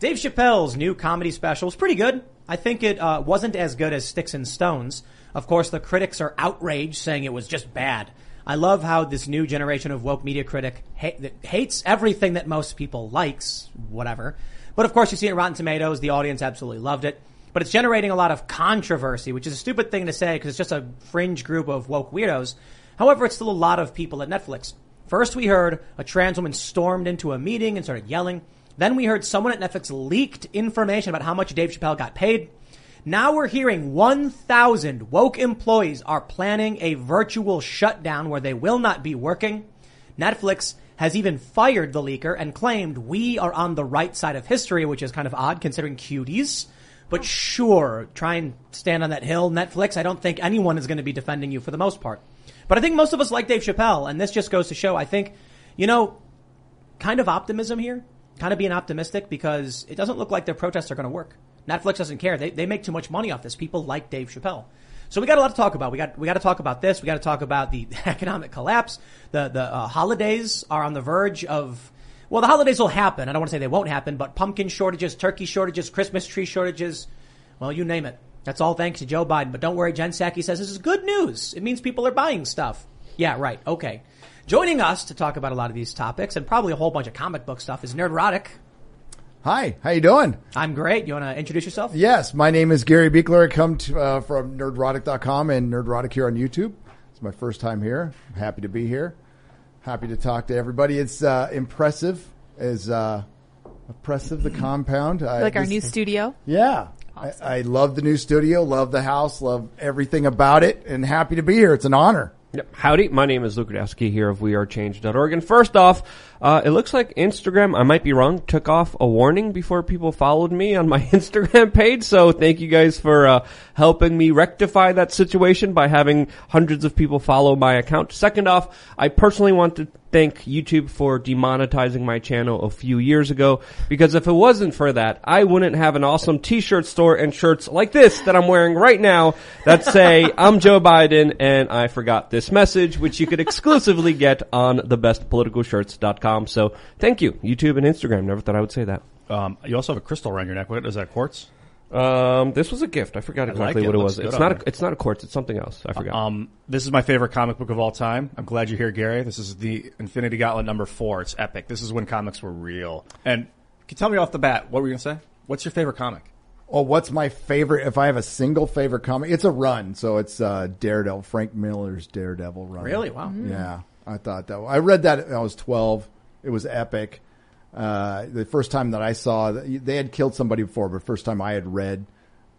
Dave Chappelle's new comedy special is pretty good. I think it wasn't as good as Sticks and Stones. Of course, the critics are outraged, saying it was just bad. I love how this new generation of woke media critic hates everything that most people likes, whatever. But of course, you see it in Rotten Tomatoes. The audience absolutely loved it. But it's generating a lot of controversy, which is a stupid thing to say because it's just a fringe group of woke weirdos. However, it's still a lot of people at Netflix. First, we heard a trans woman stormed into a meeting and started yelling. Then we heard someone at Netflix leaked information about how much Dave Chappelle got paid. Now we're hearing 1,000 woke employees are planning a virtual shutdown where they will not be working. Netflix has even fired the leaker and claimed we are on the right side of history, which is kind of odd considering Cuties. But sure, try and stand on that hill, Netflix. I don't think anyone is going to be defending you for the most part. But I think most of us like Dave Chappelle, and this just goes to show, I think, you know, kind of optimism here. Kind of being optimistic because it doesn't look like their protests are going to work. Netflix doesn't care. They make too much money off this. People like Dave Chappelle. So we got a lot to talk about. We got to talk about this. We got to talk about the economic collapse. The holidays are on the verge of, well, the holidays will happen. I don't want to say they won't happen, but pumpkin shortages, turkey shortages, Christmas tree shortages. Well, you name it. That's all thanks to Joe Biden. But don't worry. Jen Psaki says this is good news. It means people are buying stuff. Yeah, right. Okay. Joining us to talk about a lot of these topics and probably a whole bunch of comic book stuff is NerdRotic. Hi, how you doing? I'm great. You want to introduce yourself? Yes, my name is Gary Biegler. I come from NerdRotic.com and NerdRotic here on YouTube. It's my first time here. I'm happy to be here. Happy to talk to everybody. It's impressive, the compound. Our new studio? Yeah. Awesome. I love the new studio, love the house, love everything about it, and happy to be here. It's an honor. Howdy, my name is Luke Rudowski here of WeAreChange.org. And first off, it looks like Instagram, I might be wrong, took off a warning before people followed me on my Instagram page. So thank you guys for helping me rectify that situation by having hundreds of people follow my account. Second off, I personally want to thank YouTube for demonetizing my channel a few years ago, because if it wasn't for that, I wouldn't have an awesome t-shirt store and shirts like this that I'm wearing right now that say, I'm Joe Biden and I forgot this message, which you could exclusively get on thebestpoliticalshirts.com. So thank you, YouTube and Instagram. Never thought I would say that. You also have a crystal around your neck. What is that, quartz? This was a gift. I forgot exactly what it was. It's not a quartz. It's something else. I forgot. This is my favorite comic book of all time. I'm glad you're here, Gary. This is the Infinity Gauntlet #4. It's epic. This is when comics were real. And can you tell me off the bat, what were you going to say? What's your favorite comic? Oh, what's my favorite? If I have a single favorite comic, it's a run. So it's Daredevil, Frank Miller's Daredevil run. Really? Wow. Mm. Yeah. I thought that. I read that when I was 12. It was epic. The first time that I saw, they had killed somebody before, but first time I had read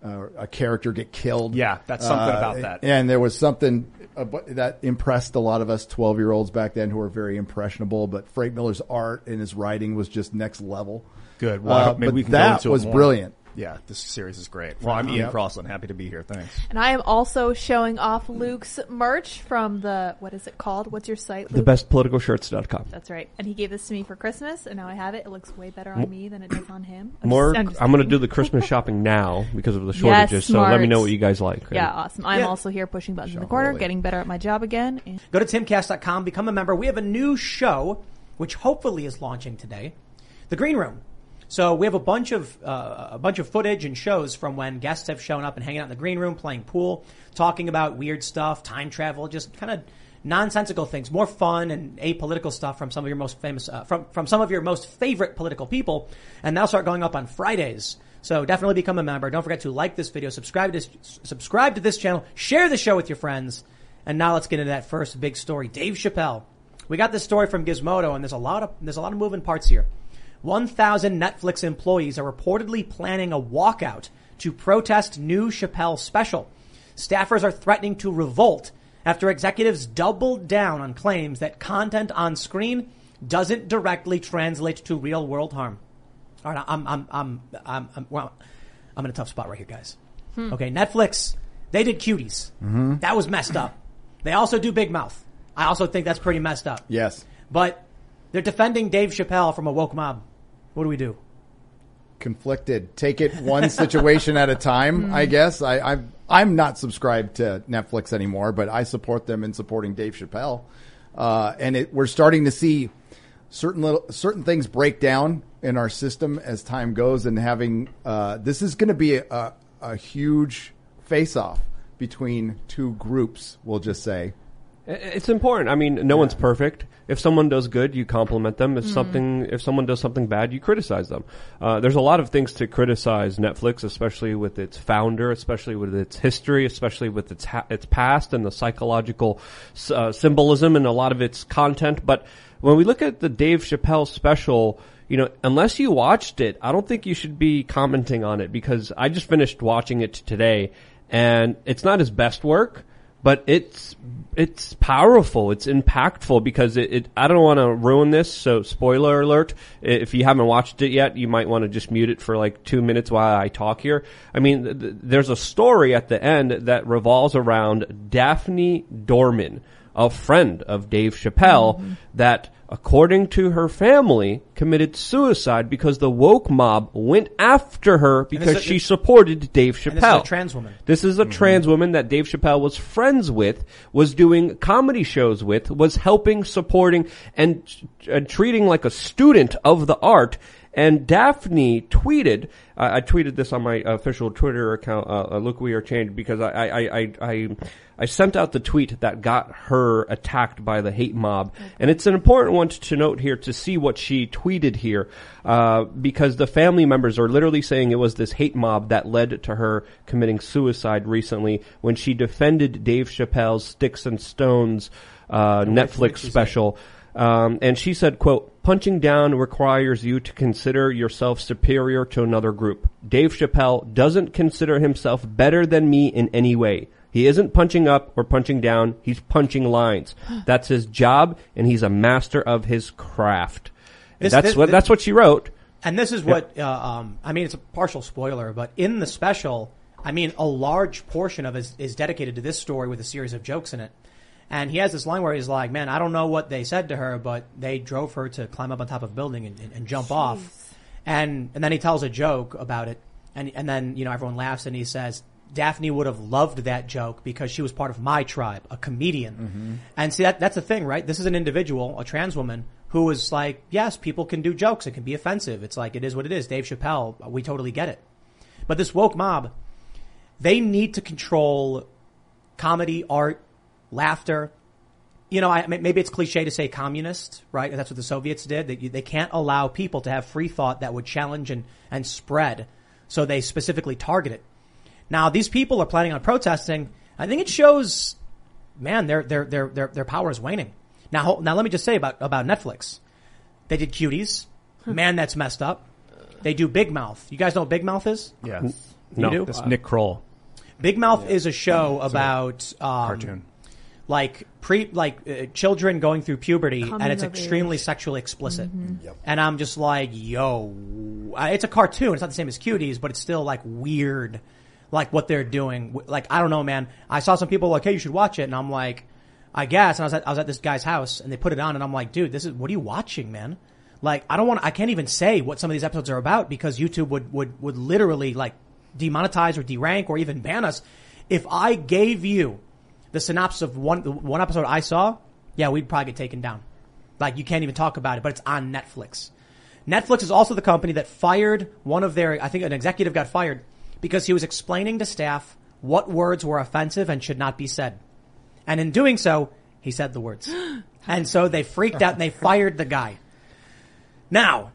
a character get killed. Yeah, that's something about that. And there was something that impressed a lot of us 12-year-olds back then who were very impressionable, but Frank Miller's art and his writing was just next level. Good. Well, maybe we can go into it more. That was brilliant. Yeah, this series is great. Well, I'm Ian Crossland. Happy to be here. Thanks. And I am also showing off Luke's merch from what is it called? What's your site, Luke? Thebestpoliticalshirts.com. That's right. And he gave this to me for Christmas, and now I have it. It looks way better on me than it does on him. I'm going to do the Christmas shopping now because of the shortages, so let me know what you guys like. Right? Yeah, awesome. I'm also here pushing buttons in the corner, getting better at my job again. Go to timcast.com, become a member. We have a new show, which hopefully is launching today, The Green Room. So we have a bunch of footage and shows from when guests have shown up and hanging out in the green room, playing pool, talking about weird stuff, time travel, just kind of nonsensical things, more fun and apolitical stuff from some of your most famous, from some of your most favorite political people. And that'll start going up on Fridays. So definitely become a member. Don't forget to like this video, subscribe to this channel, share the show with your friends. And now let's get into that first big story. Dave Chappelle. We got this story from Gizmodo, and there's a lot of moving parts here. 1,000 Netflix employees are reportedly planning a walkout to protest new Chappelle special. Staffers are threatening to revolt after executives doubled down on claims that content on screen doesn't directly translate to real-world harm. All right, I'm in a tough spot right here, guys. Okay, Netflix, they did Cuties. Mm-hmm. That was messed up. They also do Big Mouth. I also think that's pretty messed up. Yes. But they're defending Dave Chappelle from a woke mob. What do we do? Conflicted. Take it one situation at a time, I guess. I'm not subscribed to Netflix anymore, but I support them in supporting Dave Chappelle. We're starting to see certain things break down in our system as time goes, and having this is going to be a huge face-off between two groups, we'll just say. It's important. I mean, no one's perfect. If someone does good, you compliment them. If someone does something bad, you criticize them. There's a lot of things to criticize Netflix, especially with its founder, especially with its history, especially with its past and the psychological symbolism and a lot of its content. But when we look at the Dave Chappelle special, you know, unless you watched it, I don't think you should be commenting on it, because I just finished watching it today, and it's not his best work. But it's powerful. It's impactful because I don't want to ruin this. So spoiler alert. If you haven't watched it yet, you might want to just mute it for like 2 minutes while I talk here. I mean, there's a story at the end that revolves around Daphne Dorman, a friend of Dave Chappelle, that, according to her family, committed suicide because the woke mob went after her because she supported Dave Chappelle. This is a trans woman. This is a trans woman that Dave Chappelle was friends with, was doing comedy shows with, was helping, supporting, and treating like a student of the art. And Daphne tweeted, I tweeted this on my official Twitter account, look, we are changed, because I sent out the tweet that got her attacked by the hate mob. And it's an important one to note here, to see what she tweeted here, because the family members are literally saying it was this hate mob that led to her committing suicide recently when she defended Dave Chappelle's Sticks and Stones Netflix special. And she said, quote, "Punching down requires you to consider yourself superior to another group. Dave Chappelle doesn't consider himself better than me in any way. He isn't punching up or punching down. He's punching lines. That's his job, and he's a master of his craft." That's what she wrote. And this is what I mean, it's a partial spoiler, but in the special, I mean, a large portion of it is dedicated to this story with a series of jokes in it. And he has this line where he's like, "Man, I don't know what they said to her, but they drove her to climb up on top of a building and jump off." And then he tells a joke about it. And then, you know, everyone laughs, and he says, "Daphne would have loved that joke because she was part of my tribe, a comedian." Mm-hmm. And see, that's the thing, right? This is an individual, a trans woman, who is like, yes, people can do jokes. It can be offensive. It's like, it is what it is. Dave Chappelle, we totally get it. But this woke mob, they need to control comedy, art, laughter. You know, maybe it's cliche to say communist, right? And that's what the Soviets did. They can't allow people to have free thought that would challenge and spread. So they specifically target it. Now, these people are planning on protesting. I think it shows, man, their power is waning. Now let me just say about Netflix. They did Cuties. Man, that's messed up. They do Big Mouth. You guys know what Big Mouth is? Yes. No, that's Nick Kroll. Big Mouth is a show about cartoon. Like children going through puberty, and it's extremely sexually explicit. Mm-hmm. Yep. And I'm just like, yo, it's a cartoon. It's not the same as Cuties, but it's still like weird, like what they're doing. Like, I don't know, man. I saw some people like, "Hey, you should watch it," and I'm like, I guess. And I was at this guy's house, and they put it on, and I'm like, dude, what are you watching, man? Like, I can't even say what some of these episodes are about, because YouTube would literally like demonetize or derank or even ban us if I gave you the synopsis of one episode I saw. Yeah, we'd probably get taken down. Like, you can't even talk about it, but it's on Netflix. Netflix is also the company that fired one of their, I think an executive got fired because he was explaining to staff what words were offensive and should not be said. And in doing so, he said the words. And so they freaked out and they fired the guy. Now,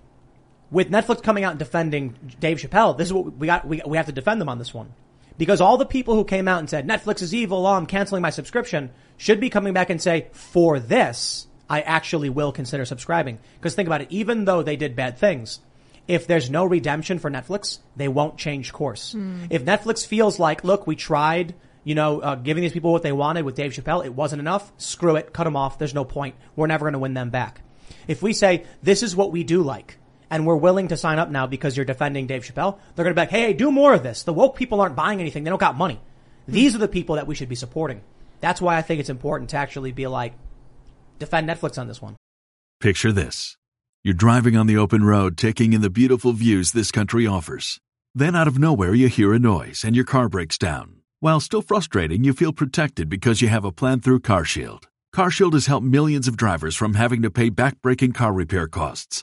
with Netflix coming out and defending Dave Chappelle, this is what we got. We have to defend them on this one. Because all the people who came out and said, "Netflix is evil, oh, I'm canceling my subscription," should be coming back and say, "For this, I actually will consider subscribing." Because think about it, even though they did bad things, if there's no redemption for Netflix, they won't change course. Mm. If Netflix feels like, look, we tried, you know, giving these people what they wanted with Dave Chappelle, it wasn't enough, screw it, cut them off, there's no point, we're never going to win them back. If we say, this is what we do like, and we're willing to sign up now because you're defending Dave Chappelle, they're going to be like, hey, do more of this. The woke people aren't buying anything. They don't got money. These are the people that we should be supporting. That's why I think it's important to actually be like, defend Netflix on this one. Picture this. You're driving on the open road, taking in the beautiful views this country offers. Then out of nowhere, you hear a noise and your car breaks down. While still frustrating, you feel protected because you have a plan through CarShield. CarShield has helped millions of drivers from having to pay backbreaking car repair costs.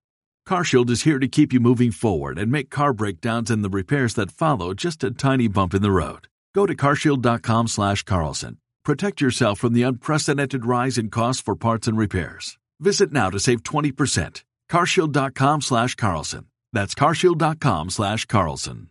CarShield is here to keep you moving forward and make car breakdowns and the repairs that follow just a tiny bump in the road. Go to CarShield.com/Carlson. Protect yourself from the unprecedented rise in costs for parts and repairs. Visit now to save 20%. CarShield.com/Carlson. That's CarShield.com/Carlson.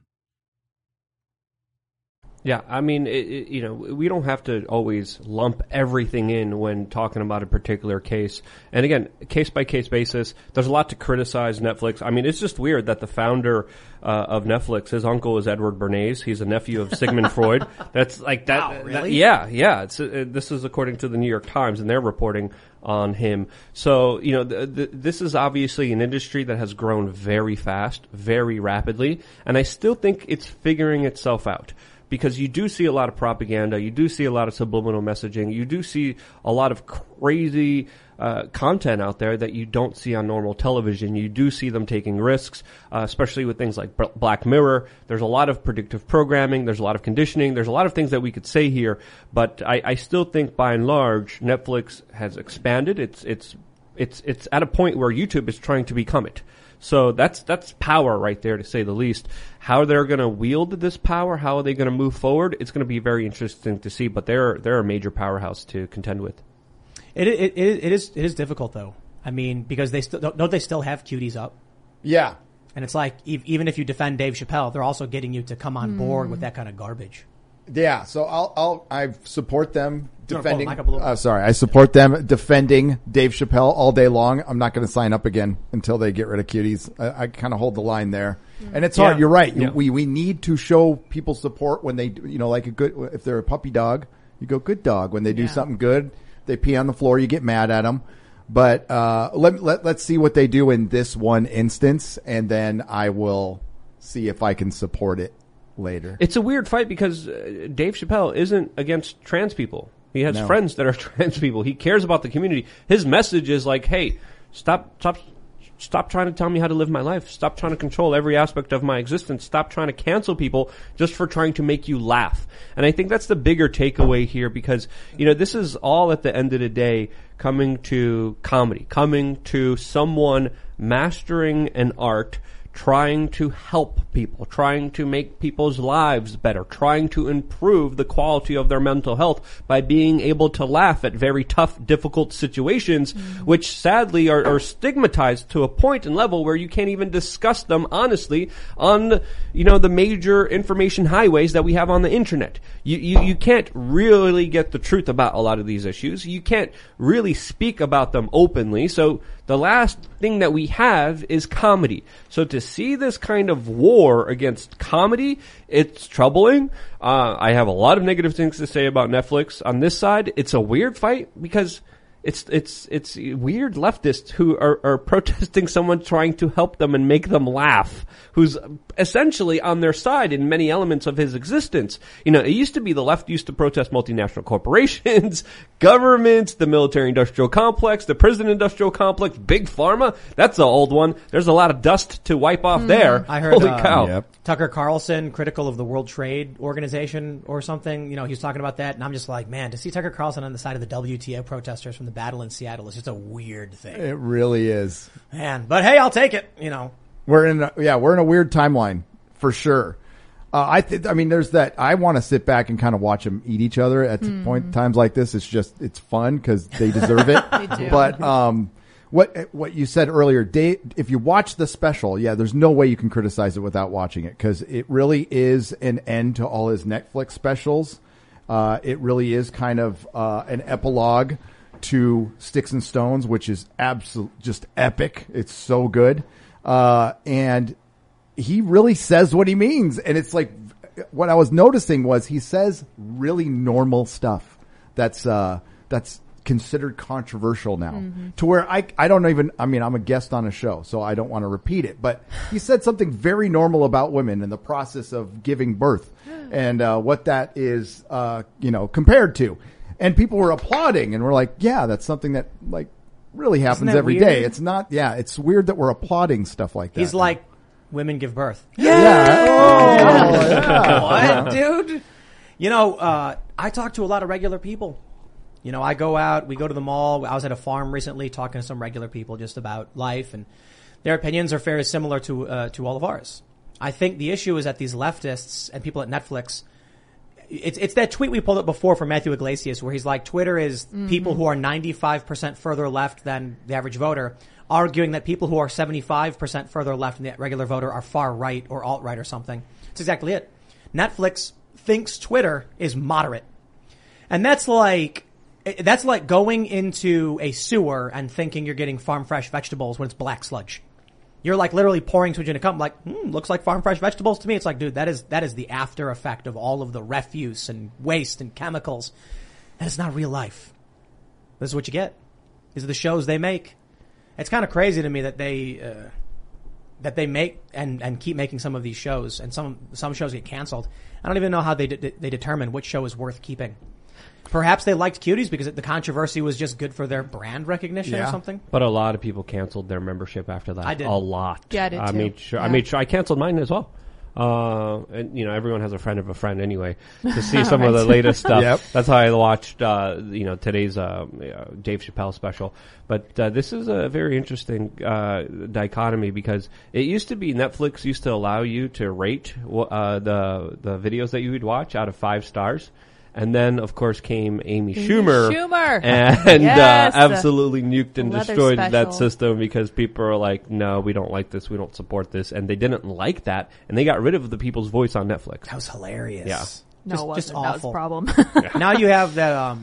Yeah, I mean, you know, we don't have to always lump everything in when talking about a particular case. And again, case-by-case basis, there's a lot to criticize Netflix. I mean, it's just weird that the founder of Netflix, his uncle is Edward Bernays. He's a nephew of Sigmund Freud. That's like that. Wow, really? Yeah. It's, this is according to the New York Times and their reporting on him. So, you know, this is obviously an industry that has grown very fast, very rapidly, and I still think it's figuring itself out. Because you do see a lot of propaganda, you do see a lot of subliminal messaging, you do see a lot of crazy content out there that you don't see on normal television. You do see them taking risks, especially with things like Black Mirror. There's a lot of predictive programming, there's a lot of conditioning, there's a lot of things that we could say here, but I still think by and large Netflix has expanded. It's at a point where YouTube is trying to become it. So that's power right there, to say the least. How they're going to wield this power, how are they going to move forward? It's going to be very interesting to see. But they're a major powerhouse to contend with. It is difficult though. I mean, because they still don't they still have Cuties up? Yeah. And it's like even if you defend Dave Chappelle, they're also getting you to come on board with that kind of garbage. Yeah. So I support them defending. I support them defending Dave Chappelle all day long. I'm not going to sign up again until they get rid of Cuties. I kind of hold the line there, and it's hard. You're right. Yeah. We need to show people support when they, you know, like a good, if they're a puppy dog, you go good dog. When they do something good, they pee on the floor, you get mad at them. But let's see what they do in this one instance, and then I will see if I can support it later. It's a weird fight because Dave Chappelle isn't against trans people. He has friends that are trans people. He cares about the community. His message is like, hey, stop trying to tell me how to live my life. Stop trying to control every aspect of my existence. Stop trying to cancel people just for trying to make you laugh. And I think that's the bigger takeaway here because, you know, this is all at the end of the day coming to comedy, coming to someone mastering an art, trying to help people, trying to make people's lives better, trying to improve the quality of their mental health by being able to laugh at very tough, difficult situations, which sadly are stigmatized to a point and level where you can't even discuss them honestly on, you know, the major information highways that we have on the internet. You can't really get the truth about a lot of these issues. You can't really speak about them openly. So the last thing that we have is comedy. So to see this kind of war against comedy, it's troubling. I have a lot of negative things to say about Netflix. On this side, it's a weird fight because it's weird leftists who are protesting someone trying to help them and make them laugh, who's essentially on their side in many elements of his existence. You know, it used to be the left used to protest multinational corporations, governments, the military-industrial complex, the prison-industrial complex, big pharma. That's the old one. There's a lot of dust to wipe off there. I heard, holy cow. Tucker Carlson, critical of the World Trade Organization or something. You know, he was talking about that, and I'm just like, man, to see Tucker Carlson on the side of the WTO protesters from the battle in Seattle is just a weird thing. It really is. Man, but hey, I'll take it, you know. We're in a weird timeline for sure. There's that. I want to sit back and kind of watch them eat each other at times like this. It's fun because they deserve it. They do. But what you said earlier, Dave, if you watch the special, yeah, there's no way you can criticize it without watching it, because it really is an end to all his Netflix specials. It really is kind of an epilogue to Sticks and Stones, which is just epic. It's so good. And he really says what he means. And it's like, what I was noticing was he says really normal stuff that's considered controversial now, to where I don't even, I mean, I'm a guest on a show, so I don't want to repeat it, but he said something very normal about women and the process of giving birth and what that is, compared to. And people were applauding, and we're like, yeah, that's something that like really happens every day. It's not, yeah, it's weird that we're applauding stuff like that. He's like, women give birth. Yeah. Oh, yeah. What, dude? You know, I talk to a lot of regular people. You know, I go out, we go to the mall. I was at a farm recently talking to some regular people just about life, and their opinions are very similar to all of ours. I think the issue is that these leftists and people at Netflix, it's that tweet we pulled up before from Matthew Iglesias where he's like, Twitter is people who are 95% further left than the average voter, arguing that people who are 75% further left than the regular voter are far right or alt-right or something. That's exactly it. Netflix thinks Twitter is moderate. And that's like going into a sewer and thinking you're getting farm fresh vegetables when it's black sludge. You're like literally pouring to a cup like, looks like farm fresh vegetables to me. It's like, dude, that is the after effect of all of the refuse and waste and chemicals. And it's not real life. This is what you get. These are the shows they make. It's kind of crazy to me that they make and keep making some of these shows, and some shows get canceled. I don't even know how they determine which show is worth keeping. Perhaps they liked Cuties because the controversy was just good for their brand recognition or something. But a lot of people canceled their membership after that. I did. A lot. Yeah, I did too. I made sure. I canceled mine as well. And you know, everyone has a friend of a friend anyway to see some of the latest stuff. Yep. That's how I watched, today's, Dave Chappelle special. But, this is a very interesting, dichotomy, because it used to be Netflix used to allow you to rate, the videos that you would watch out of 5 stars. And then, of course, came Amy Schumer. And yes. Absolutely nuked and destroyed that system, because people are like, no, we don't like this. We don't support this. And they didn't like that. And they got rid of the people's voice on Netflix. That was hilarious. Yeah. No, it wasn't. Just awful. That was a problem. Yeah. Now you have that,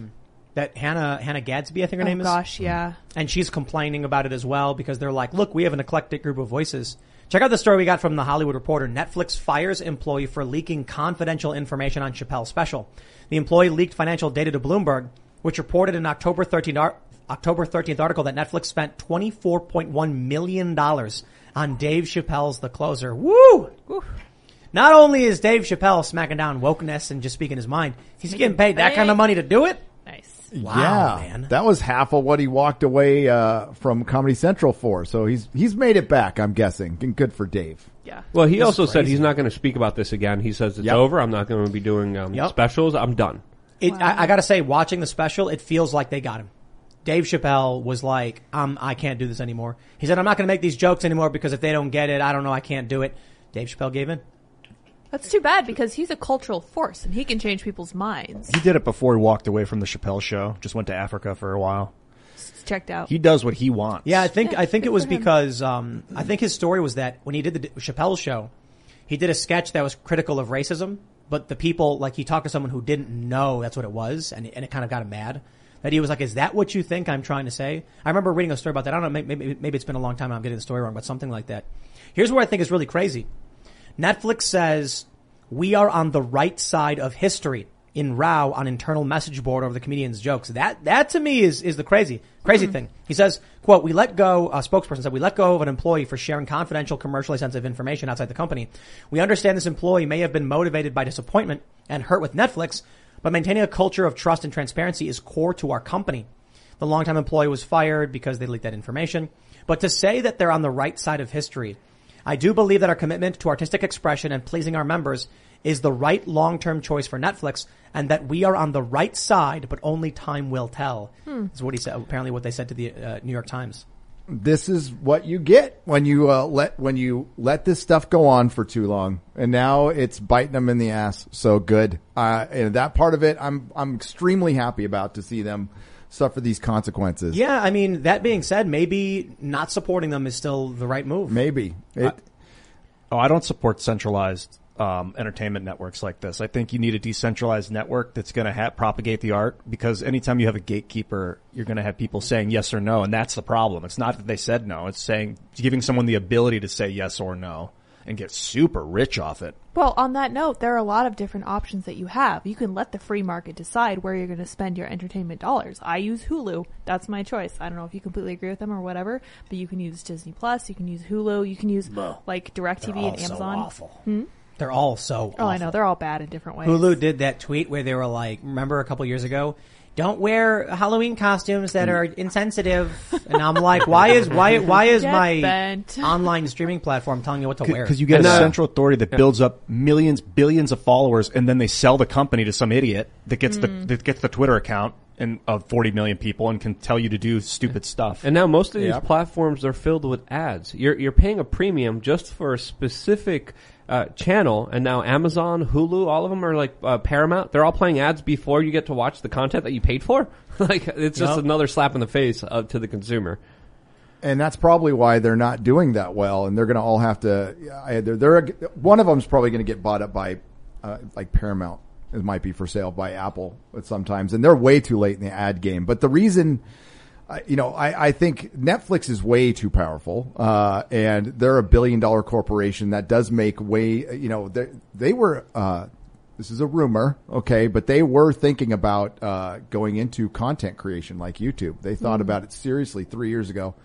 that Hannah Gadsby, I think her name is. Oh, gosh, yeah. And she's complaining about it as well, because they're like, look, we have an eclectic group of voices. Check out the story we got from The Hollywood Reporter. Netflix fires employee for leaking confidential information on Chappelle's special. The employee leaked financial data to Bloomberg, which reported in October 13th article that Netflix spent $24.1 million on Dave Chappelle's The Closer. Woo! Woo! Not only is Dave Chappelle smacking down wokeness and just speaking his mind, he's getting paid that kind of money to do it? Nice. Wow, yeah, man. That was half of what he walked away from Comedy Central for. So he's made it back, I'm guessing. And good for Dave. Yeah. Well, he also said he's not going to speak about this again. He says it's over. I'm not going to be doing specials. I'm done. I got to say, watching the special, it feels like they got him. Dave Chappelle was like, I can't do this anymore. He said, I'm not going to make these jokes anymore, because if they don't get it, I don't know, I can't do it. Dave Chappelle gave in. That's too bad, because he's a cultural force and he can change people's minds. He did it before he walked away from the Chappelle show. Just went to Africa for a while. Checked out. He does what he wants. Yeah, I think it was because I think his story was that when he did the Chappelle show, he did a sketch that was critical of racism, but the people, like, he talked to someone who didn't know that's what it was, and it kind of got him mad. That he was like, is that what you think I'm trying to say? I remember reading a story about that. I don't know, maybe it's been a long time and I'm getting the story wrong, but something like that. Here's where I think is really crazy. Netflix says, we are on the right side of history in row on internal message board over the comedian's jokes. That to me is the crazy thing. He says, quote, a spokesperson said, we let go of an employee for sharing confidential, commercially sensitive information outside the company. We understand this employee may have been motivated by disappointment and hurt with Netflix, but maintaining a culture of trust and transparency is core to our company. The longtime employee was fired because they leaked that information. But to say that they're on the right side of history, I do believe that our commitment to artistic expression and pleasing our members is the right long-term choice for Netflix, and that we are on the right side, but only time will tell. Is what he said. Apparently, what they said to the New York Times. This is what you get when you let this stuff go on for too long, and now it's biting them in the ass. So good, and that part of it, I'm extremely happy about, to see them suffer these consequences. Yeah, I mean, that being said, maybe not supporting them is still the right move. Maybe. I don't support centralized entertainment networks like this. I think you need a decentralized network that's going to propagate the art, because anytime you have a gatekeeper, you're going to have people saying yes or no, and that's the problem. It's not that they said no. It's saying giving someone the ability to say yes or no and get super rich off it. Well, on that note, there are a lot of different options that you have. You can let the free market decide where you're going to spend your entertainment dollars. I use Hulu. That's my choice. I don't know if you completely agree with them or whatever, but you can use Disney Plus. You can use Hulu. You can use like DirecTV and Amazon. So awful. They're all so awful. Oh, I know. They're all bad in different ways. Hulu did that tweet where they were like, remember a couple years ago? Don't wear Halloween costumes that are insensitive. And I'm like, why is my online streaming platform telling you what to wear? Because you get a central authority that builds up millions, billions of followers, and then they sell the company to some idiot that gets the Twitter account and of 40 million people and can tell you to do stupid stuff. And now most of these platforms are filled with ads. You're paying a premium just for a specific channel, and now Amazon, Hulu, all of them are like Paramount. They're all playing ads before you get to watch the content that you paid for. Like, it's just another slap in the face to the consumer. And that's probably why they're not doing that well. And they're going to all have to. One of them's probably going to get bought up by like Paramount. It might be for sale by Apple, but sometimes, and they're way too late in the ad game. But the reason. I think Netflix is way too powerful, and they're $1 billion corporation that does make way, they were, this is a rumor, okay, but they were thinking about, going into content creation like YouTube. They thought about it seriously 3 years ago,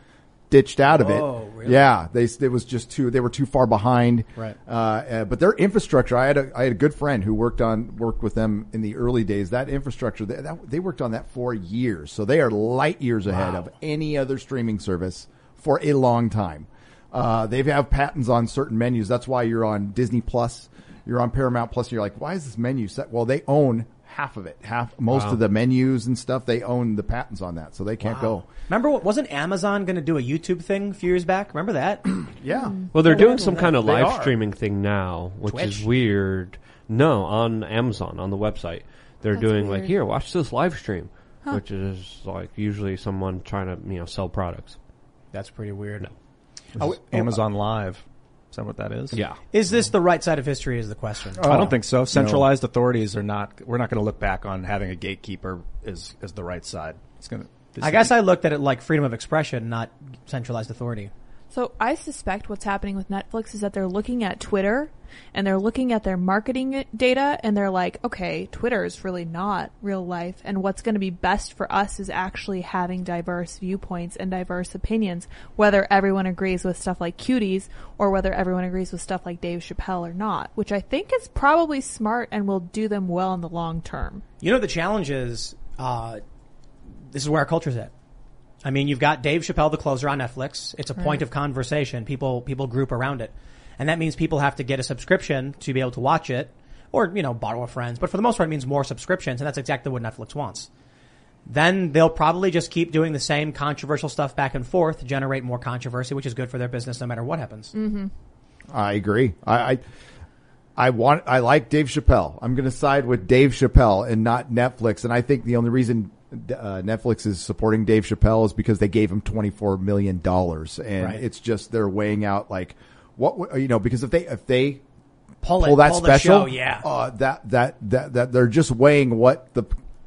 ditched out of it. Oh, really? Yeah. They were too far behind. Right. But their infrastructure, I had a good friend who worked with them in the early days. That infrastructure, they worked on that for years. So they are light years ahead of any other streaming service for a long time. They have patents on certain menus. That's why you're on Disney Plus, you're on Paramount Plus, and you're like, why is this menu set? Well, they own half of it, most of the menus and stuff. They own the patents on that, so they can't go. Remember, wasn't Amazon going to do a YouTube thing a few years back? Remember that? Yeah. Well, they're doing some kind of live streaming thing now, which is weird. No, on Amazon, on the website, they're doing weird. Like, here, watch this live stream, which is like usually someone trying to sell products. That's pretty weird. No. Amazon Live. Is that what that is? Yeah. Is this the right side of history is the question. I don't think so. Centralized authorities are not, we're not going to look back on having a gatekeeper is the right side. It's going to. I guess I looked at it like freedom of expression, not centralized authority. So I suspect what's happening with Netflix is that they're looking at Twitter and they're looking at their marketing data and they're like, okay, Twitter is really not real life. And what's going to be best for us is actually having diverse viewpoints and diverse opinions, whether everyone agrees with stuff like Cuties or whether everyone agrees with stuff like Dave Chappelle or not, which I think is probably smart and will do them well in the long term. The challenge is, this is where our culture's at. I mean, you've got Dave Chappelle, The Closer on Netflix. It's a point of conversation. People group around it. And that means people have to get a subscription to be able to watch it or, borrow a friend's. But for the most part, it means more subscriptions. And that's exactly what Netflix wants. Then they'll probably just keep doing the same controversial stuff back and forth, generate more controversy, which is good for their business no matter what happens. Mm-hmm. I agree. I like Dave Chappelle. I'm going to side with Dave Chappelle and not Netflix. And I think the only reason Netflix is supporting Dave Chappelle is because they gave him $24 million. And it's just, they're weighing out like what, because if they pull that special, that they're just weighing what the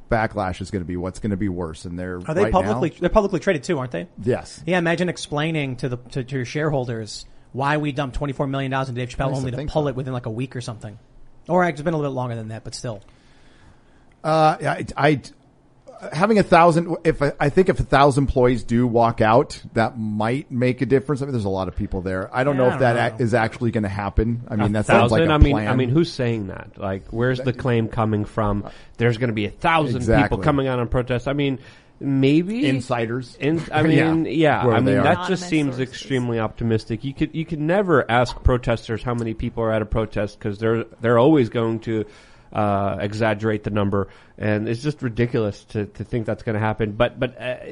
backlash is going to be, what's going to be worse. And they're publicly traded too, aren't they? Yes. Yeah. Imagine explaining to your shareholders why we dumped $24 million into Dave Chappelle only to pull it within like a week or something. Or it's been a little bit longer than that, but still. Having 1,000, if 1,000 employees do walk out, that might make a difference. I mean, there's a lot of people there. I don't know if that is actually going to happen. I mean, that sounds like a plan. I mean, who's saying that? Like, where's the claim coming from? There's going to be 1,000 people coming out on protest. I mean, maybe insiders. That just seems extremely optimistic. You could never ask protesters how many people are at a protest because they're always going to exaggerate the number, and it's just ridiculous to think that's going to happen. But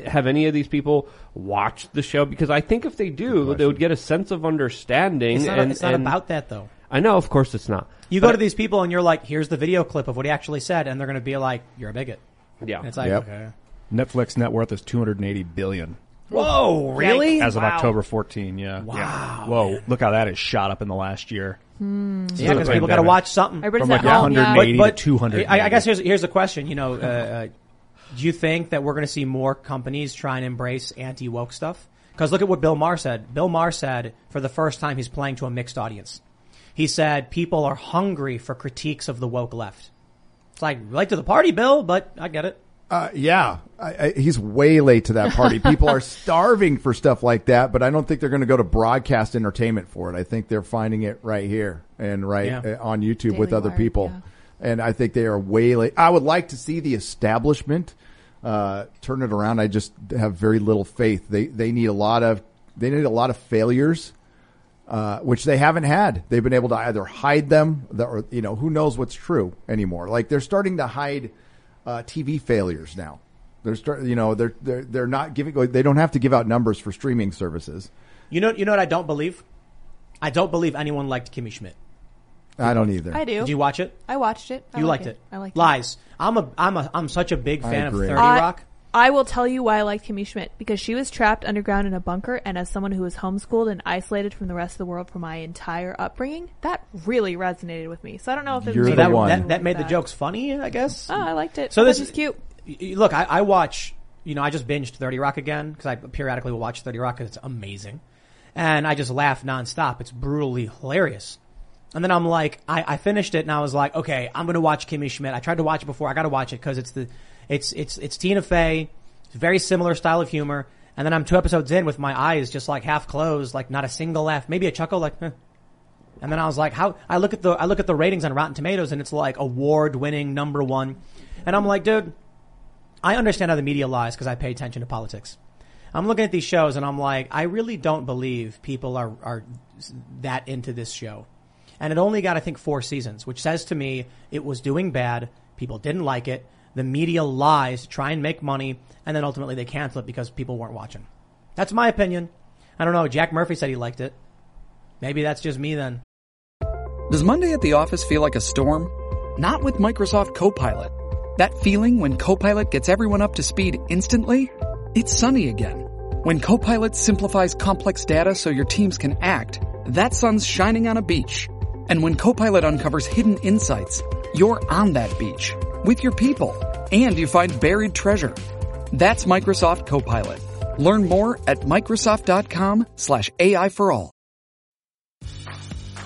have any of these people watched the show? Because I think if they do, they would get a sense of understanding. It's not about that, though. I know, of course it's not. But go to these people and you're like, here's the video clip of what he actually said, and they're going to be like, you're a bigot. Yeah. And it's like, okay. Netflix net worth is $280 billion. Whoa, really? As of October 14, yeah. Wow. Yeah. Whoa, look how that has shot up in the last year. Hmm. So yeah, because people got to watch something. From like 180 to 200. I guess here's the question. You know, do you think that we're going to see more companies try and embrace anti-woke stuff? Because look at what Bill Maher said. Bill Maher said for the first time he's playing to a mixed audience. He said people are hungry for critiques of the woke left. It's like, late to the party, Bill, but I get it. Yeah, he's way late to that party. People are starving for stuff like that, but I don't think they're going to go to broadcast entertainment for it. I think they're finding it right here and on YouTube Daily with other Wire, people. Yeah. And I think they are way late. I would like to see the establishment turn it around. I just have very little faith. They need a lot of failures, which they haven't had. They've been able to either hide them, or who knows what's true anymore. Like they're starting to hide. TV failures now. They're not giving. They don't have to give out numbers for streaming services. You know what I don't believe. I don't believe anyone liked Kimmy Schmidt. I don't either. I do. Did you watch it? I watched it. You liked it. I liked it. Lies. I'm such a big fan of 30 Rock. I will tell you why I liked Kimmy Schmidt, because she was trapped underground in a bunker, and as someone who was homeschooled and isolated from the rest of the world for my entire upbringing, that really resonated with me. So I don't know if it was that made the jokes funny, I guess. Oh, I liked it. So this is cute. Look, I watch, I just binged 30 Rock again, because I periodically will watch 30 Rock because it's amazing. And I just laugh nonstop. It's brutally hilarious. And then I'm like, I finished it and I was like, okay, I'm going to watch Kimmy Schmidt. I tried to watch it before. I got to watch it because it's Tina Fey. It's a very similar style of humor. And then I'm 2 episodes in with my eyes just like half closed, like not a single laugh, maybe a chuckle, like, eh. And then I was like, how? I look at the ratings on Rotten Tomatoes and it's like award-winning #1. And I'm like, dude, I understand how the media lies because I pay attention to politics. I'm looking at these shows and I'm like, I really don't believe people are that into this show. And it only got, I think, 4 seasons, which says to me it was doing bad. People didn't like it. The media lies to try and make money, and then ultimately they cancel it because people weren't watching. That's my opinion. I don't know. Jack Murphy said he liked it. Maybe that's just me then. Does Monday at the office feel like a storm? Not with Microsoft Copilot. That feeling when Copilot gets everyone up to speed instantly? It's sunny again. When Copilot simplifies complex data so your teams can act, that sun's shining on a beach. And when Copilot uncovers hidden insights, you're on that beach with your people, and you find buried treasure. That's Microsoft Copilot. Learn more at Microsoft.com/AI for all.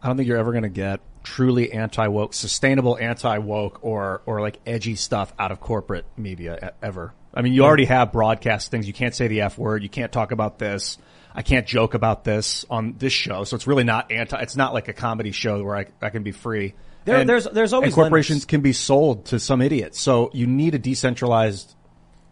I don't think you're ever going to get truly anti-woke, sustainable anti-woke or like edgy stuff out of corporate media ever. I mean, you already have broadcast things. You can't say the F word. You can't talk about this. I can't joke about this on this show. So it's really not it's not like a comedy show where I can be free. There's always, and corporations can be sold to some idiot. So you need a decentralized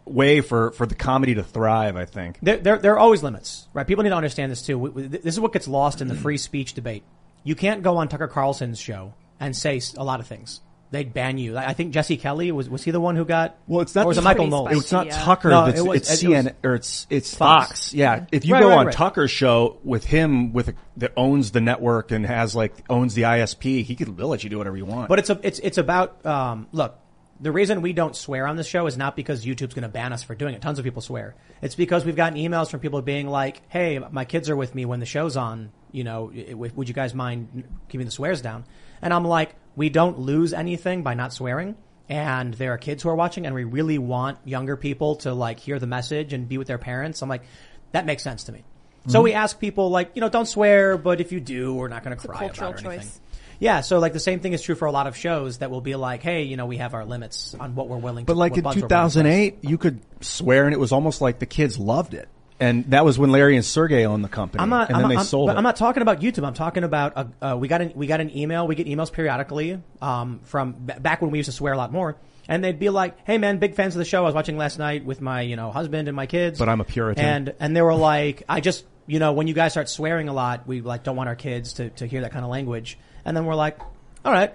way for the comedy to thrive, I think. There are always limits, right? People need to understand this too. This is what gets lost in the free speech debate. You can't go on Tucker Carlson's show and say a lot of things. They'd ban you. I think Jesse Kelly was he the one who got? Well, it's not. Or was it Michael Knowles? It's not Tucker. No, it's CNN or it's Fox. Yeah. If you go on Tucker's show with him that owns the network and has owns the ISP, they'll let you do whatever you want. But it's about look. The reason we don't swear on this show is not because YouTube's going to ban us for doing it. Tons of people swear. It's because we've gotten emails from people being like, "Hey, my kids are with me when the show's on. Would you guys mind keeping the swears down?" And I'm like, we don't lose anything by not swearing. And there are kids who are watching, and we really want younger people to hear the message and be with their parents. I'm like, that makes sense to me. Mm-hmm. So we ask people don't swear, but if you do, we're not going to cry about it or anything. Yeah, so the same thing is true for a lot of shows that will be like, hey, we have our limits on what we're willing to. But in 2008, you could swear, and it was almost like the kids loved it. And that was when Larry and Sergey owned the company, and then they sold it. But I'm not talking about YouTube. I'm talking about we got an email. We get emails periodically from back when we used to swear a lot more. And they'd be like, hey, man, big fans of the show. I was watching last night with my, husband and my kids. But I'm a Puritan. And they were like, I just, when you guys start swearing a lot, we like don't want our kids to hear that kind of language. And then we're like, all right,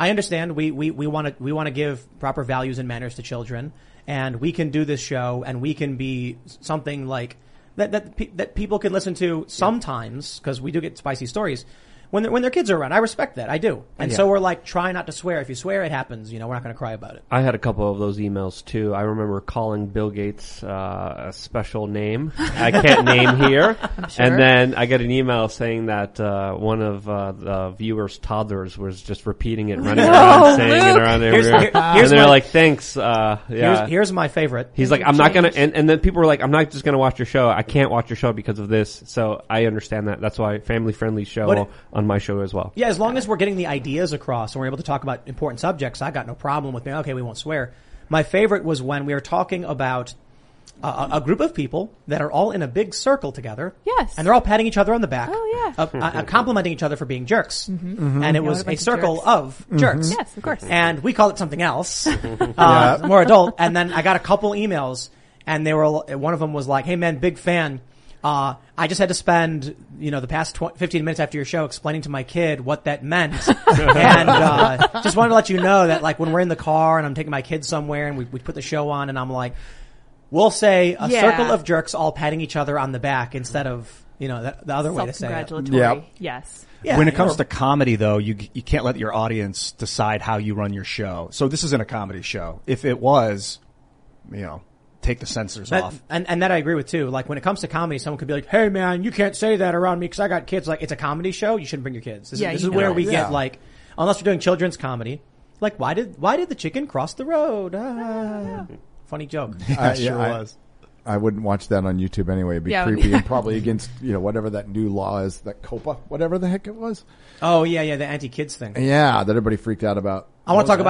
I understand. We want to give proper values and manners to children. And we can do this show and we can be something like that people can listen to sometimes, because we do get spicy stories when their kids are around. I respect that. I do. And so we're like, try not to swear. If you swear, it happens. We're not going to cry about it. I had a couple of those emails, too. I remember calling Bill Gates a special name I can't name here. I'm sure. And then I get an email saying that one of the viewers' toddlers was just repeating it, running around, saying Luke. It around everywhere. And they're like, thanks. Here's my favorite. He's like, I'm not going to. And then people were like, I'm not just going to watch your show. I can't watch your show because of this. So I understand that. That's why family-friendly show. On my show as well. Yeah, as long as we're getting the ideas across and we're able to talk about important subjects, I got no problem with being, okay, we won't swear. My favorite was when we were talking about a group of people that are all in a big circle together. Yes. And they're all patting each other on the back. Oh, yeah. Complimenting each other for being jerks. Mm-hmm. Mm-hmm. And it was a circle of jerks. Mm-hmm. Yes, of course. And we call it something else, more adult. And then I got a couple emails and one of them was like, hey, man, big fan. I just had to spend, the past 15 minutes after your show explaining to my kid what that meant. And, just wanted to let you know that, like, when we're in the car and I'm taking my kids somewhere and we put the show on and I'm like, we'll say a circle of jerks all patting each other on the back instead of, the other way to say it. Self-congratulatory. Yes. Yeah, when it comes to comedy, though, you can't let your audience decide how you run your show. So this isn't a comedy show. If it was, take the censors off. And that I agree with, too. Like, when it comes to comedy, someone could be like, hey, man, you can't say that around me because I got kids. Like, it's a comedy show. You shouldn't bring your kids. This is where we get, like, unless you're doing children's comedy, like, why did the chicken cross the road? Funny joke. It sure was. I wouldn't watch that on YouTube anyway. It'd be creepy and probably against, whatever that new law is, that COPA, whatever the heck it was. Oh, yeah, the anti-kids thing. Yeah, that everybody freaked out about. I want to talk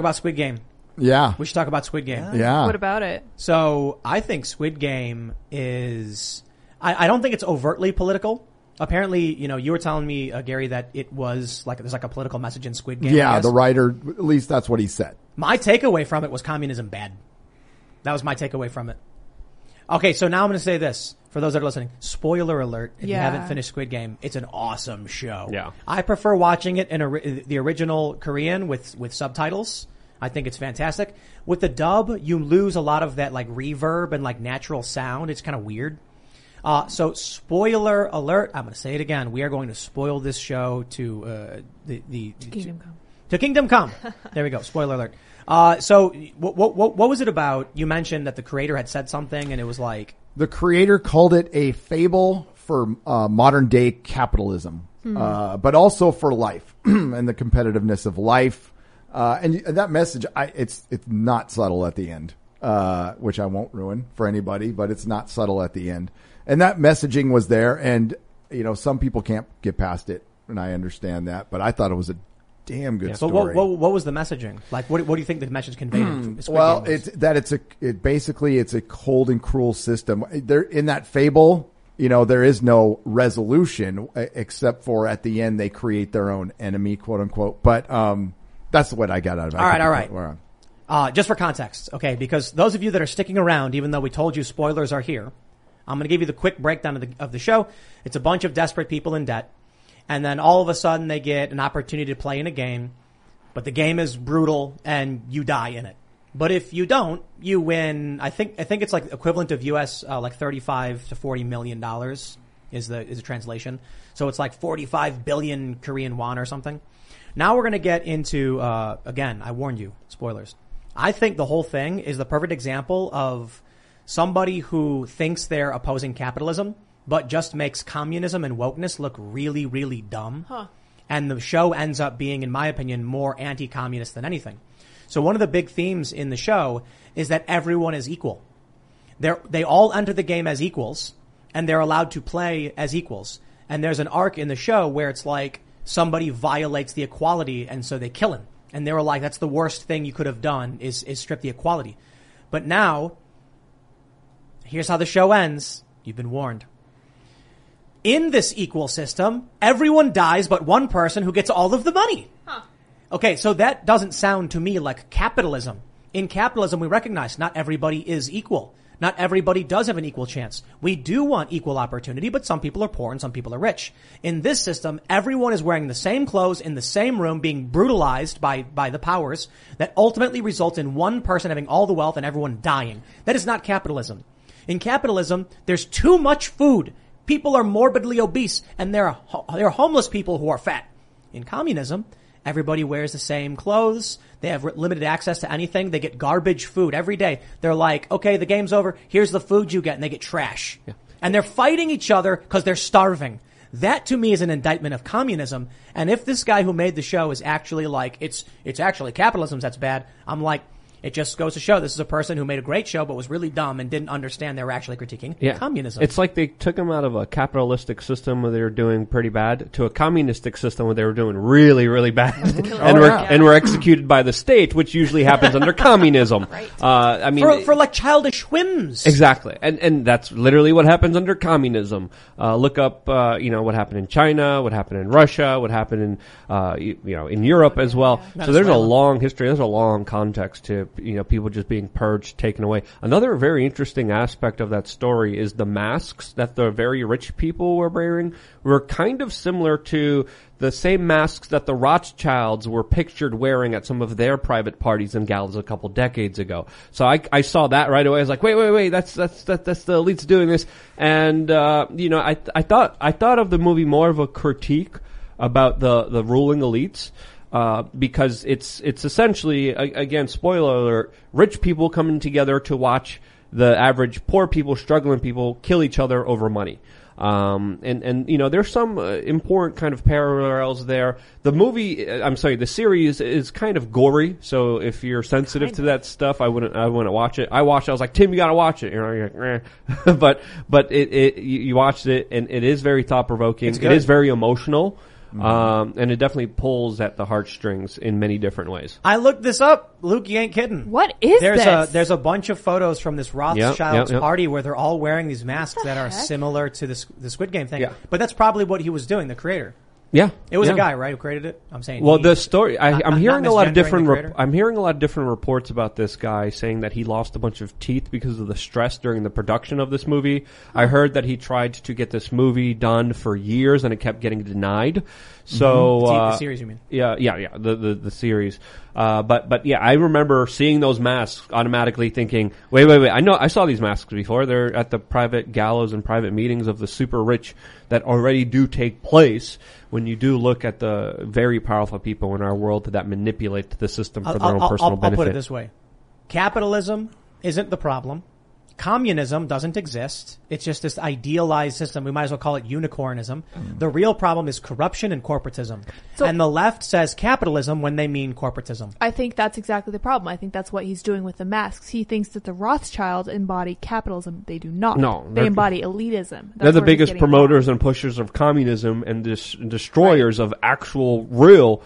about Squid Game. Yeah. We should talk about Squid Game. Yeah. What about it? So I think Squid Game is – I don't think it's overtly political. Apparently, you were telling me, Gary, that it was like – there's like a political message in Squid Game. Yeah, the writer – at least that's what he said. My takeaway from it was communism bad. That was my takeaway from it. Okay, so now I'm going to say this for those that are listening. Spoiler alert, if you haven't finished Squid Game, it's an awesome show. Yeah. I prefer watching it in the original Korean with subtitles. I think it's fantastic. With the dub, you lose a lot of that like reverb and like natural sound. It's kind of weird. So spoiler alert. I'm going to say it again. We are going to spoil this show to Kingdom Come. To Kingdom Come. There we go. Spoiler alert. So what was it about? You mentioned that the creator had said something and it was like. The creator called it a fable for modern day capitalism, but also for life and the competitiveness of life. And that message, it's not subtle at the end, which I won't ruin for anybody, but it's not subtle at the end. And that messaging was there. And, some people can't get past it. And I understand that, but I thought it was a damn good story. So what was the messaging? Like, what do you think the message conveyed? Well, it's a cold and cruel system there in that fable. There is no resolution except for at the end, they create their own enemy, quote unquote. But, that's what I got out of it. All right. Just for context, okay, because those of you that are sticking around, even though we told you spoilers are here, I'm going to give you the quick breakdown of the show. It's a bunch of desperate people in debt, and then all of a sudden they get an opportunity to play in a game, but the game is brutal and you die in it. But if you don't, you win. I think it's like equivalent of U.S. like $35 to $40 million is the translation. So it's like 45 billion Korean won or something. Now we're going to get into, again, I warned you, spoilers. I think the whole thing is the perfect example of somebody who thinks they're opposing capitalism, but just makes communism and wokeness look really, really dumb. Huh. And the show ends up being, in my opinion, more anti-communist than anything. So one of the big themes in the show is that everyone is equal. They all enter the game as equals, and they're allowed to play as equals. And there's an arc in the show where it's like, somebody violates the equality and so they kill him. And they were like, that's the worst thing you could have done is strip the equality. But now, here's how the show ends. You've been warned. In this equal system, everyone dies but one person who gets all of the money. Huh. Okay, so that doesn't sound to me like capitalism. In capitalism, we recognize not everybody is equal. Not everybody does have an equal chance. We do want equal opportunity, but some people are poor and some people are rich. In this system, everyone is wearing the same clothes in the same room, being brutalized by the powers that ultimately result in one person having all the wealth and everyone dying. That is not capitalism. In capitalism, there's too much food. People are morbidly obese, and there are homeless people who are fat. In communism, everybody wears the same clothes. They have limited access to anything. They get garbage food every day. They're like, okay, the game's over. Here's the food you get. And they get trash. Yeah. And they're fighting each other because they're starving. That, to me, is an indictment of communism. And if this guy who made the show is actually like, it's actually capitalism that's bad, I'm like, it just goes to show this is a person who made a great show but was really dumb and didn't understand they were actually critiquing communism. It's like they took him out of a capitalistic system where they were doing pretty bad to a communistic system where they were doing really, really bad and were executed by the state, which usually happens under communism. Right. I mean, for like childish whims. Exactly. And that's literally what happens under communism. Look up, you know, what happened in China, what happened in Russia, what happened in, you know, in Europe as well. Yeah. So there's a long history. There's a long context to, you know, people just being purged, taken away. Another very interesting aspect of that story is the masks that the very rich people were wearing were kind of similar to the same masks that the Rothschilds were pictured wearing at some of their private parties and galas a couple decades ago. So I saw that right away. I was like, wait, that's the elites doing this. And, you know, I thought of the movie more of a critique about the ruling elites. Because it's essentially, again, spoiler alert, rich people coming together to watch the average poor people, struggling people kill each other over money. And you know, there's some important kind of parallels there. The movie, I'm sorry, the series is kind of gory. So if you're sensitive to that stuff, I wouldn't watch it. I was like, Tim, you gotta watch it. You know, you're like, eh. But you watched it and it is very thought provoking. It is very emotional. Mm-hmm. And it definitely pulls at the heartstrings in many different ways. I looked this up. Luke, you ain't kidding. What is this? There's a bunch of photos from this Rothschild's party where they're all wearing these masks that are similar to the Squid Game thing. Yeah. But that's probably what he was doing, the creator. Yeah. It was a guy, right, who created it? I'm saying the story, I'm hearing a lot of different reports about this guy saying that he lost a bunch of teeth because of the stress during the production of this movie. Mm-hmm. I heard that he tried to get this movie done for years and it kept getting denied. So, the series, you mean? Yeah, the series. But yeah, I remember seeing those masks automatically thinking, wait, I saw these masks before. They're at the private galas and private meetings of the super rich that already do take place when you do look at the very powerful people in our world that manipulate the system for their own personal benefit. I'll put it this way. Capitalism isn't the problem. Communism doesn't exist. It's just this idealized system. We might as well call it unicornism. Mm. The real problem is corruption and corporatism. So, and the left says capitalism when they mean corporatism. I think that's exactly the problem. I think that's what he's doing with the masks. He thinks that the Rothschilds embody capitalism. They do not. No, they embody elitism. They're the biggest promoters and pushers of communism and destroyers of actual real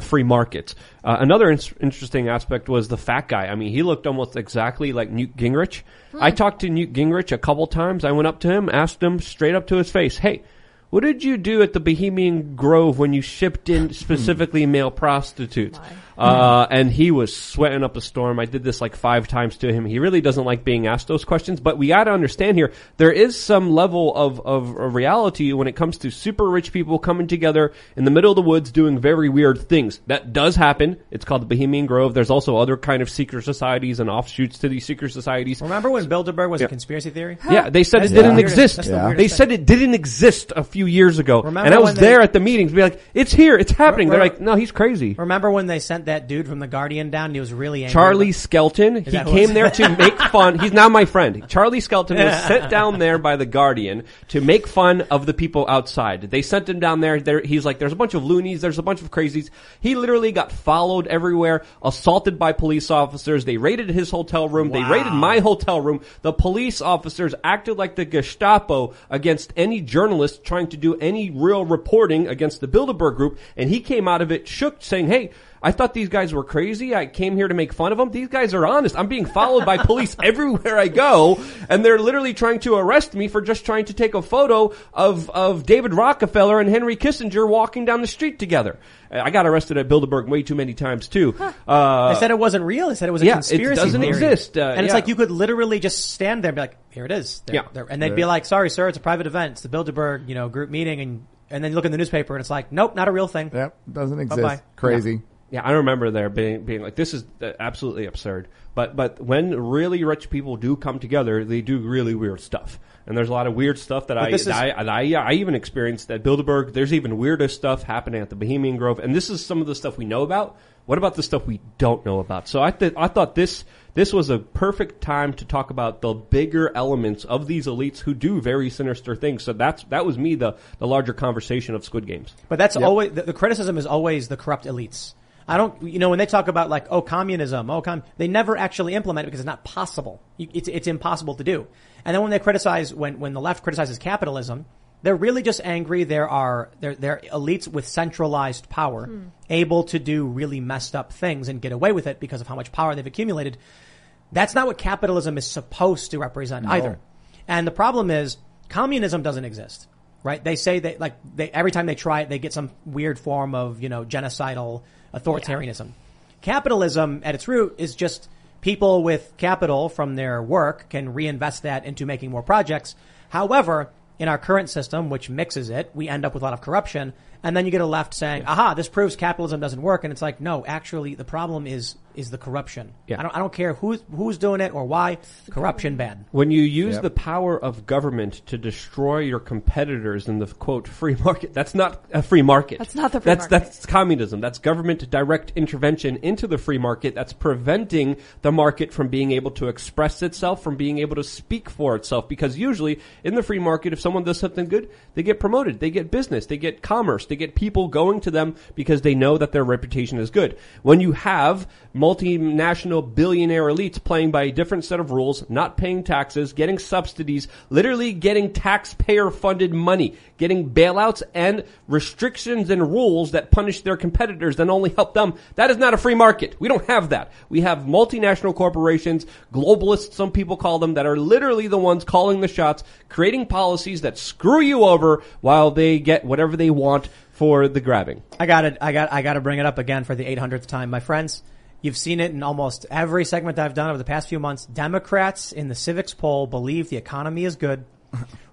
free markets. Another interesting aspect was the fat guy. I mean, he looked almost exactly like Newt Gingrich. Hmm. I talked to Newt Gingrich a couple times. I went up to him, asked him straight up to his face, hey, what did you do at the Bohemian Grove when you shipped in specifically male prostitutes? And he was sweating up a storm. I did this like 5 times to him. He really doesn't like being asked those questions, but we got to understand here, there is some level of reality when it comes to super rich people coming together in the middle of the woods doing very weird things. That does happen. It's called the Bohemian Grove. There's also other kind of secret societies and offshoots to these secret societies. Remember when Bilderberg was a conspiracy theory? Yeah, they said it didn't exist. They said it didn't exist a few years ago. Remember, and I was there at the meetings, be like, it's here, it's happening. They're like, no, he's crazy. Remember when they sent that dude from The Guardian down and he was really angry? Charlie Skelton. He came there to make fun. He's now my friend. Charlie Skelton was sent down there by The Guardian to make fun of the people outside. They sent him down there. He's like, there's a bunch of loonies, there's a bunch of crazies. He literally got followed everywhere, assaulted by police officers. They raided his hotel room. Wow. They raided my hotel room. The police officers acted like the Gestapo against any journalist trying to do any real reporting against the Bilderberg group, and he came out of it shook, saying, hey, I thought these guys were crazy. I came here to make fun of them. These guys are honest. I'm being followed by police everywhere I go, and they're literally trying to arrest me for just trying to take a photo of David Rockefeller and Henry Kissinger walking down the street together. I got arrested at Bilderberg way too many times too. Huh. They said it wasn't real. They said it was a conspiracy. It doesn't exist. And it's like you could literally just stand there and be like, here it is. And they'd be like, sorry, sir, it's a private event. It's the Bilderberg, group meeting. And then you look in the newspaper and it's like, nope, not a real thing. Yep. Doesn't exist. Bye-bye. Crazy. Yeah. Yeah, I remember there being like, this is absolutely absurd. But when really rich people do come together, they do really weird stuff. And there's a lot of weird stuff that I even experienced at Bilderberg. There's even weirder stuff happening at the Bohemian Grove. And this is some of the stuff we know about. What about the stuff we don't know about? So I thought this was a perfect time to talk about the bigger elements of these elites who do very sinister things. So that was me, the larger conversation of Squid Games. But that's always, the criticism is always the corrupt elites. I don't, when they talk about like, communism, they never actually implement it because it's not possible. It's impossible to do. And then when they criticize, when the left criticizes capitalism, they're really just angry. They're elites with centralized power, able to do really messed up things and get away with it because of how much power they've accumulated. That's not what capitalism is supposed to represent either. And the problem is communism doesn't exist, right? They say that every time they try it, they get some weird form of, genocidal authoritarianism. Yeah. Capitalism at its root is just people with capital from their work can reinvest that into making more projects. However, in our current system, which mixes it, we end up with a lot of corruption. And then you get a left saying, aha, this proves capitalism doesn't work. And it's like, no, actually, the problem is the corruption. Yeah. I don't care who's doing it or why. Corruption bad. When you use the power of government to destroy your competitors in the, quote, free market, that's not a free market. That's not the free market. That's communism. That's government direct intervention into the free market. That's preventing the market from being able to express itself, from being able to speak for itself. Because usually in the free market, if someone does something good, they get promoted. They get business. They get commerce. They get people going to them because they know that their reputation is good. When you have multinational billionaire elites playing by a different set of rules, not paying taxes, getting subsidies, literally getting taxpayer-funded money, getting bailouts and restrictions and rules that punish their competitors and only help them, that is not a free market. We don't have that. We have multinational corporations, globalists, some people call them, that are literally the ones calling the shots, creating policies that screw you over while they get whatever they want for the grabbing. I got to bring it up again for the 800th time, my friends. You've seen it in almost every segment I've done over the past few months. Democrats in the civics poll believe the economy is good.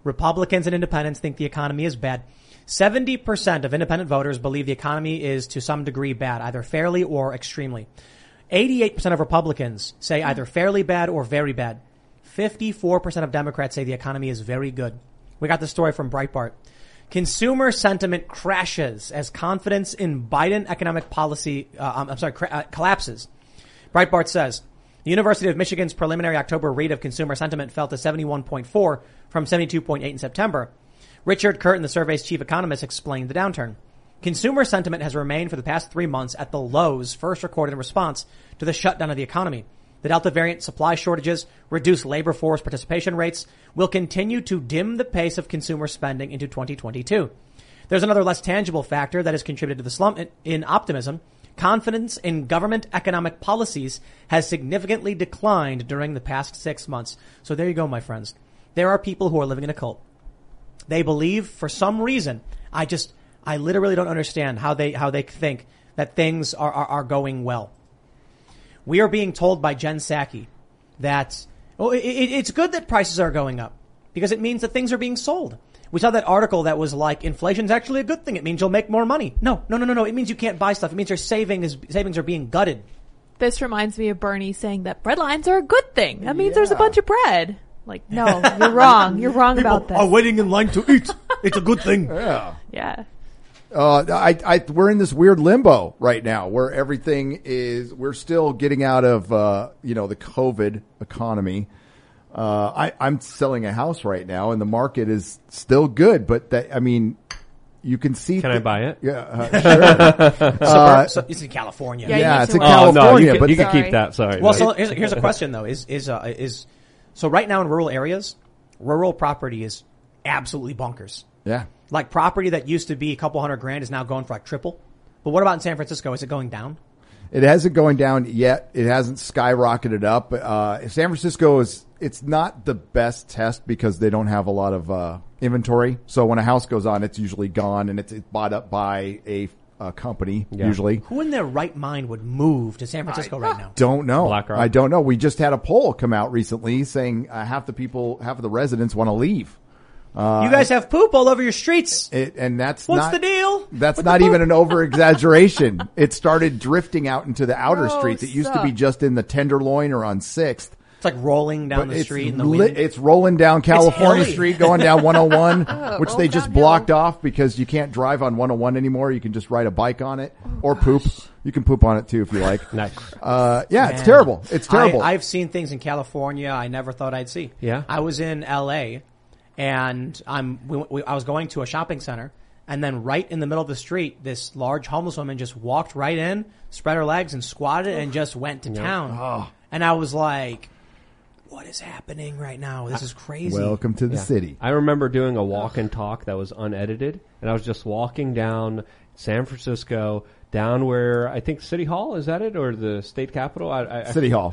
Republicans and independents think the economy is bad. 70% of independent voters believe the economy is to some degree bad, either fairly or extremely. 88% of Republicans say either fairly bad or very bad. 54% of Democrats say the economy is very good. We got this story from Breitbart. Consumer sentiment crashes as confidence in Biden economic policy collapses. Breitbart says, the University of Michigan's preliminary October read of consumer sentiment fell to 71.4 from 72.8 in September. Richard Curtin, the survey's chief economist, explained the downturn. Consumer sentiment has remained for the past 3 months at the lows first recorded in response to the shutdown of the economy. The Delta variant, supply shortages, reduced labor force participation rates will continue to dim the pace of consumer spending into 2022. There's another less tangible factor that has contributed to the slump in optimism. Confidence in government economic policies has significantly declined during the past 6 months. So there you go, my friends. There are people who are living in a cult. They believe for some reason. I literally don't understand how they think that things are going well. We are being told by Jen Psaki that it's good that prices are going up because it means that things are being sold. We saw that article that was like, inflation's actually a good thing. It means you'll make more money. No. It means you can't buy stuff. It means your savings are being gutted. This reminds me of Bernie saying that bread lines are a good thing. That means there's a bunch of bread. Like, no, you're wrong. You're wrong People about this. Are waiting in line to eat. It's a good thing. Yeah. Yeah. We're in this weird limbo right now where everything is, we're still getting out of, the COVID economy. I'm selling a house right now and the market is still good, but you can see. Can I buy it? Yeah, sure. It's in California. Yeah it's in California. No, but you can keep that. Sorry. Well, so here's a question though. So right now in rural areas, rural property is absolutely bonkers. Yeah. Like property that used to be a couple $100,000 is now going for like triple. But what about in San Francisco? Is it going down? It hasn't going down yet. It hasn't skyrocketed up. San Francisco is, it's not the best test because they don't have a lot of inventory. So when a house goes on, it's usually gone and it's bought up by a company, usually. Who in their right mind would move to San Francisco right now? Don't know. BlackRock. I don't know. We just had a poll come out recently saying half the people, half of the residents want to leave. You guys have poop all over your streets. And that's what's the deal? That's not even an over-exaggeration. It started drifting out into the outer streets. It used to be just in the Tenderloin or on 6th. It's like rolling down the street in the wind. It's rolling down California Street, going down 101, which they just blocked off because you can't drive on 101 anymore. You can just ride a bike on it or poop. You can poop on it too if you like. Nice. Man. It's terrible. It's terrible. I've seen things in California I never thought I'd see. Yeah. I was in LA. And I was going to a shopping center, and then right in the middle of the street, this large homeless woman just walked right in, spread her legs, and squatted, and just went to town. Oh. And I was like, what is happening right now? This is crazy. Welcome to the city. I remember doing a walk and talk that was unedited, and I was just walking down San Francisco, down where I think City Hall, is that it? Or the state capitol? Where City Hall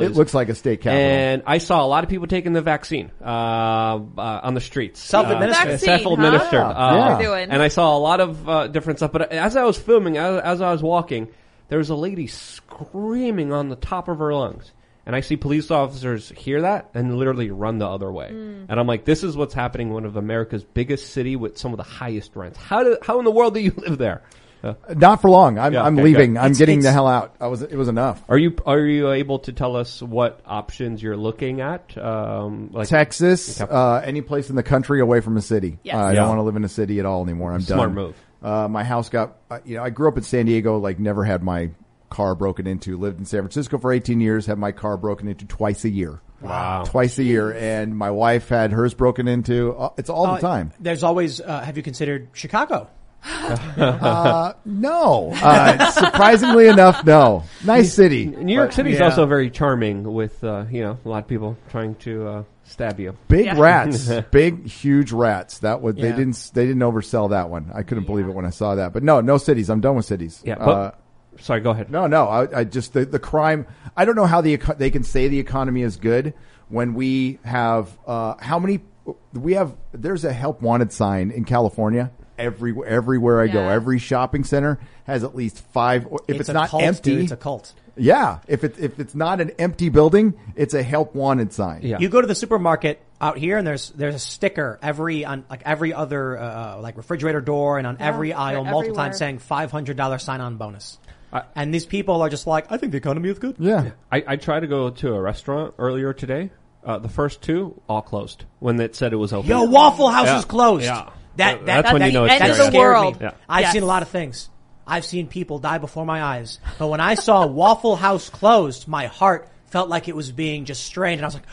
is. It looks like a state capitol. And I saw a lot of people taking the vaccine on the streets. Self-administered. Self-administered. And I saw a lot of different stuff. But as I was filming, as I was walking, there was a lady screaming on the top of her lungs. And I see police officers hear that and literally run the other way. Mm. And I'm like, this is what's happening in one of America's biggest city with some of the highest rents. How in the world do you live there? Not for long. I'm leaving. I'm getting the hell out. It was enough. Are you able to tell us what options you're looking at? Like Texas, any place in the country away from a city. Yes. I don't want to live in a city at all anymore. I'm done. Smart move. My house got, I grew up in San Diego, like never had my car broken into. Lived in San Francisco for 18 years, had my car broken into twice a year. Wow. Twice a year. And my wife had hers broken into. It's all the time. There's always, have you considered Chicago? No. Surprisingly enough, no. Nice city. New York City is also very charming with, a lot of people trying to, stab you. Big rats. Big, huge rats. That was, they didn't oversell that one. I couldn't believe it when I saw that. But no cities. I'm done with cities. Yeah. Sorry, go ahead. No. I just, the crime, I don't know how they can say the economy is good when we have, there's a help wanted sign in California. Everywhere I go, every shopping center has at least five. If it's not a cult, empty, dude, it's a cult. Yeah, if it's not an empty building, it's a help wanted sign. Yeah. You go to the supermarket out here, and there's a sticker every other refrigerator door and on every aisle, multiple times saying $500 sign on bonus. And these people are just like, I think the economy is good. Yeah, I tried to go to a restaurant earlier today. The first two all closed when it said it was open. Yo, Waffle House is closed. Yeah. That's when you know it's end of the world. Yeah. I've seen a lot of things. I've seen people die before my eyes. But when I saw Waffle House closed, my heart felt like it was being just strained. And I was like,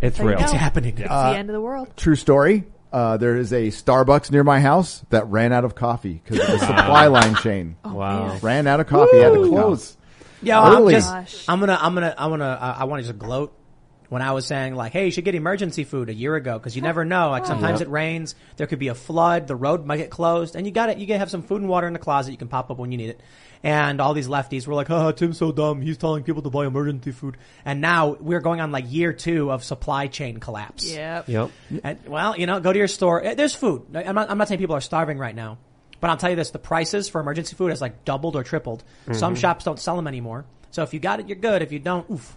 it's real. It's happening. It's the end of the world. True story. There is a Starbucks near my house that ran out of coffee because the supply line chain ran out of coffee. Woo. Had to close. Yeah, I want to just gloat. When I was saying like, hey, you should get emergency food a year ago because you never know. Like sometimes it rains, there could be a flood, the road might get closed, and you gotta have some food and water in the closet you can pop up when you need it. And all these lefties were like, haha, Tim's so dumb, he's telling people to buy emergency food. And now we're going on like year 2 of supply chain collapse. Yep. And, well, go to your store. There's food. I'm not saying people are starving right now. But I'll tell you this, the prices for emergency food has like doubled or tripled. Mm-hmm. Some shops don't sell them anymore. So if you got it, you're good. If you don't, oof.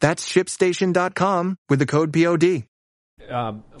That's ShipStation.com with the code POD.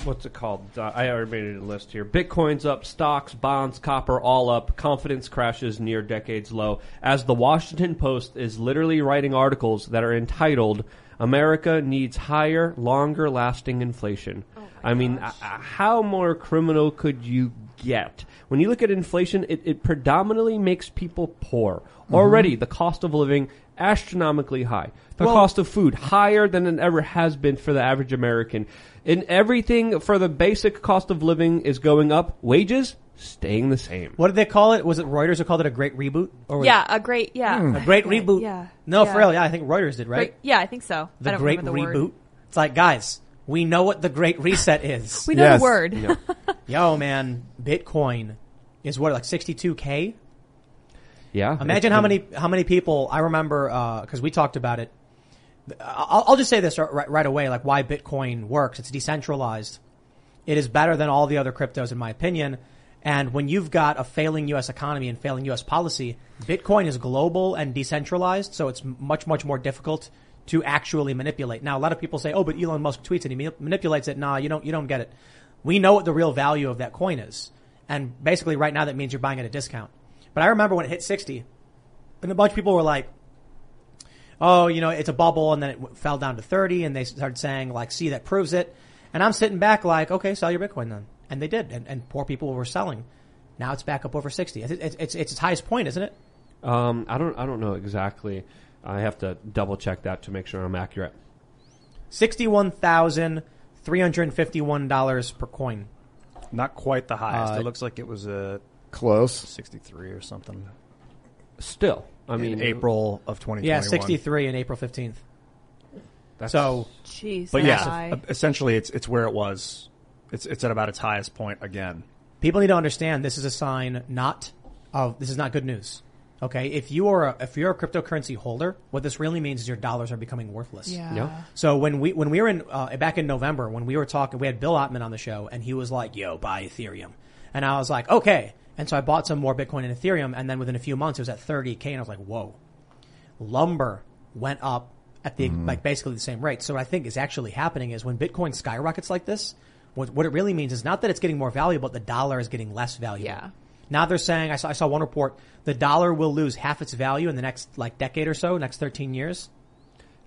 What's it called? I already made a list here. Bitcoin's up, stocks, bonds, copper, all up. Confidence crashes near decades low. As the Washington Post is literally writing articles that are entitled, America needs higher, longer-lasting inflation. How more criminal could you get? When you look at inflation, it predominantly makes people poor. Mm-hmm. Already, the cost of living astronomically high. The cost of food higher than it ever has been for the average American. And everything for the basic cost of living is going up. Wages staying the same. What did they call it? Was it Reuters who called it a great reboot? A great reboot. Yeah. No, yeah. For real. Yeah, I think Reuters did, right? I think so. The great reboot. Word. It's like, guys, we know what the great reset is. We know the word. No. Yo, man, Bitcoin is what, like 62K? Yeah. Imagine how many people. I remember because we talked about it. I'll just say this right away, like why Bitcoin works. It's decentralized. It is better than all the other cryptos, in my opinion. And when you've got a failing U.S. economy and failing U.S. policy, Bitcoin is global and decentralized, so it's much, much more difficult to actually manipulate. Now, a lot of people say, "Oh, but Elon Musk tweets and he manipulates it." Nah, you don't get it. We know what the real value of that coin is, and basically, right now, that means you're buying at a discount. But I remember when it hit 60, and a bunch of people were like, "Oh, it's a bubble," and then it fell down to 30, and they started saying, "Like, see, that proves it." And I'm sitting back, like, "Okay, sell your Bitcoin then." And they did, and poor people were selling. Now it's back up over 60. It's its highest point, isn't it? I don't know exactly. I have to double check that to make sure I'm accurate. $61,351 per coin. Not quite the highest. It looks like it was a close 63 or something. Still, April of 2021. Yeah, 63 in April 15th. That's jeez. But yeah, essentially, it's where it was. It's at about its highest point again. People need to understand this is a sign this is not good news. Okay, if you're a cryptocurrency holder, what this really means is your dollars are becoming worthless. Yeah. Yeah. So when we were in back in November, when we were talking, we had Bill Ottman on the show, and he was like, "Yo, buy Ethereum," and I was like, "Okay." And so I bought some more Bitcoin and Ethereum, and then within a few months, it was at 30K, and I was like, "Whoa!" Lumber went up at the basically the same rate. So what I think is actually happening is when Bitcoin skyrockets like this, what it really means is not that it's getting more valuable, the dollar is getting less valuable. Yeah. Now they're saying, I saw one report, the dollar will lose half its value in the next decade or so, next 13 years.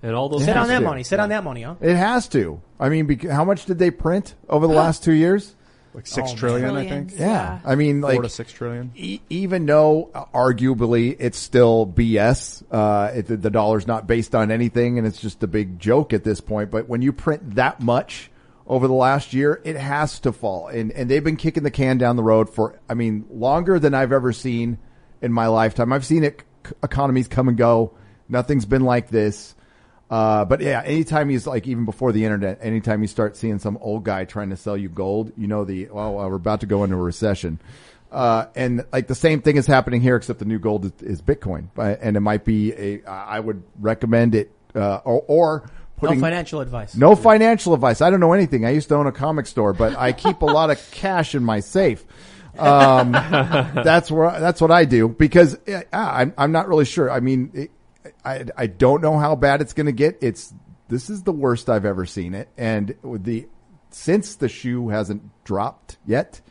And all those Sit on that money, huh? It has to. I mean, how much did they print over the last 2 years? Like 6 trillion, I think. Yeah. I mean, 4 to 6 trillion. Even though arguably it's still BS, the dollar's not based on anything and it's just a big joke at this point. But when you print that much over the last year, it has to fall. And they've been kicking the can down the road for, longer than I've ever seen in my lifetime. I've seen economies come and go. Nothing's been like this. But yeah, anytime even before the internet, anytime you start seeing some old guy trying to sell you gold, we're about to go into a recession. And the same thing is happening here, except the new gold is Bitcoin. And it might be I would recommend it, no financial advice. No financial advice. I don't know anything. I used to own a comic store, but I keep a lot of cash in my safe. That's what I do because I'm not really sure. I don't know how bad it's going to get. This is the worst I've ever seen it. And since the shoe hasn't dropped yet,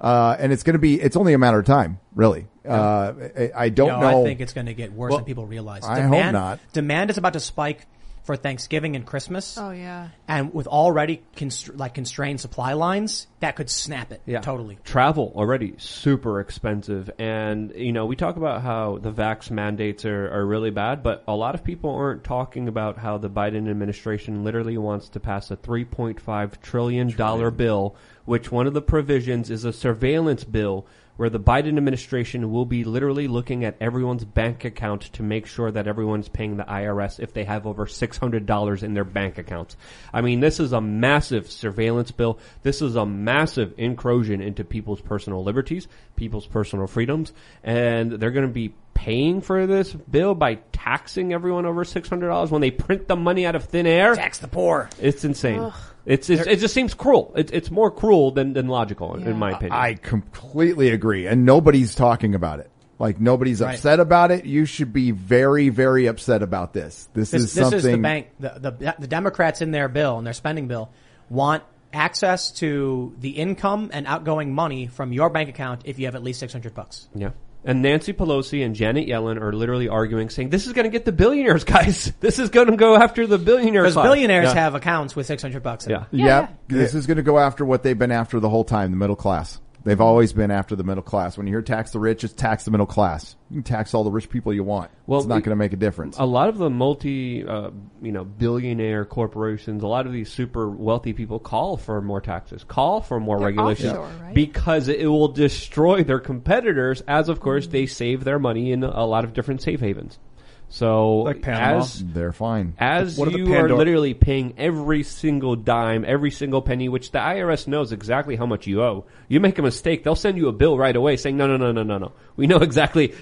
and it's only a matter of time, really. I don't know. I think it's going to get worse than people realize. I hope not. Demand is about to spike for Thanksgiving and Christmas. Oh, yeah. And with already constrained supply lines, that could snap it totally. Travel already super expensive. And, we talk about how the vax mandates are really bad, but a lot of people aren't talking about how the Biden administration literally wants to pass a $3.5 trillion bill, which one of the provisions is a surveillance bill where the Biden administration will be literally looking at everyone's bank account to make sure that everyone's paying the IRS if they have over $600 in their bank accounts. This is a massive surveillance bill. This is a massive incursion into people's personal liberties, people's personal freedoms, and they're going to be paying for this bill by taxing everyone over $600 when they print the money out of thin air. Tax the poor. It's insane. Ugh. It just seems cruel. It's more cruel than logical, in my opinion. I completely agree, and nobody's talking about it. Like, nobody's upset about it. You should be very, very upset about this. This is something. This is the bank. The Democrats in their bill, in their spending bill, want access to the income and outgoing money from your bank account if you have at least $600. Yeah. And Nancy Pelosi and Janet Yellen are literally arguing, saying, this is going to get the billionaires, guys. This is going to go after the billionaires. Because billionaires have accounts with $600 in it. Yeah. This is going to go after what they've been after the whole time, the middle class. They've always been after the middle class. When you hear tax the rich, it's tax the middle class. You can tax all the rich people you want. Well, it's not going to make a difference. A lot of the billionaire corporations, a lot of these super wealthy people call for more taxes, call for more regulations, right? Because it will destroy their competitors as, of course, they save their money in a lot of different safe havens. So like they're fine. As you are literally paying every single dime, every single penny, which the IRS knows exactly how much you owe. You make a mistake, they'll send you a bill right away saying, no. We know exactly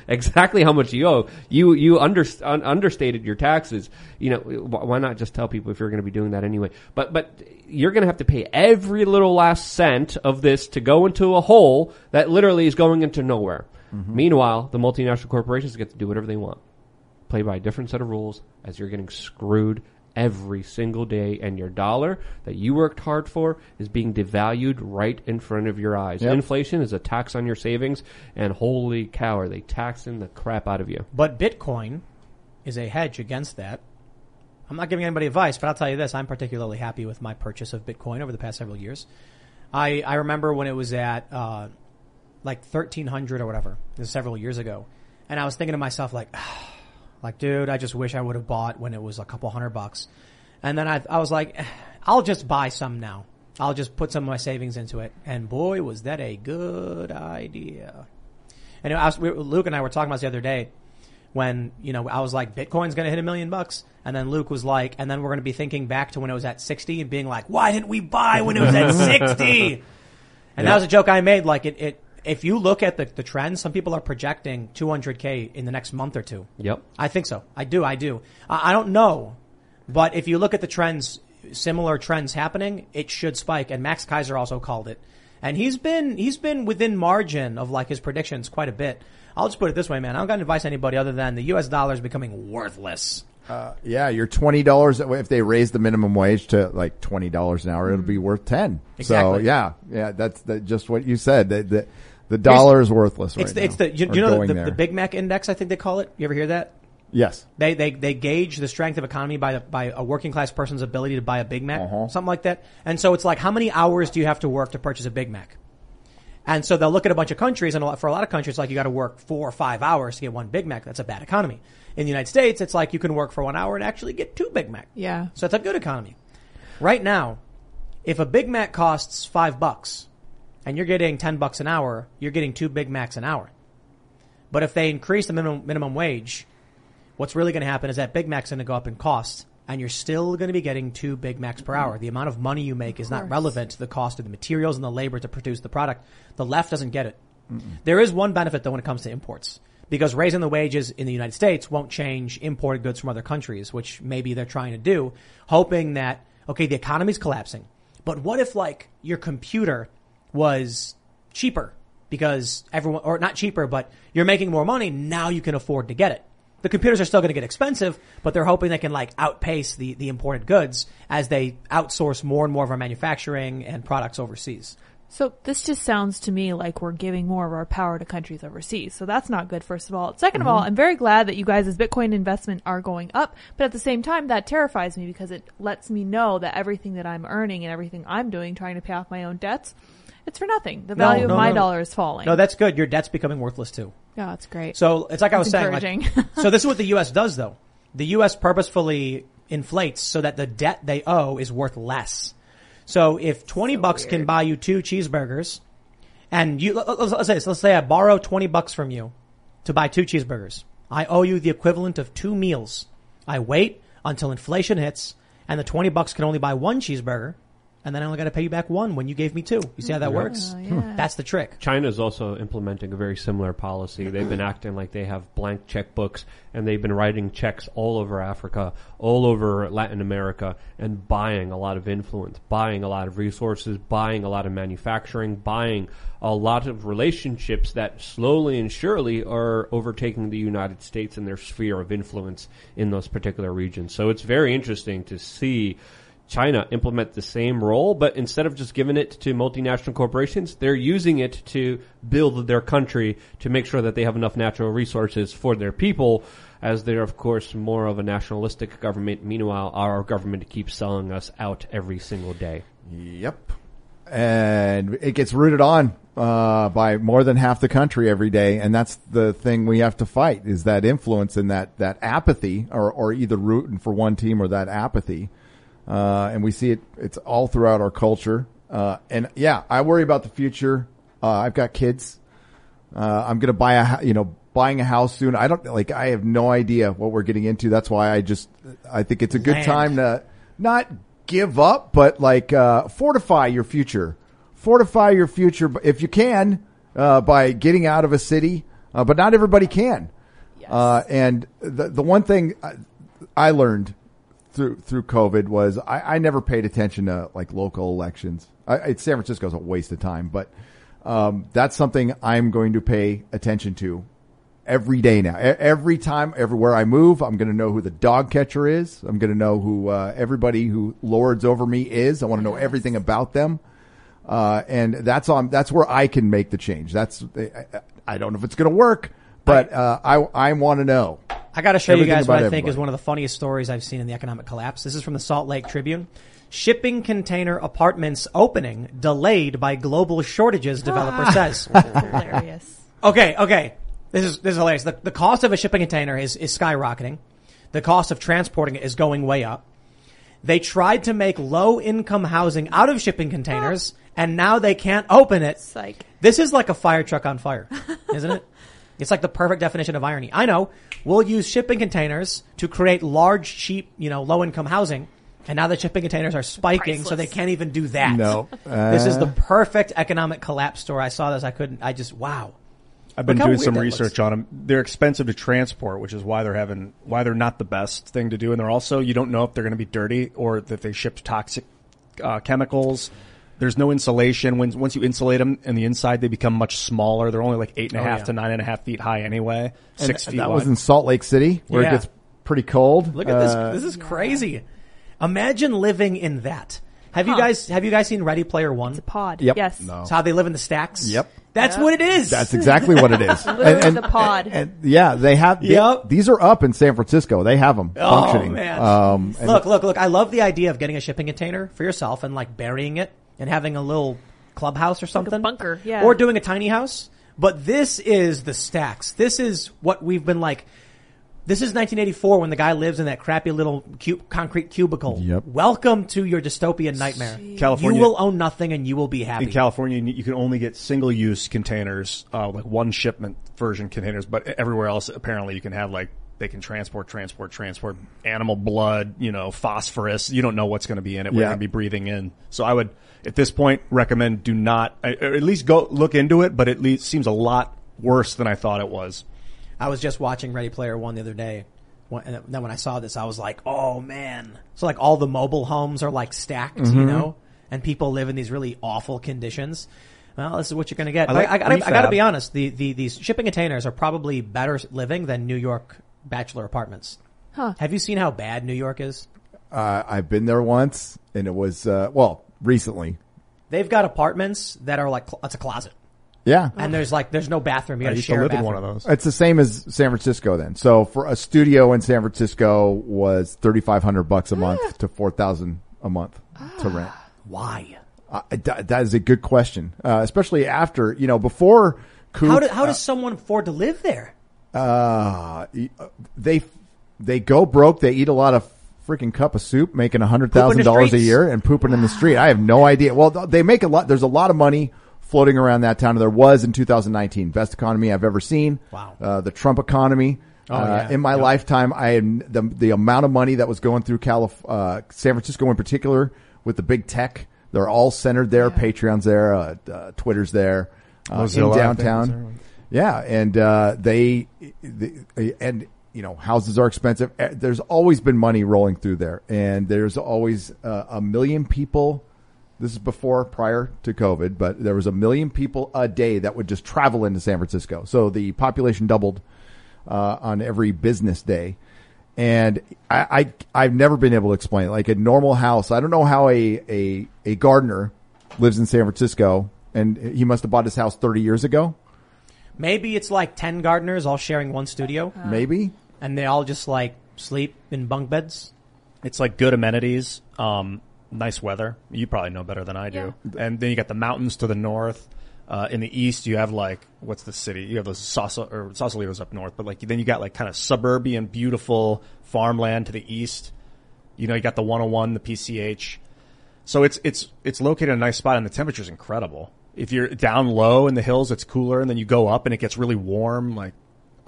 how much you owe. You understated your taxes. You know, why not just tell people if you're going to be doing that anyway? But you're going to have to pay every little last cent of this to go into a hole that literally is going into nowhere. Mm-hmm. Meanwhile, the multinational corporations get to do whatever they want. Play by a different set of rules as you're getting screwed every single day, and your dollar that you worked hard for is being devalued right in front of your eyes. Yep. Inflation is a tax on your savings, and holy cow, are they taxing the crap out of you. But Bitcoin is a hedge against that. I'm not giving anybody advice, but I'll tell you this. I'm particularly happy with my purchase of Bitcoin over the past several years. I remember when it was at like 1,300 or whatever. This was several years ago. And I was thinking to myself like, dude, I just wish I would have bought when it was a couple $100. And then I was like, I'll just buy some now. I'll just put some of my savings into it. And boy, was that a good idea. And Luke and I were talking about this the other day when, you know, I was like, Bitcoin's going to hit $1 million. And then Luke was like, and then we're going to be thinking back to when it was at 60 and being like, why didn't we buy when it was at 60? And that was a joke I made. Like if you look at the trend, some people are projecting 200K in the next month or two. Yep. I think so. I do. I don't know. But if you look at the trends, similar trends happening, it should spike. And Max Kaiser also called it. And he's been within margin of like his predictions quite a bit. I'll just put it this way, man. I'm not going to advise anybody other than the U.S. dollar is becoming worthless. Your $20, if they raise the minimum wage to like $20 an hour, it'll be worth 10. Exactly. So that's just what you said. The dollar is worthless right now. It's the Big Mac Index, I think they call it. You ever hear that? Yes. They gauge the strength of economy by a working class person's ability to buy a Big Mac, something like that. And so it's like, how many hours do you have to work to purchase a Big Mac? And so they'll look at a bunch of countries, and for a lot of countries, like you got to work 4 or 5 hours to get one Big Mac. That's a bad economy. In the United States, it's like you can work for 1 hour and actually get two Big Mac. Yeah. So it's a good economy. Right now, if a Big Mac costs $5, and you're getting $10 an hour, you're getting two Big Macs an hour. But if they increase the minimum wage, what's really going to happen is that Big Mac's going to go up in cost, and you're still going to be getting two Big Macs per hour. The amount of money you make is not relevant to the cost of the materials and the labor to produce the product. The left doesn't get it. Mm-mm. There is one benefit, though, when it comes to imports, because raising the wages in the United States won't change imported goods from other countries, which maybe they're trying to do, hoping that, okay, the economy's collapsing. But what if, like, your computer was cheaper because everyone, or not cheaper, but you're making more money. Now you can afford to get it. The computers are still going to get expensive, but they're hoping they can like outpace the imported goods as they outsource more and more of our manufacturing and products overseas. So this just sounds to me like we're giving more of our power to countries overseas. So that's not good, first of all. Second of all, I'm very glad that you guys' as Bitcoin investment are going up. But at the same time, that terrifies me because it lets me know that everything that I'm earning and everything I'm doing trying to pay off my own debts, it's for nothing. The value of my dollar is falling. No, that's good. Your debt's becoming worthless too. Yeah, that's great. So it's like I was saying. Like, so this is what the U.S. does though. The U.S. purposefully inflates so that the debt they owe is worth less. So if $20 can buy you two cheeseburgers and you, let's say I borrow $20 from you to buy two cheeseburgers. I owe you the equivalent of two meals. I wait until inflation hits and the $20 can only buy one cheeseburger. and then I only got to pay you back one when you gave me two. You see how that works? Yeah. That's the trick. China's also implementing a very similar policy. They've been acting like they have blank checkbooks, and they've been writing checks all over Africa, all over Latin America, and buying a lot of influence, buying a lot of resources, buying a lot of manufacturing, buying a lot of relationships that slowly and surely are overtaking the United States and their sphere of influence in those particular regions. So it's very interesting to see China implement the same role, but instead of just giving it to multinational corporations, they're using it to build their country to make sure that they have enough natural resources for their people, as they're, of course, more of a nationalistic government. Meanwhile, our government keeps selling us out every single day. Yep. And it gets rooted on by more than half the country every day, and that's the thing we have to fight, is that influence and that apathy, or either rooting for one team or that apathy. And we see it, it's all throughout our culture. And yeah, I worry about the future. I've got kids. I'm going to buying a house soon. I have no idea what we're getting into. That's why I think it's a good time to not give up, but fortify your future. Fortify your future if you can, by getting out of a city, but not everybody can. Yes. And the one thing I learned through COVID was I never paid attention to local elections. San Francisco's a waste of time, but that's something I'm going to pay attention to every day now. Every time, everywhere I move, I'm going to know who the dog catcher is. I'm going to know who everybody who lords over me is. I want to know everything about them. And that's where I can make the change. I don't know if it's going to work, but I want to know. I got to show you guys what I think is one of the funniest stories I've seen in the economic collapse. This is from the Salt Lake Tribune. Shipping container apartments opening delayed by global shortages, developer says. Hilarious. Okay. This is hilarious. The cost of a shipping container is skyrocketing. The cost of transporting it is going way up. They tried to make low-income housing out of shipping containers, and now they can't open it. Psych. This is like a fire truck on fire, isn't it? It's like the perfect definition of irony. I know. We'll use shipping containers to create large, cheap, low-income housing. And now the shipping containers are spiking, priceless. So they can't even do that. No. This is the perfect economic collapse story. I saw this. Wow. I've been doing some research on them. They're expensive to transport, which is why they're not the best thing to do. And they're also, you don't know if they're going to be dirty or if they ship toxic chemicals. There's no insulation. Once you insulate them in the inside, they become much smaller. They're only like 8.5 to 9.5 feet high anyway. 6 feet wide. That was in Salt Lake City where it gets pretty cold. Look at this. This is crazy. Imagine living in that. Have you guys seen Ready Player One? It's a pod. Yep. Yes. No. It's how they live in the stacks. Yep. That's what it is. That's exactly what it is. Literally the pod. And yeah, they have. Yep. These are up in San Francisco. They have them functioning. Oh man. Look. I love the idea of getting a shipping container for yourself and burying it. And having a little clubhouse or something. Like a bunker, yeah. Or doing a tiny house. But this is the stacks. This is what we've been like. This is 1984 when the guy lives in that crappy little concrete cubicle. Yep. Welcome to your dystopian nightmare. Jeez. California. You will own nothing and you will be happy. In California, you can only get single-use containers, like one shipment version containers. But everywhere else, apparently, you can have they can transport animal blood, phosphorus. You don't know what's going to be in it. We're going to be breathing in. So I would, at this point, recommend do not, or at least go look into it, but at least seems a lot worse than I thought it was. I was just watching Ready Player One the other day. And then when I saw this, I was like, oh man. So all the mobile homes are stacked, mm-hmm. And people live in these really awful conditions. Well, this is what you're going to get. I got to be honest. These shipping containers are probably better living than New York bachelor apartments. Huh. Have you seen how bad New York is? I've been there once, and it was recently. They've got apartments that are it's a closet. Yeah. And there's no bathroom. You got to share a bathroom. I used to live in one of those. It's the same as San Francisco then. So for a studio in San Francisco was $3,500 a month to $4,000 a month to rent. Why? That is a good question. Especially after, before Coop, how does someone afford to live there? They go broke. They eat a lot of freaking cup of soup, making $100,000 a year and pooping in the street. I have no idea. Well, they make a lot. There's a lot of money floating around that town. There was in 2019, best economy I've ever seen. Wow. The Trump economy. In my lifetime, the amount of money that was going through San Francisco in particular with the big tech They're all centered there. Yeah. Patreon's there. Twitter's there. In downtown. Yeah. And houses are expensive. There's always been money rolling through there. And there's always a million people. This is prior to COVID, but there was a million people a day that would just travel into San Francisco. So the population doubled on every business day. And I've never been able to explain it. Like a normal house, I don't know how a gardener lives in San Francisco, and he must have bought his house 30 years ago. Maybe it's like 10 gardeners all sharing one studio. Maybe. And they all just like sleep in bunk beds. It's like good amenities, nice weather. You probably know better than I do. Yeah. And then you got the mountains to the north. In the east, you have like, what's the city? You have those Sausalito's up north, but like then you got like kind of suburban, beautiful farmland to the east. You know, you got the 101, the PCH. So it's located in a nice spot, and the temperature's incredible. If you're down low in the hills, it's cooler, and then you go up, and it gets really warm, like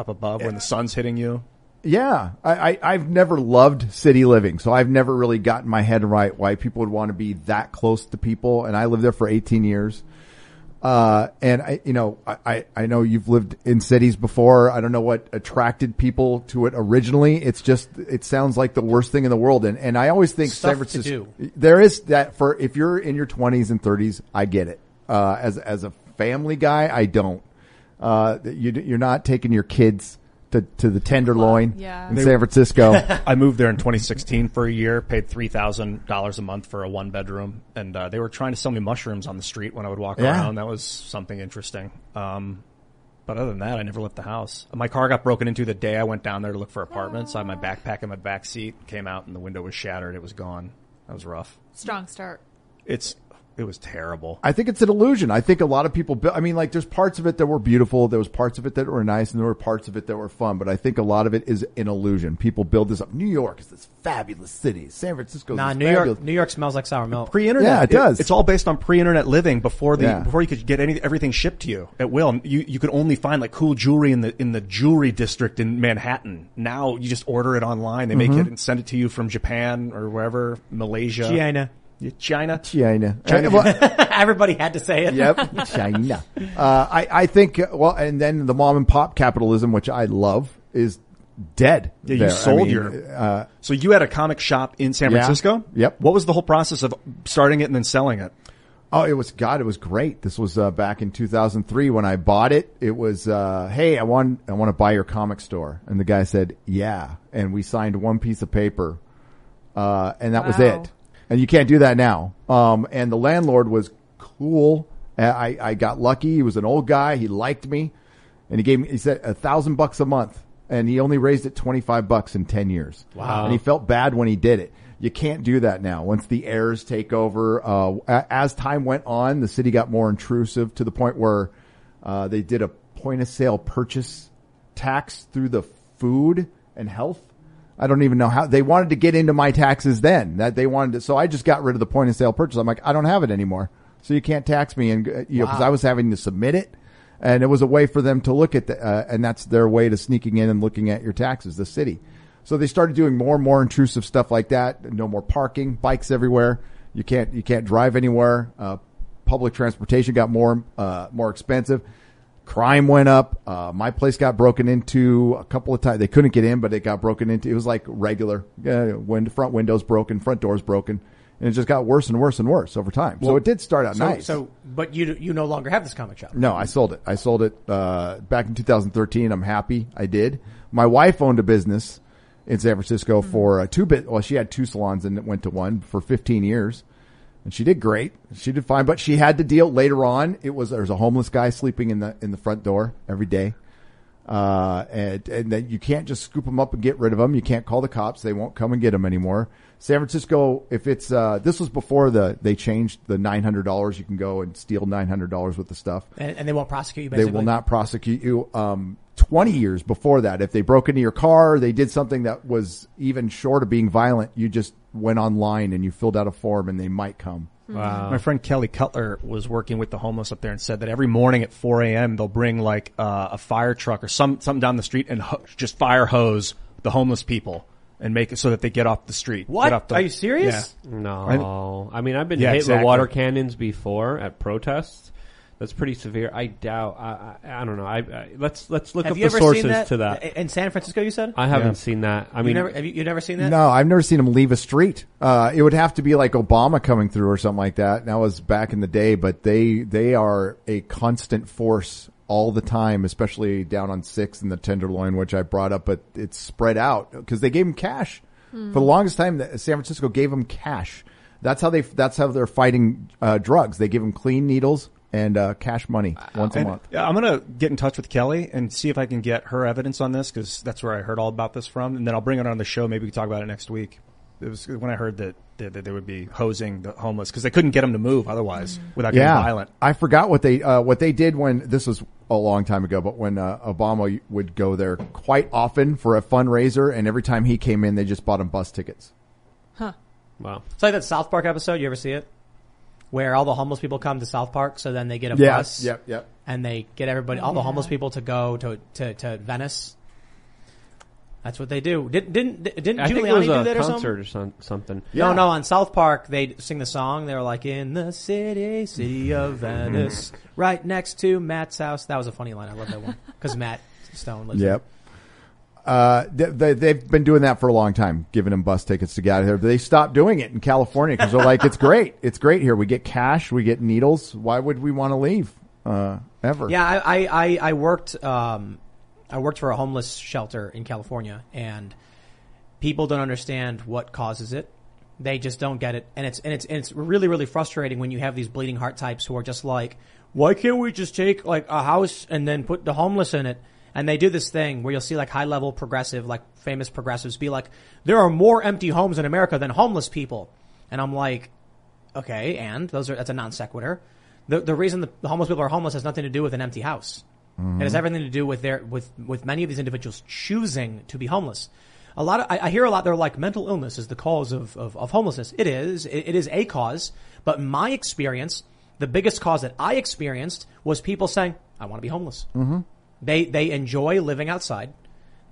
up above when the sun's hitting you. Yeah, I've never loved city living, so I've never really gotten my head right why people would want to be that close to people. And I lived there for 18 years. And I know you've lived in cities before. I don't know what attracted people to it originally. It's just, it sounds like the worst thing in the world. And I always think San Francisco, there is that for, if you're in your 20s and 30s, I get it. As a family guy, I don't. You're not taking your kids to the Tenderloin in San Francisco. I moved there in 2016 for a year, paid $3,000 a month for a one bedroom. And, they were trying to sell me mushrooms on the street when I would walk around. That was something interesting. But other than that, I never left the house. My car got broken into the day I went down there to look for apartments. I had my backpack in my back seat, came out and the window was shattered. It was gone. That was rough. Strong start. It was terrible. I think it's an illusion. I think a lot of people, there's parts of it that were beautiful. There was parts of it that were nice, and there were parts of it that were fun. But I think a lot of it is an illusion. People build this up. New York is this fabulous city. San Francisco is fabulous. New York smells like sour milk. Pre-internet. Yeah, it does. It's all based on pre-internet living before you could get everything shipped to you at will. You could only find like cool jewelry in the jewelry district in Manhattan. Now you just order it online. They make it and send it to you from Japan or wherever, Malaysia. China. Well, everybody had to say it. Yep. China. I think, well, and then the mom and pop capitalism, which I love, is dead. Yeah, there. You sold so you had a comic shop in San Francisco? Yep. What was the whole process of starting it and then selling it? Oh, it was great. This was back in 2003 when I bought it. It was, hey, I want to buy your comic store. And the guy said, yeah. And we signed one piece of paper. And that was it. And you can't do that now. And the landlord was cool. I got lucky. He was an old guy. He liked me, and he said $1,000 a month, and he only raised it $25 in 10 years. Wow! And he felt bad when he did it. You can't do that now. Once the heirs take over, as time went on, the city got more intrusive to the point where they did a point of sale purchase tax through the food and health. I don't even know how they wanted to get into my taxes then that they wanted to. So I just got rid of the point of sale purchase. I'm like, I don't have it anymore. So you can't tax me. And because I was having to submit it, and it was a way for them to look at and that's their way to sneaking in and looking at your taxes, the city. So they started doing more and more intrusive stuff like that. No more parking, bikes everywhere. You can't drive anywhere. Public transportation got more expensive. Crime went up. My place got broken into a couple of times. They couldn't get in, but it got broken into. It was like regular. Front windows broken, front doors broken, and it just got worse and worse and worse over time. Well, so it did start out nice. So, but you no longer have this comic shop. No, I sold it. Back in 2013. I'm happy I did. My wife owned a business in San Francisco for she had two salons and it went to one for 15 years. And she did great. She did fine, but she had to deal later on. There was a homeless guy sleeping in the front door every day. And then you can't just scoop them up and get rid of them. You can't call the cops. They won't come and get them anymore. San Francisco, if it's, this was before they changed the $900. You can go and steal $900 worth of stuff. And they won't prosecute you basically. They will not prosecute you. 20 years before that, if they broke into your car, they did something that was even short of being violent. You just went online and you filled out a form and they might come. Wow. My friend Kelly Cutler was working with the homeless up there and said that every morning at 4 a.m. they'll bring like a fire truck or something down the street and just fire hose the homeless people. and make it so that they get off the street. What? Are you serious? Yeah. No. I mean, I've been hit with water cannons before at protests. That's pretty severe. I doubt. I don't know. Let's look up the sources to that. In San Francisco, you said? I haven't seen that. I mean, you've never seen that? No, I've never seen them leave a street. It would have to be like Obama coming through or something like that. That was back in the day, but they are a constant force all the time, especially down on 6th and the Tenderloin, which I brought up, but it's spread out because they gave them cash. For the longest time, San Francisco gave them cash. That's how they're fighting drugs. They give them clean needles. And cash money once a month. I'm going to get in touch with Kelly and see if I can get her evidence on this because that's where I heard all about this from. And then I'll bring it on the show. Maybe we can talk about it next week. It was when I heard that they would be hosing the homeless because they couldn't get them to move otherwise without getting violent. I forgot what they did when this was a long time ago, but when Obama would go there quite often for a fundraiser, and every time he came in, they just bought him bus tickets. Huh. Wow. It's like that South Park episode. You ever see it? Where all the homeless people come to South Park, so then they get a bus, and they get everybody, all the homeless people, to go to Venice. That's what they do. Didn't I Giuliani do that or something? Or something? Yeah. No, on South Park they sing the song. They were like, "In the city of Venice, right next to Matt's house." That was a funny line. I love that one because Matt Stone lives there. They've been doing that for a long time, giving them bus tickets to get out of here. They stopped doing it in California because they're like, it's great here. We get cash, we get needles. Why would we want to leave ever? Yeah, I worked for a homeless shelter in California, and people don't understand what causes it. They just don't get it, and it's really, really frustrating when you have these bleeding heart types who are just like, why can't we just take like a house and then put the homeless in it? And they do this thing where you'll see like high-level progressive, like famous progressives be like, there are more empty homes in America than homeless people. And I'm like, okay, and that's a non sequitur. The reason the homeless people are homeless has nothing to do with an empty house. Mm-hmm. It has everything to do with with many of these individuals choosing to be homeless. A lot of, I hear a lot, they're like, mental illness is the cause of homelessness. It is a cause, but in my experience, the biggest cause that I experienced was people saying, I want to be homeless. Mm-hmm. They enjoy living outside.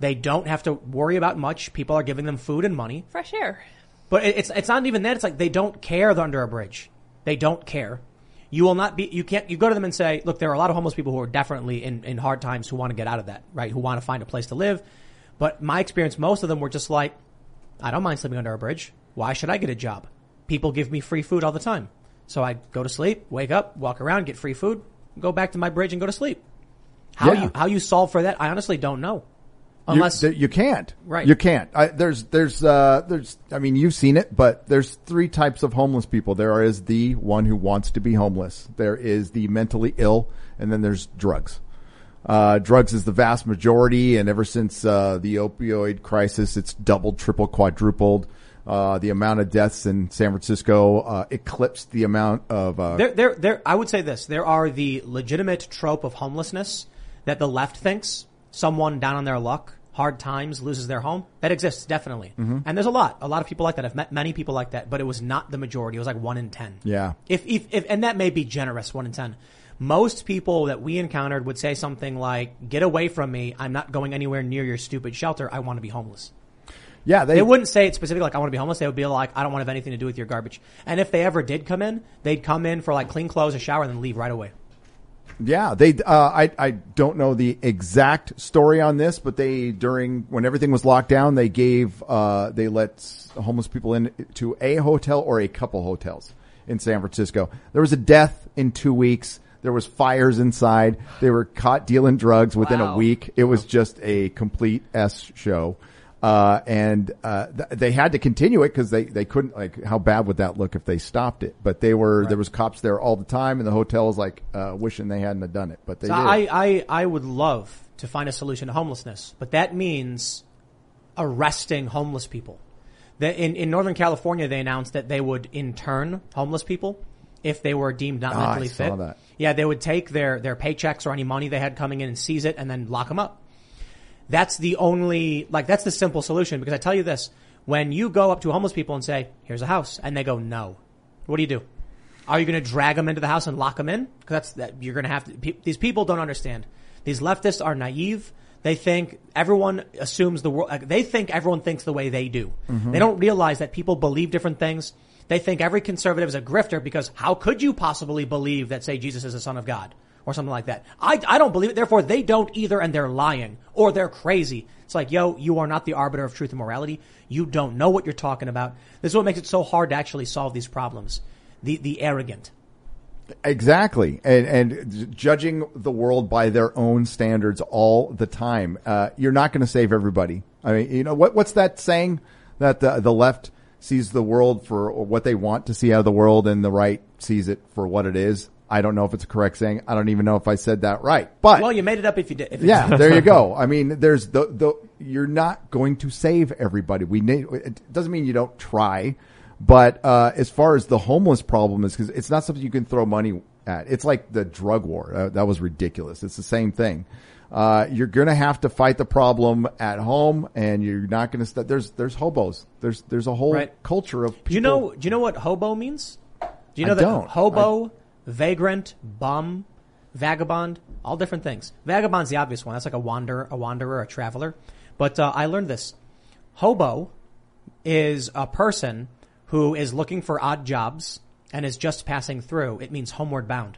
They don't have to worry about much. People are giving them food and money. Fresh air. But it's not even that. It's like they don't care. They're under a bridge. They don't care. You will not be, you go to them and say, look, there are a lot of homeless people who are definitely in hard times who want to get out of that, right? Who want to find a place to live. But my experience, most of them were just like, I don't mind sleeping under a bridge. Why should I get a job? People give me free food all the time. So I go to sleep, wake up, walk around, get free food, go back to my bridge and go to sleep. How you solve for that? I honestly don't know. Unless you can't, right? You can't. I mean, you've seen it, but there's three types of homeless people. There is the one who wants to be homeless. There is the mentally ill, and then there's drugs. Drugs is the vast majority, and ever since the opioid crisis, it's doubled, triple, quadrupled. The amount of deaths in San Francisco eclipsed the amount of. I would say this: there are the legitimate trope of homelessness that the left thinks, someone down on their luck, hard times, loses their home. That exists, definitely. Mm-hmm. And there's a lot of people like that. I've met many people like that, but it was not the majority. It was like 1 in 10. Yeah. If and that may be generous, 1 in 10. Most people that we encountered would say something like, get away from me. I'm not going anywhere near your stupid shelter. I want to be homeless. Yeah, they wouldn't say it specifically like, I want to be homeless. They would be like, I don't want to have anything to do with your garbage. And if they ever did come in, they'd come in for like clean clothes, a shower, and then leave right away. Yeah, they. I don't know the exact story on this, but when everything was locked down, they let homeless people in to a hotel or a couple hotels in San Francisco. There was a death in 2 weeks. There was fires inside. They were caught dealing drugs within a week. It was just a complete S show. They had to continue it because they couldn't, like, how bad would that look if they stopped it? But they were, There was cops there all the time, and the hotel was like, wishing they hadn't have done it, but they did. I would love to find a solution to homelessness, but that means arresting homeless people. In Northern California, they announced that they would intern homeless people if they were deemed not mentally fit. I saw that. Yeah, they would take their paychecks or any money they had coming in and seize it and then lock them up. That's the only, like, that's the simple solution, because I tell you this, when you go up to homeless people and say, here's a house, and they go, no, what do you do? Are you going to drag them into the house and lock them in? Because you're going to have to, these people don't understand. These leftists are naive. They think everyone assumes the world. They think everyone thinks the way they do. Mm-hmm. They don't realize that people believe different things. They think every conservative is a grifter because how could you possibly believe that, say, Jesus is the son of God or something like that? I don't believe it. Therefore, they don't either. And they're lying or they're crazy. It's like, yo, you are not the arbiter of truth and morality. You don't know what you're talking about. This is what makes it so hard to actually solve these problems. The arrogant. Exactly. And judging the world by their own standards all the time. You're not going to save everybody. I mean, you know, what's that saying that the left sees the world for what they want to see out of the world and the right sees it for what it is? I don't know if it's a correct saying. I don't even know if I said that right, but. Well, you made it up if you did. Yeah, there you go. I mean, there's you're not going to save everybody. It doesn't mean you don't try. But as far as the homeless problem is, because it's not something you can throw money at. It's like the drug war. That was ridiculous. It's the same thing. You're going to have to fight the problem at home, and you're not going to there's hobos. There's a whole culture of people. Do you know what hobo means? Do you know hobo, vagrant, bum, vagabond, all different things. Vagabond's the obvious one. That's like a wanderer, a traveler. But I learned this. Hobo is a person who is looking for odd jobs and is just passing through. It means homeward bound.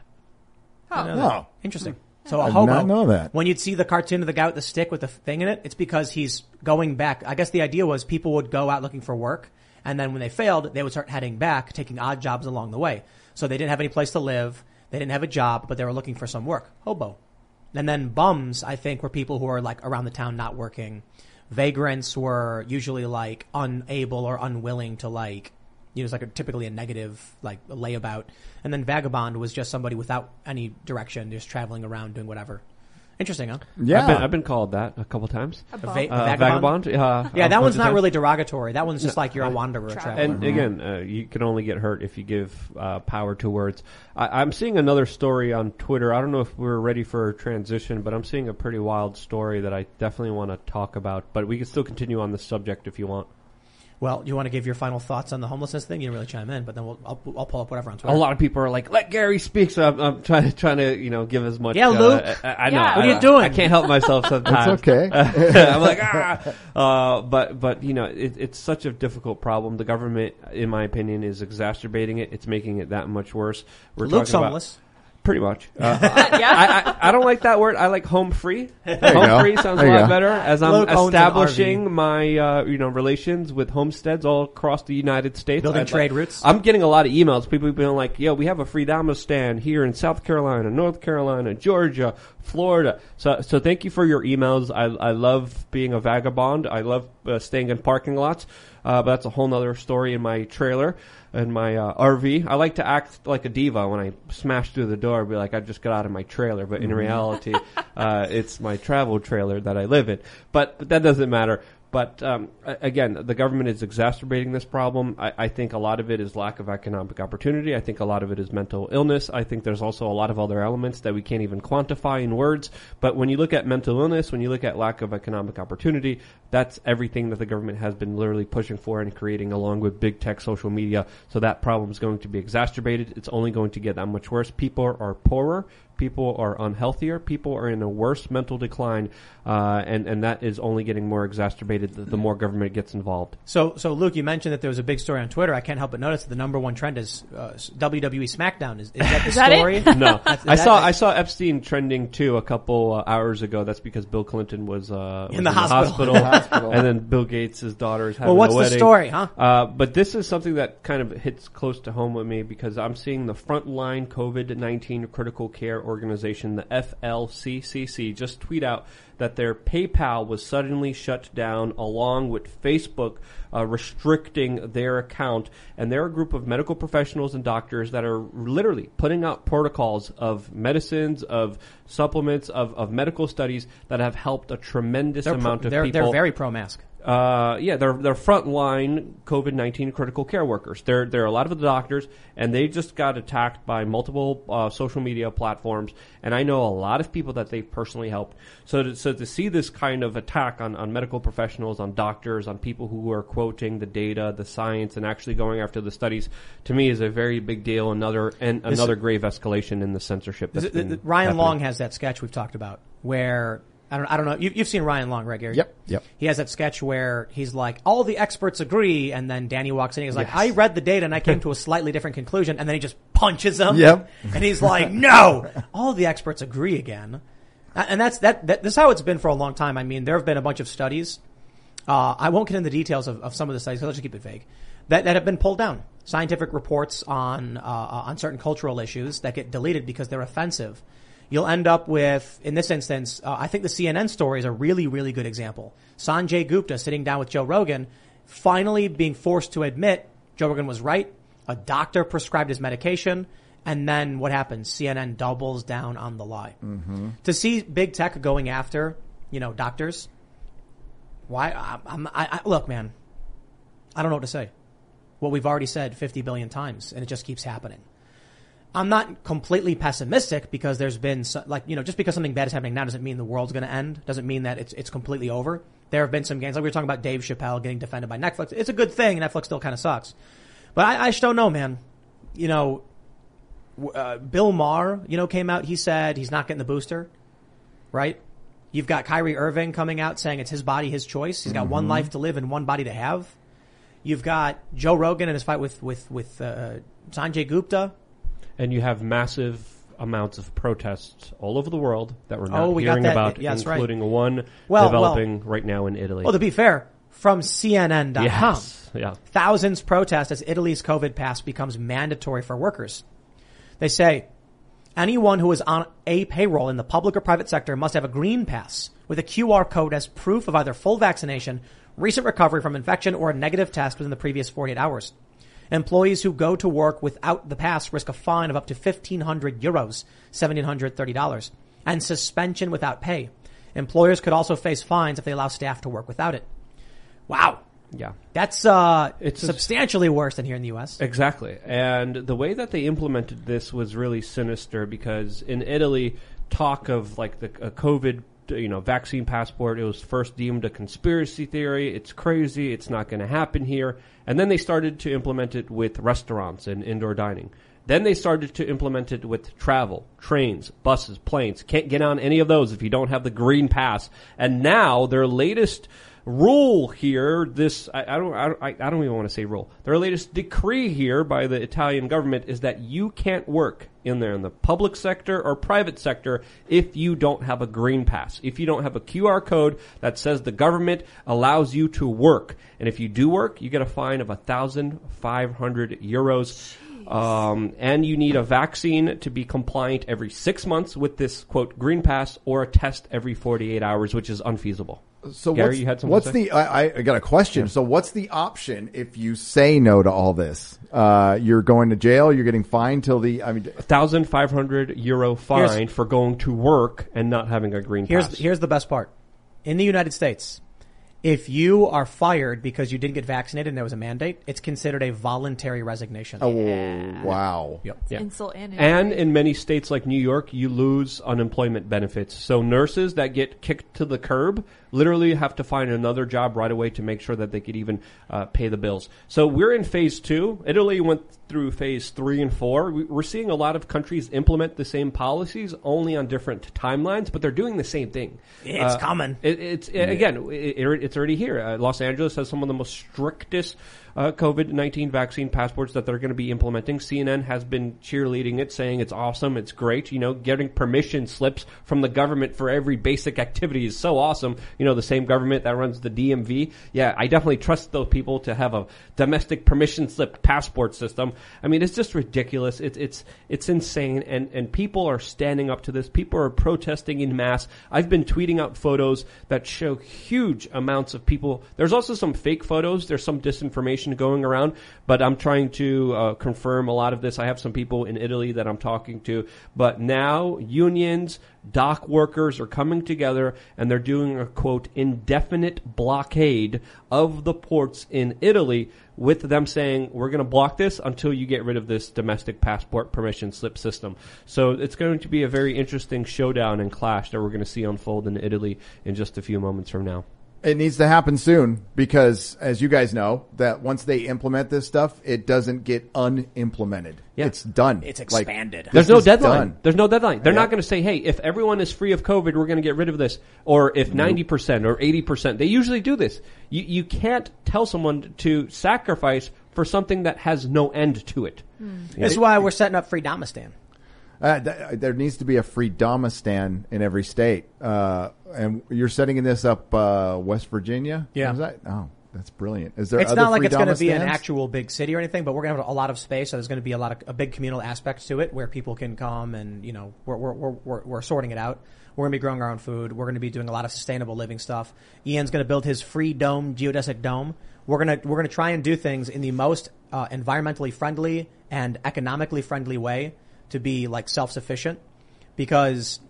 Oh, no. Interesting. So a hobo. I did not know that. When you'd see the cartoon of the guy with the stick with the thing in it, it's because he's going back. I guess the idea was people would go out looking for work, and then when they failed, they would start heading back, taking odd jobs along the way. So they didn't have any place to live. They didn't have a job, but they were looking for some work. Hobo. And then bums, I think, were people who are like around the town not working. Vagrants were usually like unable or unwilling to like. You know, it's like typically a negative, like a layabout. And then vagabond was just somebody without any direction, just traveling around doing whatever. Interesting, huh? Yeah. I've been called that a couple times. Vagabond? Yeah, that one's not really derogatory. That one's just like you're a wanderer, a traveler. And again, you can only get hurt if you give power to words. I'm seeing another story on Twitter. I don't know if we're ready for a transition, but I'm seeing a pretty wild story that I definitely want to talk about. But we can still continue on the subject if you want. Well, you want to give your final thoughts on the homelessness thing? You didn't really chime in, but then I'll pull up whatever on Twitter. A lot of people are like, "Let Gary speak," so I'm trying to give as much. Yeah, Luke. I know. What are you doing? I can't help myself sometimes. It's okay. I'm like but you know, it's such a difficult problem. The government, in my opinion, is exacerbating it. It's making it that much worse. Luke's homeless. Pretty much. Yeah. I don't like that word. I like home free. Home free sounds a lot better. As I'm establishing my relations with homesteads all across the United States, building trade routes. I'm getting a lot of emails. People have been like, "Yo, we have a free Freedama stand here in South Carolina, North Carolina, Georgia, Florida." So thank you for your emails. I love being a vagabond. I love staying in parking lots. But that's a whole nother story in my trailer and my RV. I like to act like a diva when I smash through the door and be like, I just got out of my trailer. But in reality, it's my travel trailer that I live in. But that doesn't matter. But again, the government is exacerbating this problem. I think a lot of it is lack of economic opportunity. I think a lot of it is mental illness. I think there's also a lot of other elements that we can't even quantify in words. But when you look at mental illness, when you look at lack of economic opportunity, that's everything that the government has been literally pushing for and creating along with big tech, social media. So that problem is going to be exacerbated. It's only going to get that much worse. People are poorer. People are unhealthier. People are in a worse mental decline, and that is only getting more exacerbated the more government gets involved. So Luke, you mentioned that there was a big story on Twitter. I can't help but notice that the number one trend is WWE SmackDown. Is that the story? That it? No, I saw Epstein trending too a couple hours ago. That's because Bill Clinton was in the hospital, and then Bill Gates' daughter is having a wedding. Well, what's the story, huh? But this is something that kind of hits close to home with me because I'm seeing the frontline COVID-19 critical care organization, the FLCCC, just tweet out that their PayPal was suddenly shut down along with Facebook restricting their account. And they're a group of medical professionals and doctors that are literally putting out protocols of medicines, of supplements, of medical studies that have helped a tremendous amount of people. They're very pro-mask. They're frontline COVID-19 critical care workers. They're a lot of the doctors, and they just got attacked by multiple social media platforms. And I know a lot of people that they personally helped. So to see this kind of attack on medical professionals, on doctors, on people who are quoting the data, the science, and actually going after the studies, to me is a very big deal. Another grave escalation in the censorship. Ryan Long has that sketch we've talked about where I don't know. You've seen Ryan Long, right, Gary? Yep. He has that sketch where he's like, all the experts agree. And then Danny walks in. He's like, yes. I read the data and I came to a slightly different conclusion. And then he just punches him. Yep. And he's like, no, all the experts agree again. And that's is how it's been for a long time. I mean, there have been a bunch of studies. I won't get into the details of some of the studies. So let's just keep it vague. That have been pulled down. Scientific reports on certain cultural issues that get deleted because they're offensive. You'll end up with, in this instance, I think the CNN story is a really, really good example. Sanjay Gupta sitting down with Joe Rogan, finally being forced to admit Joe Rogan was right. A doctor prescribed his medication. And then what happens? CNN doubles down on the lie. Mm-hmm. To see big tech going after, doctors. Why? Look, man, I don't know what to say. What we've already said 50 billion times, and it just keeps happening. I'm not completely pessimistic because there's been just because something bad is happening now doesn't mean the world's going to end. Doesn't mean that it's completely over. There have been some gains. Like we were talking about Dave Chappelle getting defended by Netflix. It's a good thing. Netflix still kind of sucks, but I just don't know, man. Bill Maher, came out. He said he's not getting the booster, right? You've got Kyrie Irving coming out saying it's his body, his choice. He's got one life to live and one body to have. You've got Joe Rogan in his fight with Sanjay Gupta. And you have massive amounts of protests all over the world that we're not hearing about, including one developing right now in Italy. Well, to be fair, from CNN.com, thousands protest as Italy's COVID pass becomes mandatory for workers. They say anyone who is on a payroll in the public or private sector must have a green pass with a QR code as proof of either full vaccination, recent recovery from infection, or a negative test within the previous 48 hours. Employees who go to work without the pass risk a fine of up to €1,500, $1,730, and suspension without pay. Employers could also face fines if they allow staff to work without it. Wow. Yeah. That's it's substantially worse than here in the U.S. Exactly. And the way that they implemented this was really sinister because in Italy, talk of like a COVID vaccine passport. It was first deemed a conspiracy theory. It's crazy. It's not going to happen here. And then they started to implement it with restaurants and indoor dining. Then they started to implement it with travel, trains, buses, planes. Can't get on any of those if you don't have the green pass. And now their latest rule here, I don't even want to say rule. Their latest decree here by the Italian government is that you can't work in the public sector or private sector if you don't have a green pass. If you don't have a QR code that says the government allows you to work. And if you do work, you get a fine of €1,500. And you need a vaccine to be compliant every 6 months with this, quote, green pass or a test every 48 hours, which is unfeasible. So Gary, you had something to say? I got a question. Yeah. So what's the option if you say no to all this? You're going to jail. You're getting fined €1,500 fine for going to work and not having a green pass. Here's the best part. In the United States, if you are fired because you didn't get vaccinated and there was a mandate, it's considered a voluntary resignation. Oh, yeah. Wow. Yep. Yeah. Insult and injury. And in many states like New York, you lose unemployment benefits. So nurses that get kicked to the curb literally have to find another job right away to make sure that they could even pay the bills. So we're in phase 2. Italy went through phase 3 and 4. We're seeing a lot of countries implement the same policies only on different timelines, but they're doing the same thing. It's coming. It's already here. Los Angeles has some of the most strictest COVID-19 vaccine passports that they're going to be implementing. CNN has been cheerleading it, saying it's awesome, it's great. Getting permission slips from the government for every basic activity is so awesome. The same government that runs the DMV. Yeah, I definitely trust those people to have a domestic permission slip passport system. I mean, it's just ridiculous. It's insane. And people are standing up to this. People are protesting en masse. I've been tweeting out photos that show huge amounts of people. There's also some fake photos. There's some disinformation going around, but I'm trying to confirm a lot of this. I have some people in Italy that I'm talking to, but now unions, dock workers are coming together and they're doing a, quote, indefinite blockade of the ports in Italy with them saying, we're going to block this until you get rid of this domestic passport permission slip system. So it's going to be a very interesting showdown and clash that we're going to see unfold in Italy in just a few moments from now. It needs to happen soon because, as you guys know, that once they implement this stuff, it doesn't get unimplemented. Yeah. It's done. It's expanded. Like, There's no deadline. They're not going to say, hey, if everyone is free of COVID, we're going to get rid of this. Or if 90% or 80%. They usually do this. You can't tell someone to sacrifice for something that has no end to it. Mm. This is why we're setting up Freedomistan. There needs to be a Freedomistan in every state. And you're setting this up, West Virginia? Yeah. Oh, that's brilliant. Is there It's not like it's going to be an actual big city or anything, but we're going to have a lot of space. So there's going to be a big communal aspect to it where people can come and, you know, we're sorting it out. We're going to be growing our own food. We're going to be doing a lot of sustainable living stuff. Ian's going to build his free dome, geodesic dome. We're going to try and do things in the most, environmentally friendly and economically friendly way. To be like self-sufficient, because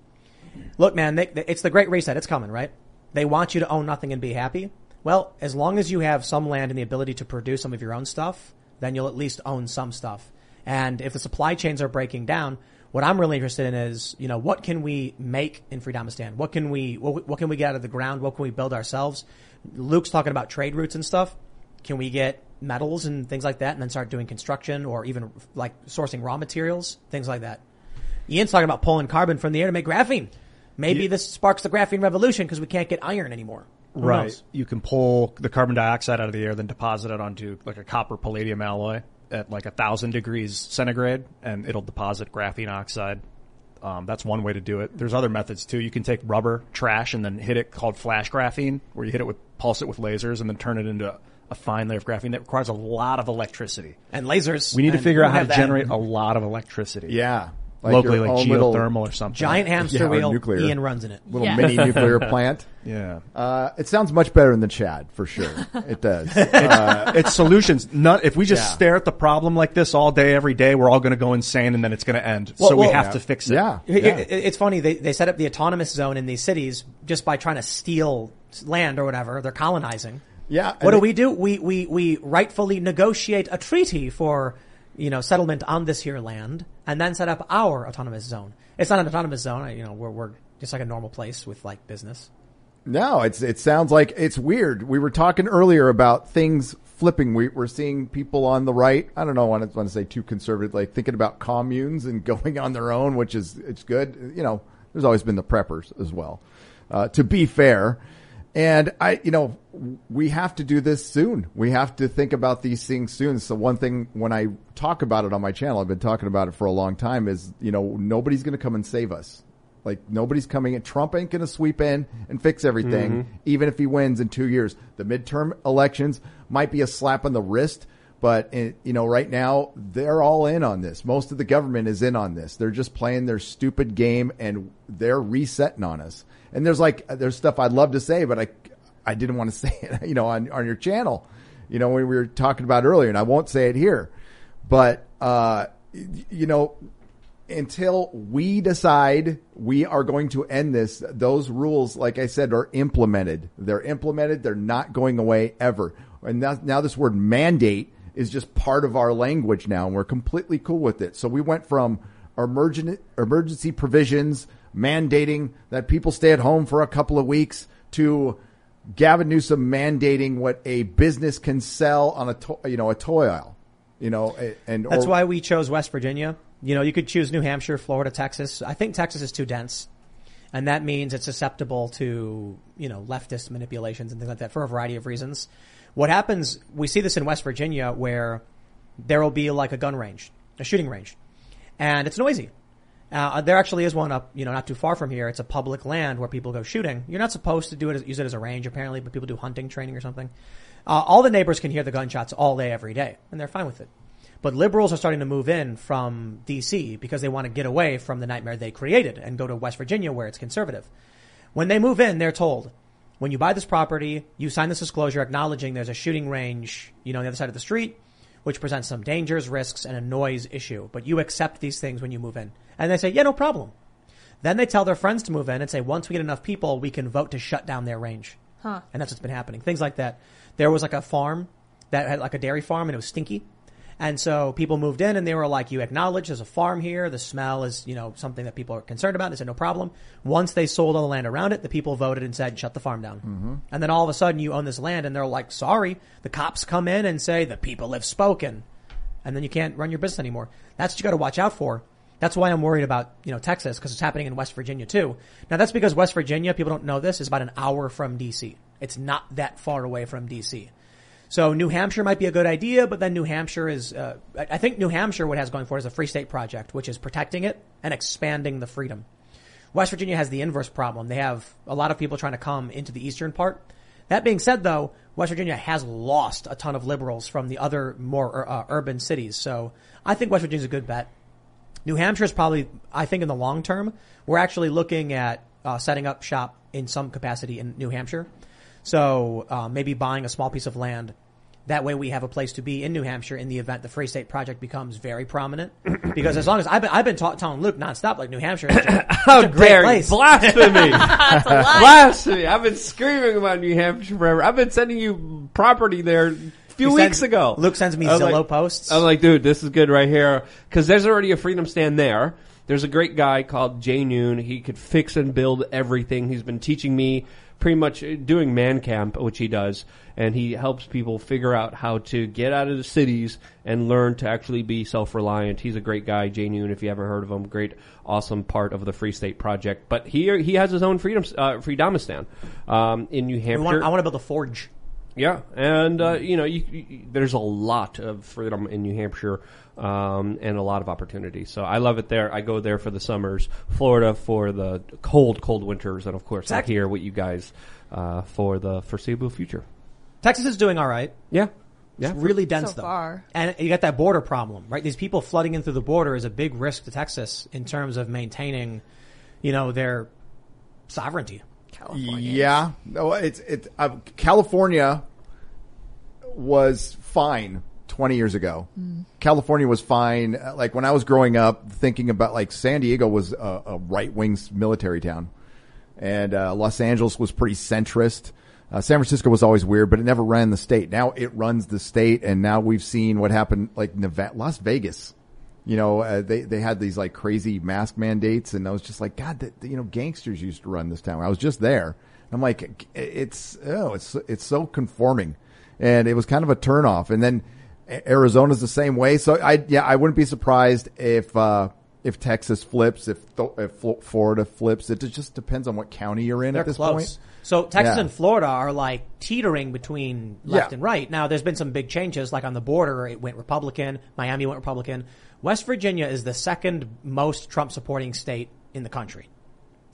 look, man, it's the great reset. It's coming, right? They want you to own nothing and be happy. Well, as long as you have some land and the ability to produce some of your own stuff, then you'll at least own some stuff. And if the supply chains are breaking down, what I'm really interested in is, you know, what can we make in Freedomistan? What can we get out of the ground? What can we build ourselves? Luke's talking about trade routes and stuff. Can we get metals and things like that and then start doing construction or even like sourcing raw materials, things like that? Ian's talking about pulling carbon from the air to make graphene. Maybe this sparks the graphene revolution because we can't get iron anymore. Who knows? You can pull the carbon dioxide out of the air, then deposit it onto like a copper palladium alloy at like 1,000 degrees centigrade and it'll deposit graphene oxide. That's one way to do it. There's other methods too. You can take rubber, trash, and then hit it called flash graphene, where you pulse it with lasers and then turn it into a fine layer of graphene that requires a lot of electricity and lasers. We need to figure out how to generate a lot of electricity. Yeah, like locally, like geothermal or something. Giant hamster wheel. Nuclear. Ian runs in it. Little mini nuclear plant. Yeah. It sounds much better than the Chad for sure. It does. It's solutions. If we just stare at the problem like this all day, every day, we're all going to go insane, and then it's going to end. So we have to fix it. Yeah. It's funny. They set up the autonomous zone in these cities just by trying to steal land or whatever. They're colonizing. Yeah. What do? We rightfully negotiate a treaty for, you know, settlement on this here land and then set up our autonomous zone. It's not an autonomous zone. You know, we're just like a normal place with like business. No, it sounds like it's weird. We were talking earlier about things flipping. We're seeing people on the right. I don't know. I want to say too conservative, like thinking about communes and going on their own, which is, it's good. You know, there's always been the preppers as well, to be fair. And we have to do this soon. We have to think about these things soon. So one thing, when I talk about it on my channel, I've been talking about it for a long time, is, you know, nobody's going to come and save us. Like, nobody's coming in. Trump ain't going to sweep in and fix everything, even if he wins in 2 years. The midterm elections might be a slap on the wrist, but right now they're all in on this. Most of the government is in on this. They're just playing their stupid game and they're resetting on us. And there's stuff I'd love to say, but I didn't want to say it, you know, on your channel, you know, when we were talking about earlier, and I won't say it here, but, you know, until we decide we are going to end this, those rules, like I said, are implemented. They're implemented. They're not going away ever. And now this word mandate is just part of our language now, and we're completely cool with it. So we went from emergency provisions, mandating that people stay at home for a couple of weeks, to Gavin Newsom mandating what a business can sell on a toy aisle, you know, and that's why we chose West Virginia. You know, you could choose New Hampshire, Florida, Texas. I think Texas is too dense, and that means it's susceptible to, you know, leftist manipulations and things like that for a variety of reasons. What happens? We see this in West Virginia, where there will be like a gun range, a shooting range, and it's noisy. There actually is one up, you know, not too far from here. It's a public land where people go shooting. You're not supposed to use it as a range, apparently, but people do hunting training or something. All the neighbors can hear the gunshots all day, every day, and they're fine with it. But liberals are starting to move in from D.C. because they want to get away from the nightmare they created and go to West Virginia, where it's conservative. When they move in, they're told, when you buy this property, you sign this disclosure acknowledging there's a shooting range, you know, on the other side of the street, which presents some dangers, risks, and a noise issue. But you accept these things when you move in. And they say, yeah, no problem. Then they tell their friends to move in and say, once we get enough people, we can vote to shut down their range. Huh. And that's what's been happening. Things like that. There was like a farm that had like a dairy farm, and it was stinky. And so people moved in and they were like, you acknowledge there's a farm here. The smell is, you know, something that people are concerned about. They said, no problem. Once they sold all the land around it, the people voted and said, shut the farm down. Mm-hmm. And then all of a sudden you own this land and they're like, sorry. The cops come in and say, the people have spoken. And then you can't run your business anymore. That's what you got to watch out for. That's why I'm worried about, you know, Texas, because it's happening in West Virginia too. Now that's because West Virginia, people don't know this, is about an hour from DC. It's not that far away from DC. So New Hampshire might be a good idea, but then New Hampshire is, I think New Hampshire, what it has going for it is a free state project, which is protecting it and expanding the freedom. West Virginia has the inverse problem. They have a lot of people trying to come into the eastern part. That being said, though, West Virginia has lost a ton of liberals from the other more urban cities. So I think West Virginia is a good bet. New Hampshire is probably, I think in the long term, we're actually looking at setting up shop in some capacity in New Hampshire. So maybe buying a small piece of land. That way we have a place to be in New Hampshire in the event the Free State Project becomes very prominent. Because as long as I've been telling Luke nonstop, like New Hampshire is a great place. Blasphemy. That's a lie. Blasphemy. I've been screaming about New Hampshire forever. I've been sending you property there a few weeks ago. Luke sends me Zillow posts. I'm like, dude, this is good right here. Because there's already a freedom stand there. There's a great guy called Jay Noon. He could fix and build everything. He's been teaching me. Pretty much doing man camp, which he does, and he helps people figure out how to get out of the cities and learn to actually be self-reliant. He's a great guy, Jay Noon, if you haven't heard of him. Great, awesome part of the Free State Project. But he has his own Freedomistan in New Hampshire. I want to build a forge. Yeah, and there's a lot of freedom in New Hampshire and a lot of opportunity. So I love it there. I go there for the summers, Florida for the cold winters, and of course I'm here with you guys for the foreseeable future. Texas is doing all right. Yeah. It's really dense so though. Far. And you got that border problem, right? These people flooding in through the border is a big risk to Texas in terms of maintaining, their sovereignty. California. Yeah. No, California was fine 20 years ago. Mm. California was fine. Like when I was growing up thinking about like San Diego was a right-wing military town and Los Angeles was pretty centrist. San Francisco was always weird, but it never ran the state. Now it runs the state. And now we've seen what happened like Nevada, Las Vegas. They had these like crazy mask mandates and I was just like, God, gangsters used to run this town. I was just there. And I'm like, it's so conforming. And it was kind of a turnoff. And then Arizona's the same way. So I wouldn't be surprised if Texas flips, if Florida flips. It just depends on what county you're in. They're at this close. Point. So Texas and Florida are like teetering between left and right. Now there's been some big changes, like on the border, it went Republican. Miami went Republican. West Virginia is the second most Trump supporting state in the country.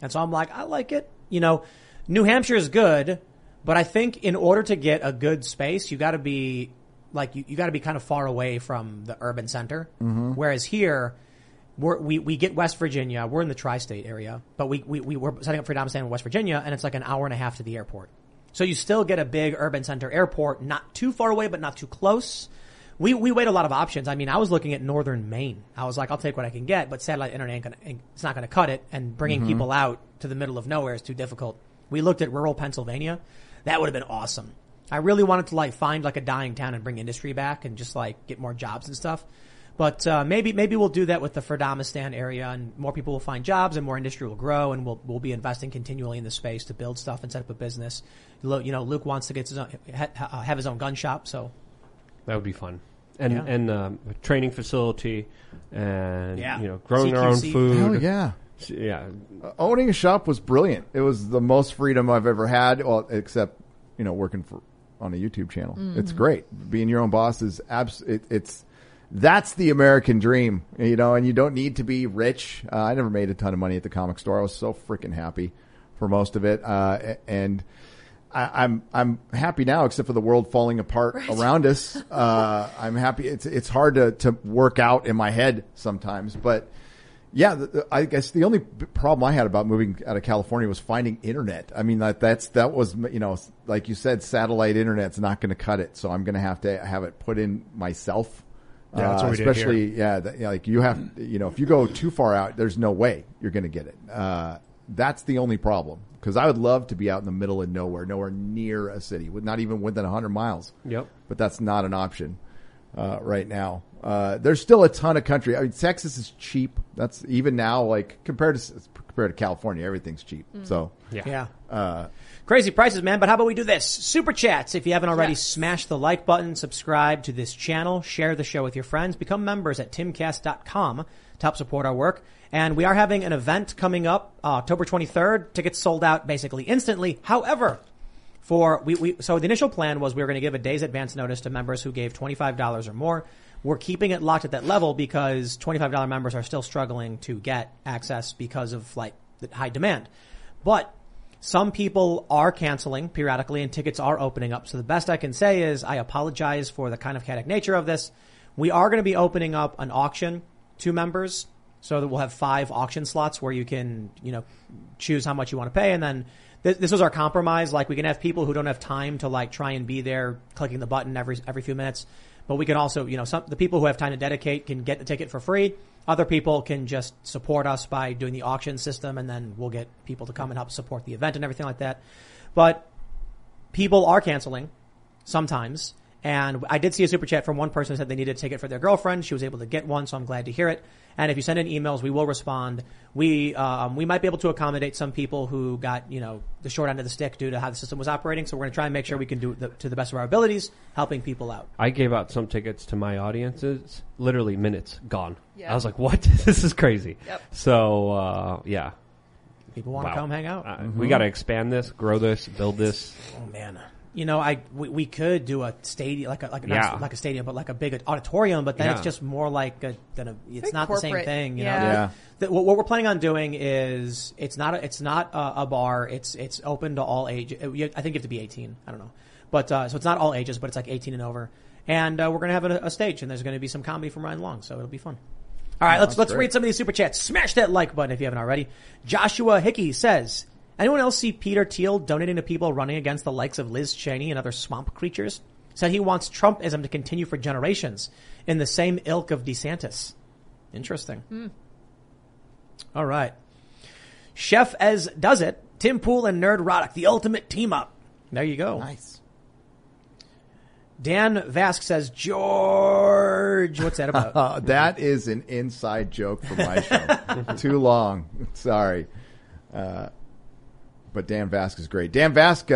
And so I'm like, I like it. New Hampshire is good, but I think in order to get a good space, you got to be like, you got to be kind of far away from the urban center. Mm-hmm. Whereas here, we get West Virginia. We're in the tri-state area, but we're setting up Freedomistan in West Virginia, and it's like an hour and a half to the airport. So you still get a big urban center airport, not too far away, but not too close. We weighed a lot of options. I mean, I was looking at northern Maine. I was like, I'll take what I can get, but satellite internet, it's not going to cut it, and bringing people out to the middle of nowhere is too difficult. We looked at rural Pennsylvania. That would have been awesome. I really wanted to like find like a dying town and bring industry back and just like get more jobs and stuff. But maybe we'll do that with the Freedomistan area, and more people will find jobs, and more industry will grow, and we'll be investing continually in the space to build stuff and set up a business. Luke wants to get have his own gun shop, so that would be fun, and a training facility, and growing our own food. Hell yeah. Yeah, owning a shop was brilliant. It was the most freedom I've ever had, well, except working on a YouTube channel. Mm-hmm. It's great being your own boss is That's the American dream, and you don't need to be rich. I never made a ton of money at the comic store. I was so freaking happy for most of it. And I'm happy now, except for the world falling apart around us. I'm happy. It's hard to work out in my head sometimes, but yeah, I guess the only problem I had about moving out of California was finding internet. I mean, that was, like you said, satellite internet's not going to cut it. So I'm going to have it put in myself. Yeah, that's what we especially did here. Like you have, if you go too far out, there's no way you're going to get it. That's the only problem, because I would love to be out in the middle of nowhere near a city, not even within 100 miles. Yep. But that's not an option. right now. There's still a ton of country. I mean, Texas is cheap. That's even now, like compared to California, everything's cheap. Mm. So yeah. Crazy prices, man. But how about we do this? Super chats. If you haven't already, smash the like button, subscribe to this channel, share the show with your friends, become members at timcast.com to help support our work. And we are having an event coming up, October 23rd. Tickets sold out basically instantly. However, so the initial plan was we were going to give a day's advance notice to members who gave $25 or more. We're keeping it locked at that level because $25 members are still struggling to get access because of like the high demand. But some people are canceling periodically and tickets are opening up. So the best I can say is I apologize for the kind of chaotic nature of this. We are going to be opening up an auction to members so that we'll have 5 auction slots where you can, choose how much you want to pay. And then this was our compromise. Like we can have people who don't have time to like try and be there clicking the button every few minutes. But we can also, the people who have time to dedicate can get the ticket for free. Other people can just support us by doing the auction system, and then we'll get people to come and help support the event and everything like that. But people are canceling sometimes. And I did see a super chat from one person who said they needed a ticket for their girlfriend. She was able to get one, so I'm glad to hear it. And if you send in emails, we will respond. We might be able to accommodate some people who got, the short end of the stick due to how the system was operating. So we're going to try and make sure we can do to the best of our abilities, helping people out. I gave out some tickets to my audiences, literally minutes gone. Yeah. I was like, what? This is crazy. Yep. So, yeah. People want to come hang out. We got to expand this, grow this, build this. Oh, man. We could do a stadium, like a stadium, but like a big auditorium. But then it's just more like it's not corporate. The same thing. What we're planning on doing is it's not a bar. It's open to all ages. I think you have to be 18. I don't know, but so it's not all ages, but it's like 18 and over. And we're gonna have a stage, and there's gonna be some comedy from Ryan Long, so it'll be fun. All right, let's read some of these super chats. Smash that like button if you haven't already. Joshua Hickey says. Anyone else see Peter Thiel donating to people running against the likes of Liz Cheney and other swamp creatures? Said he wants Trumpism to continue for generations in the same ilk of DeSantis. Interesting. Mm. All right. Chef Ez Does It, Tim Pool and NerdRotic, the ultimate team up. There you go. Nice. Dan Vask says, George, what's that about? That is an inside joke for my show. Too long. Sorry. But Dan Vask is great. Dan Vask,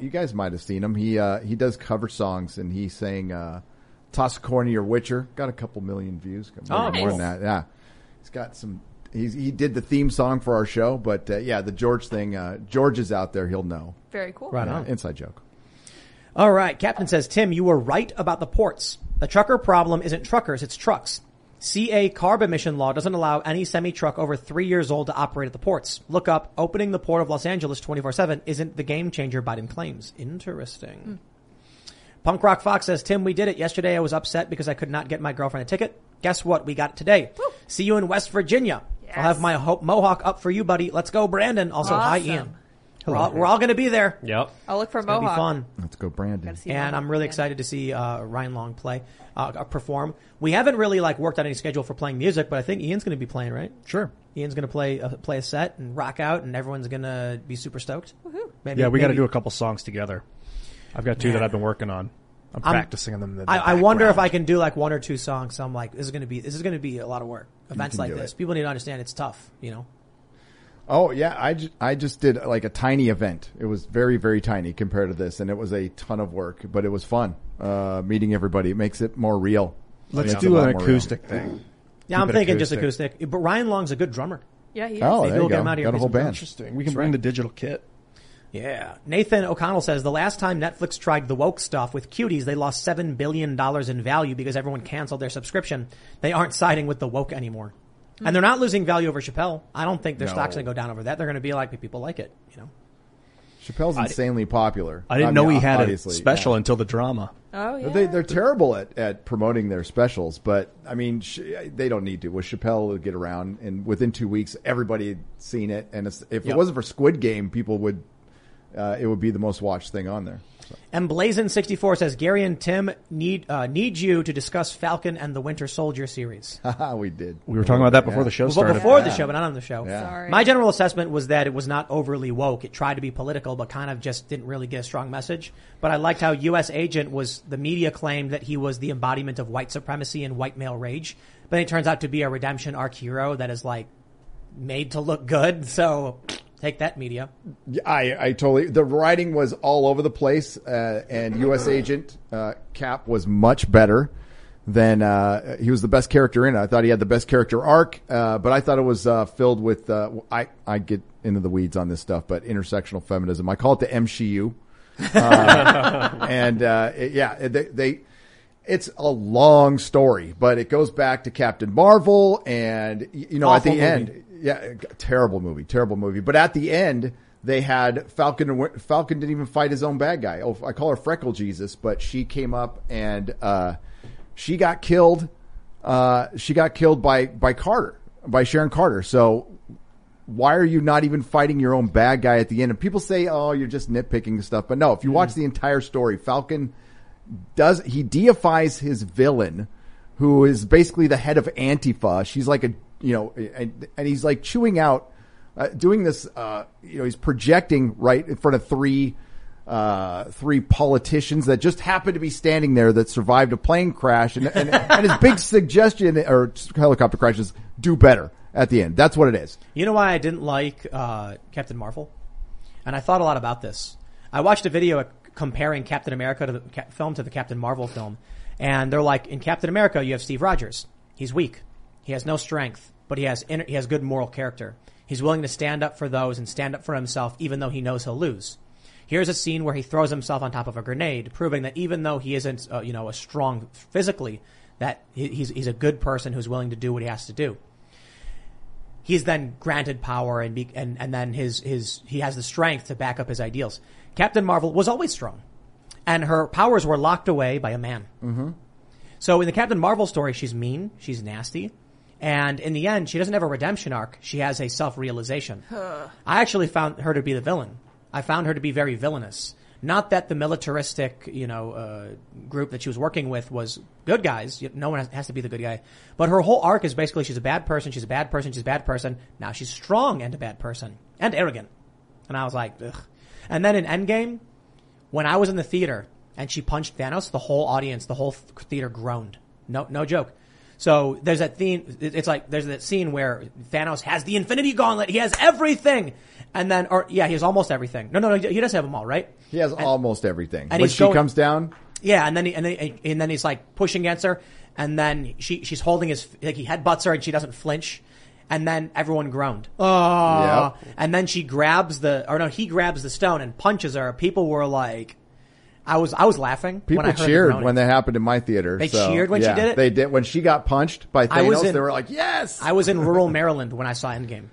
you guys might have seen him. He does cover songs, and he sang "Toss a Coin to Your Witcher." Got a couple million views. More than that. Yeah, he's got some. He did the theme song for our show, but the George thing. George is out there. He'll know. Very cool. Right on. Inside joke. All right, Captain says, Tim, you were right about the ports. The trucker problem isn't truckers; it's trucks. CA carb emission law doesn't allow any semi-truck over 3 years old to operate at the ports. Look up, opening the port of Los Angeles 24/7 isn't the game changer Biden claims. Interesting. Mm. Punk Rock Fox says, Tim, we did it. Yesterday I was upset because I could not get my girlfriend a ticket. Guess what? We got it today. Woo. See you in West Virginia. Yes. I'll have my mohawk up for you, buddy. Let's go, Brandon. Also, awesome. Hi, Ian. Hello. We're all going to be there. Yep. I'll look for a mohawk. It's going to be fun. Let's go, Brandon. And I'm really excited to see Ryan Long play, perform. We haven't really worked out any schedule for playing music, but I think Ian's going to be playing, right? Sure. Ian's going to play a set and rock out, and everyone's going to be super stoked. Woohoo. We got to do a couple songs together. I've got 2 that I've been working on. I'm practicing them. I wonder if I can do 1 or 2 songs. So I'm like, this is going to be a lot of work. Events like this, people need to understand it's tough. Oh, yeah. I just did a tiny event. It was very, very tiny compared to this. And it was a ton of work, but it was fun meeting everybody. It makes it more real. Let's do an acoustic thing. Yeah, I'm thinking just acoustic. But Ryan Long's a good drummer. Yeah, he is. Oh, there you go. Got a whole band. Interesting. We can bring the digital kit. Yeah. Nathan O'Connell says, the last time Netflix tried the woke stuff with Cuties, they lost $7 billion in value because everyone canceled their subscription. They aren't siding with the woke anymore. And they're not losing value over Chappelle. I don't think their stock's going to go down over that. They're going to be like, people like it, Chappelle's insanely popular. I didn't know he had a special until the drama. Oh, yeah. They're terrible at promoting their specials, but, they don't need to. With Chappelle, would get around, and within 2 weeks, everybody had seen it. And if it wasn't for Squid Game, people would it would be the most watched thing on there. So. And Blazin64 says, Gary and Tim need you to discuss Falcon and the Winter Soldier series. We did. We were talking about that before the show started. Before the show, but not on the show. Yeah. Sorry. My general assessment was that it was not overly woke. It tried to be political, but kind of just didn't really get a strong message. But I liked how U.S. Agent was, the media claimed that he was the embodiment of white supremacy and white male rage. But it turns out to be a redemption arc hero that is like made to look good. So... take that, media. I totally... The writing was all over the place, and U.S. Agent Cap was much better than... he was the best character in it. I thought he had the best character arc, but I thought it was filled with... I get into the weeds on this stuff, but intersectional feminism. I call it the MCU. It's a long story, but it goes back to Captain Marvel, and, you know, awful at the movie. End... Yeah, terrible movie. But at the end, they had Falcon. Falcon didn't even fight his own bad guy. Oh, I call her Freckle Jesus, but she came up and she got killed. She got killed by Sharon Carter. So why are you not even fighting your own bad guy at the end? And people say, "Oh, you're just nitpicking stuff." But no, if you watch the entire story, Falcon he deifies his villain, who is basically the head of Antifa. She's like a and he's like chewing out, doing this, he's projecting right in front of three politicians that just happened to be standing there that survived a plane crash. And his big suggestion or helicopter crashes, do better at the end. That's what it is. You know why I didn't like, Captain Marvel? And I thought a lot about this. I watched a video comparing Captain America to the film to the Captain Marvel film. And they're like, in Captain America, you have Steve Rogers. He's weak. He has no strength, but he has good moral character. He's willing to stand up for those and stand up for himself, even though he knows he'll lose. Here's a scene where he throws himself on top of a grenade, proving that even though he isn't, a strong physically, that he's a good person who's willing to do what he has to do. He's then granted power and then he has the strength to back up his ideals. Captain Marvel was always strong, and her powers were locked away by a man. Mm-hmm. So in the Captain Marvel story, she's mean, she's nasty. And in the end, she doesn't have a redemption arc. She has a self-realization. Huh. I actually found her to be the villain. I found her to be very villainous. Not that the militaristic, group that she was working with was good guys. No one has to be the good guy. But her whole arc is basically she's a bad person. Now she's strong and a bad person and arrogant. And I was like, ugh. And then in Endgame, when I was in the theater and she punched Thanos, the whole audience, the whole theater groaned. No joke. So there's that theme. It's like there's that scene where Thanos has the Infinity Gauntlet. He has everything, he has almost everything. No, he does have them all, right? He has almost everything. And when she comes down, yeah, and then he's like pushing against her, and then she's holding his he headbutts her, and she doesn't flinch, and then everyone groaned. Oh, yep. And then he grabs the stone and punches her. People were like. I was laughing. People cheered when that happened in my theater. They cheered when she did it? They did. When she got punched by Thanos, they were like, yes! I was in rural Maryland when I saw Endgame.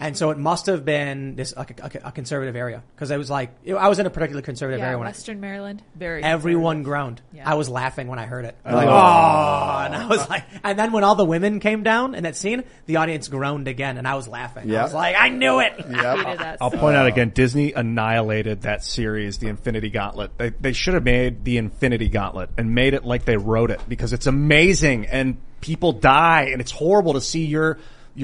And so it must have been this a conservative area. Because I was like, I was in a particularly conservative area. Yeah, Western Maryland. Very. Everyone groaned. Yeah. I was laughing when I heard it. Like, oh! And I was like, and then when all the women came down in that scene, the audience groaned again, and I was laughing. Yep. I was like, I knew it! Yep. I'll point out again, Disney annihilated that series, The Infinity Gauntlet. They should have made The Infinity Gauntlet and made it like they wrote it, because it's amazing, and people die, and it's horrible to see your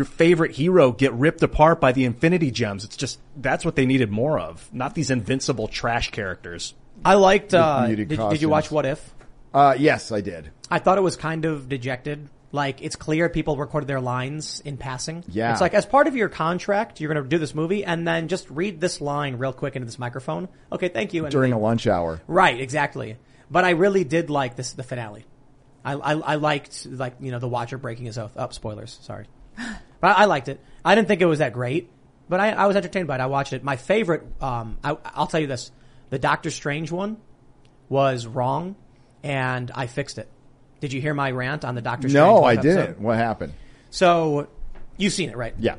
favorite hero get ripped apart by the Infinity Gems. It's just, that's what they needed more of. Not these invincible trash characters. I liked, did you watch What If? Yes, I did. I thought it was kind of dejected. Like, it's clear people recorded their lines in passing. Yeah. It's like, as part of your contract, you're going to do this movie and then just read this line real quick into this microphone. Okay, thank you. And during a lunch hour. Right, exactly. But I really did like this, the finale. I liked, the Watcher breaking his oath. Oh, spoilers. Sorry. But I liked it. I didn't think it was that great, but I was entertained by it. I watched it. My favorite, I'll tell you this, the Doctor Strange one was wrong, and I fixed it. Did you hear my rant on the Doctor Strange? No, I didn't. What happened? So, you've seen it, right? Yeah.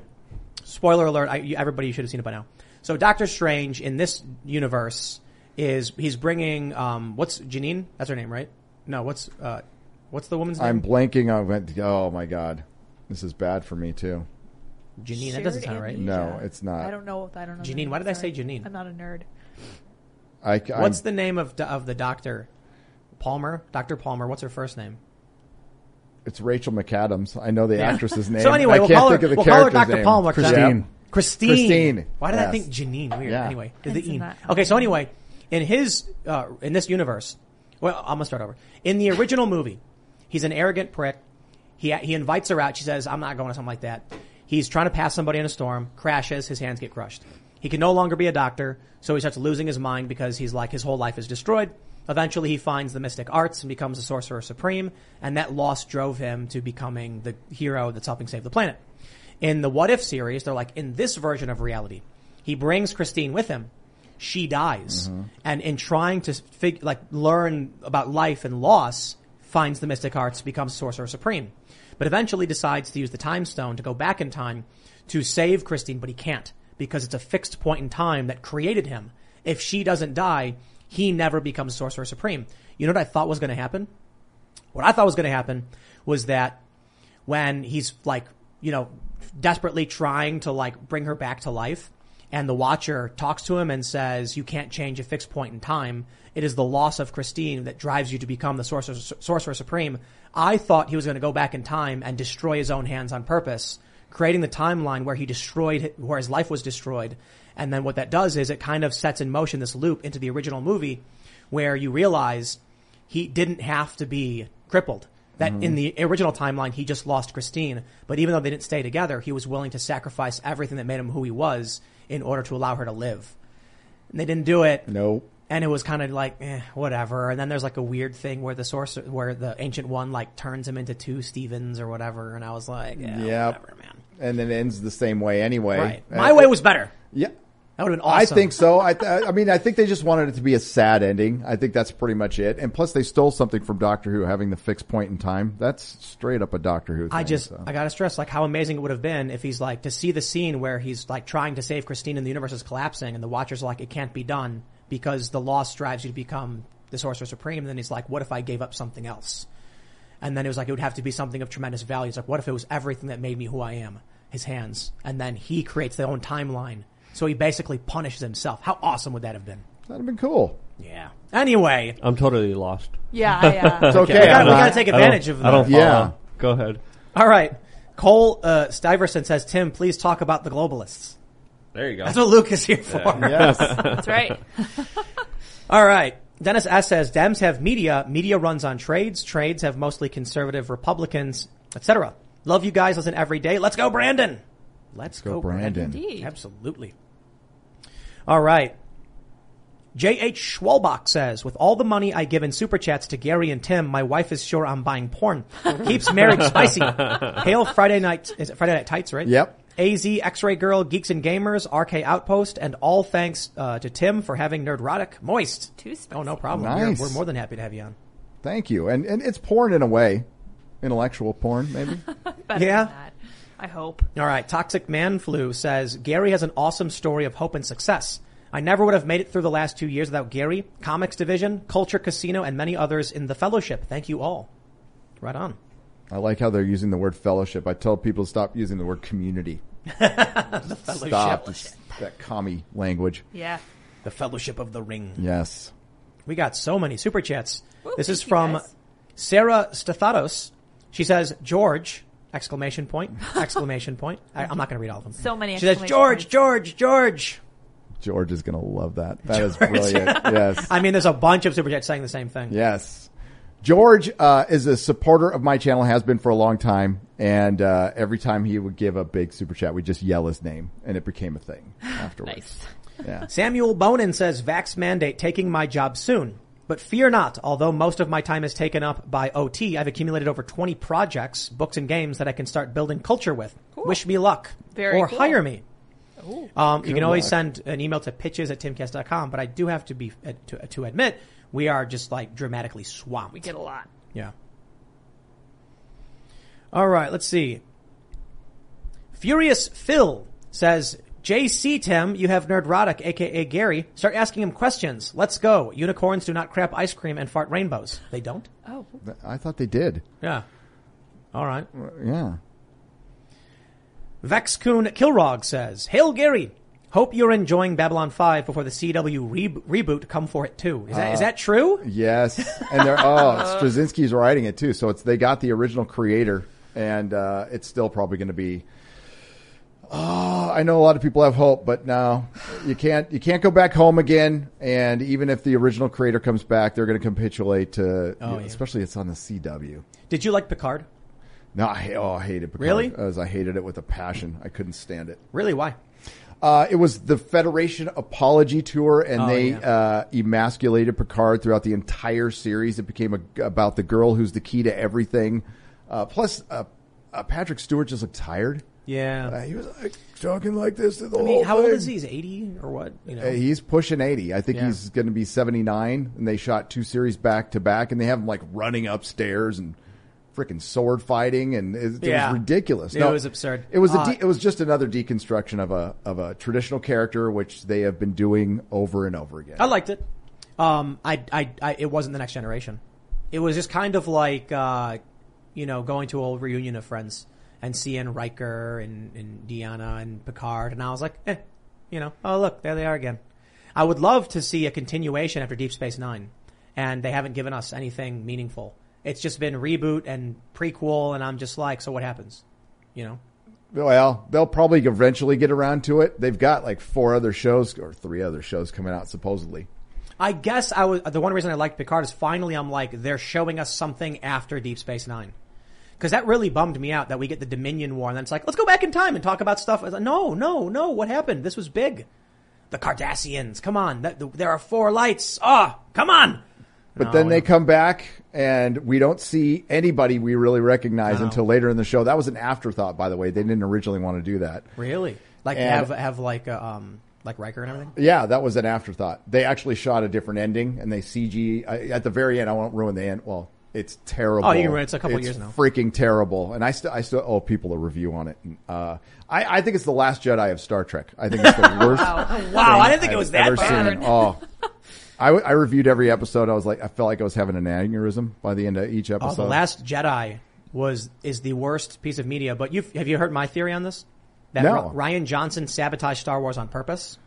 Spoiler alert, everybody should have seen it by now. So, Doctor Strange in this universe he's bringing, what's Janine? That's her name, right? No, what's the woman's name? I'm blanking on, oh my God. This is bad for me, too. Janine, that doesn't sound right. No, it's not. I don't know. Janine, why did I say Janine? I'm not a nerd. What's the name of the doctor? Palmer? Dr. Palmer. What's her first name? It's Rachel McAdams. I know the actress's name. So anyway, we'll call her Dr. Palmer. Christine. Why did I think Janine? Weird. Yeah. Anyway, okay, so anyway, in this universe, well, I'm going to start over. In the original movie, he's an arrogant prick. He invites her out. She says, I'm not going, or something like that. He's trying to pass somebody in a storm, crashes, his hands get crushed. He can no longer be a doctor, so he starts losing his mind because he's like, his whole life is destroyed. Eventually, he finds the mystic arts and becomes a sorcerer supreme, and that loss drove him to becoming the hero that's helping save the planet. In the What If series, they're like, in this version of reality, he brings Christine with him. She dies. Mm-hmm. And in trying to learn about life and loss, finds the mystic arts, becomes sorcerer supreme. But eventually decides to use the time stone to go back in time to save Christine, but he can't because it's a fixed point in time that created him. If she doesn't die, he never becomes sorcerer supreme. You know what I thought was going to happen? What I thought was going to happen was that when he's desperately trying to bring her back to life, and the Watcher talks to him and says, you can't change a fixed point in time. It is the loss of Christine that drives you to become the sorcerer supreme. I thought he was going to go back in time and destroy his own hands on purpose, creating the timeline where his life was destroyed. And then what that does is it kind of sets in motion this loop into the original movie where you realize he didn't have to be crippled. That in the original timeline, he just lost Christine. But even though they didn't stay together, he was willing to sacrifice everything that made him who he was in order to allow her to live. And they didn't do it. Nope. And it was kind of whatever. And then there's a weird thing where the Ancient One turns him into two Stevens or whatever. And I was like, whatever, man. And it ends the same way anyway. Right. My way was better. Yeah. That would have been awesome. I think so. I think they just wanted it to be a sad ending. I think that's pretty much it. And plus they stole something from Doctor Who, having the fixed point in time. That's straight up a Doctor Who thing. I gotta stress how amazing it would have been if he's to see the scene where he's trying to save Christine and the universe is collapsing and the Watcher's it can't be done because the loss drives you to become the Sorcerer Supreme. And then he's like, what if I gave up something else? And then it was it would have to be something of tremendous value. It's what if it was everything that made me who I am? His hands. And then he creates their own timeline. So he basically punishes himself. How awesome would that have been? That would have been cool. Yeah. Anyway. I'm totally lost. Yeah. It's okay. We got to take advantage of that. I don't follow. Yeah. Go ahead. All right. Cole Stiverson says, Tim, please talk about the globalists. There you go. That's what Luke is here for. Yeah. Yes. That's right. All right. Dennis S. says, Dems have media. Media runs on trades. Trades have mostly conservative Republicans, etc. Love you guys. Listen every day. Let's go, Brandon. Let's go, Brandon. Indeed. Absolutely. All right. J.H. Schwalbach says, with all the money I give in super chats to Gary and Tim, my wife is sure I'm buying porn. Keeps marriage spicy. Hail Friday night. Is it Friday Night Tights, right? Yep. AZ, X-Ray Girl, Geeks and Gamers, RK Outpost, and all thanks to Tim for having NerdRotic. Moist. Too spicy. Oh, no problem. Nice. We're more than happy to have you on. Thank you. And it's porn in a way. Intellectual porn, maybe. Better than that. I hope. All right. Toxic Man Flu says, Gary has an awesome story of hope and success. I never would have made it through the last 2 years without Gary, Comics Division, Culture Casino, and many others in the fellowship. Thank you all. Right on. I like how they're using the word fellowship. I tell people to stop using the word community. The fellowship. Stop that commie language. Yeah. The Fellowship of the Ring. Yes. We got so many super chats. Ooh, this is from Sarah Stathatos. She says, George... Exclamation point! Exclamation point! I'm not going to read all of them. So many. She says, "George, George, George." George is going to love that. That is brilliant. Yes. I mean, there's a bunch of superchats saying the same thing. Yes. George is a supporter of my channel, has been for a long time, and every time he would give a big super chat, we just yell his name, and it became a thing afterwards. Nice. Yeah. Samuel Bonin says, "Vax mandate, taking my job soon." But fear not, although most of my time is taken up by OT, I've accumulated over 20 projects, books and games that I can start building culture with. Cool. Wish me luck. Or hire me. You can always send an email to pitches@timcast.com, but I do have to be to admit we are just dramatically swamped. We get a lot. Yeah. All right, let's see. Furious Phil says... JC Tim, you have NerdRotic, a.k.a. Gary. Start asking him questions. Let's go. Unicorns do not crap ice cream and fart rainbows. They don't? Oh. I thought they did. Yeah. All right. Yeah. Vexcoon Kilrog says, Hail Gary, hope you're enjoying Babylon 5 before the CW reboot come for it too. Is that true? Yes. And they're, Straczynski's writing it too. So it's, they got the original creator and, it's still probably going to be, I know a lot of people have hope, but no, you can't go back home again. And even if the original creator comes back, they're going to capitulate to, especially it's on the CW. Did you like Picard? No, I hated Picard. Really? As I hated it with a passion. I couldn't stand it. Really? Why? It was the Federation Apology Tour, and they emasculated Picard throughout the entire series. It became about the girl who's the key to everything. Plus, Patrick Stewart just looked tired. Yeah. He was like, talking like this to the whole thing. How old is he? He's 80 or what? You know? He's pushing 80. I think he's going to be 79, and they shot two series back to back, and they have him like running upstairs and freaking sword fighting, and it was ridiculous. No, it was absurd. It was it was just another deconstruction of a traditional character, which they have been doing over and over again. I liked it. It wasn't the Next Generation. It was just kind of like going to a old reunion of friends and seeing Riker and Deanna and Picard, and I was like, oh look, there they are again. I would love to see a continuation after Deep Space Nine, and they haven't given us anything meaningful. It's just been reboot and prequel, and I'm just like, so what happens? You know? Well, they'll probably eventually get around to it. They've got like three other shows coming out, supposedly. I guess the one reason I liked Picard is finally I'm like, they're showing us something after Deep Space Nine. Because that really bummed me out that we get the Dominion War, and then it's like, let's go back in time and talk about stuff. Like, no, what happened? This was big. The Cardassians, come on. There are four lights. Oh, come on. But then they come back, and we don't see anybody we really recognize until later in the show. That was an afterthought, by the way. They didn't originally want to do that. Really? Like have Riker and everything? Yeah, that was an afterthought. They actually shot a different ending, and they CG at the very end. I won't ruin the end. Well, it's terrible. Oh, you can ruin it. It's a couple years now. It's freaking terrible. And I still owe people a review on it. I think it's the Last Jedi of Star Trek. I think it's the worst. Wow, I didn't think it was that bad. Oh. I reviewed every episode. I was like, I felt like I was having an aneurysm by the end of each episode. The Last Jedi is the worst piece of media. But have you heard my theory on this? No. Rian Johnson sabotaged Star Wars on purpose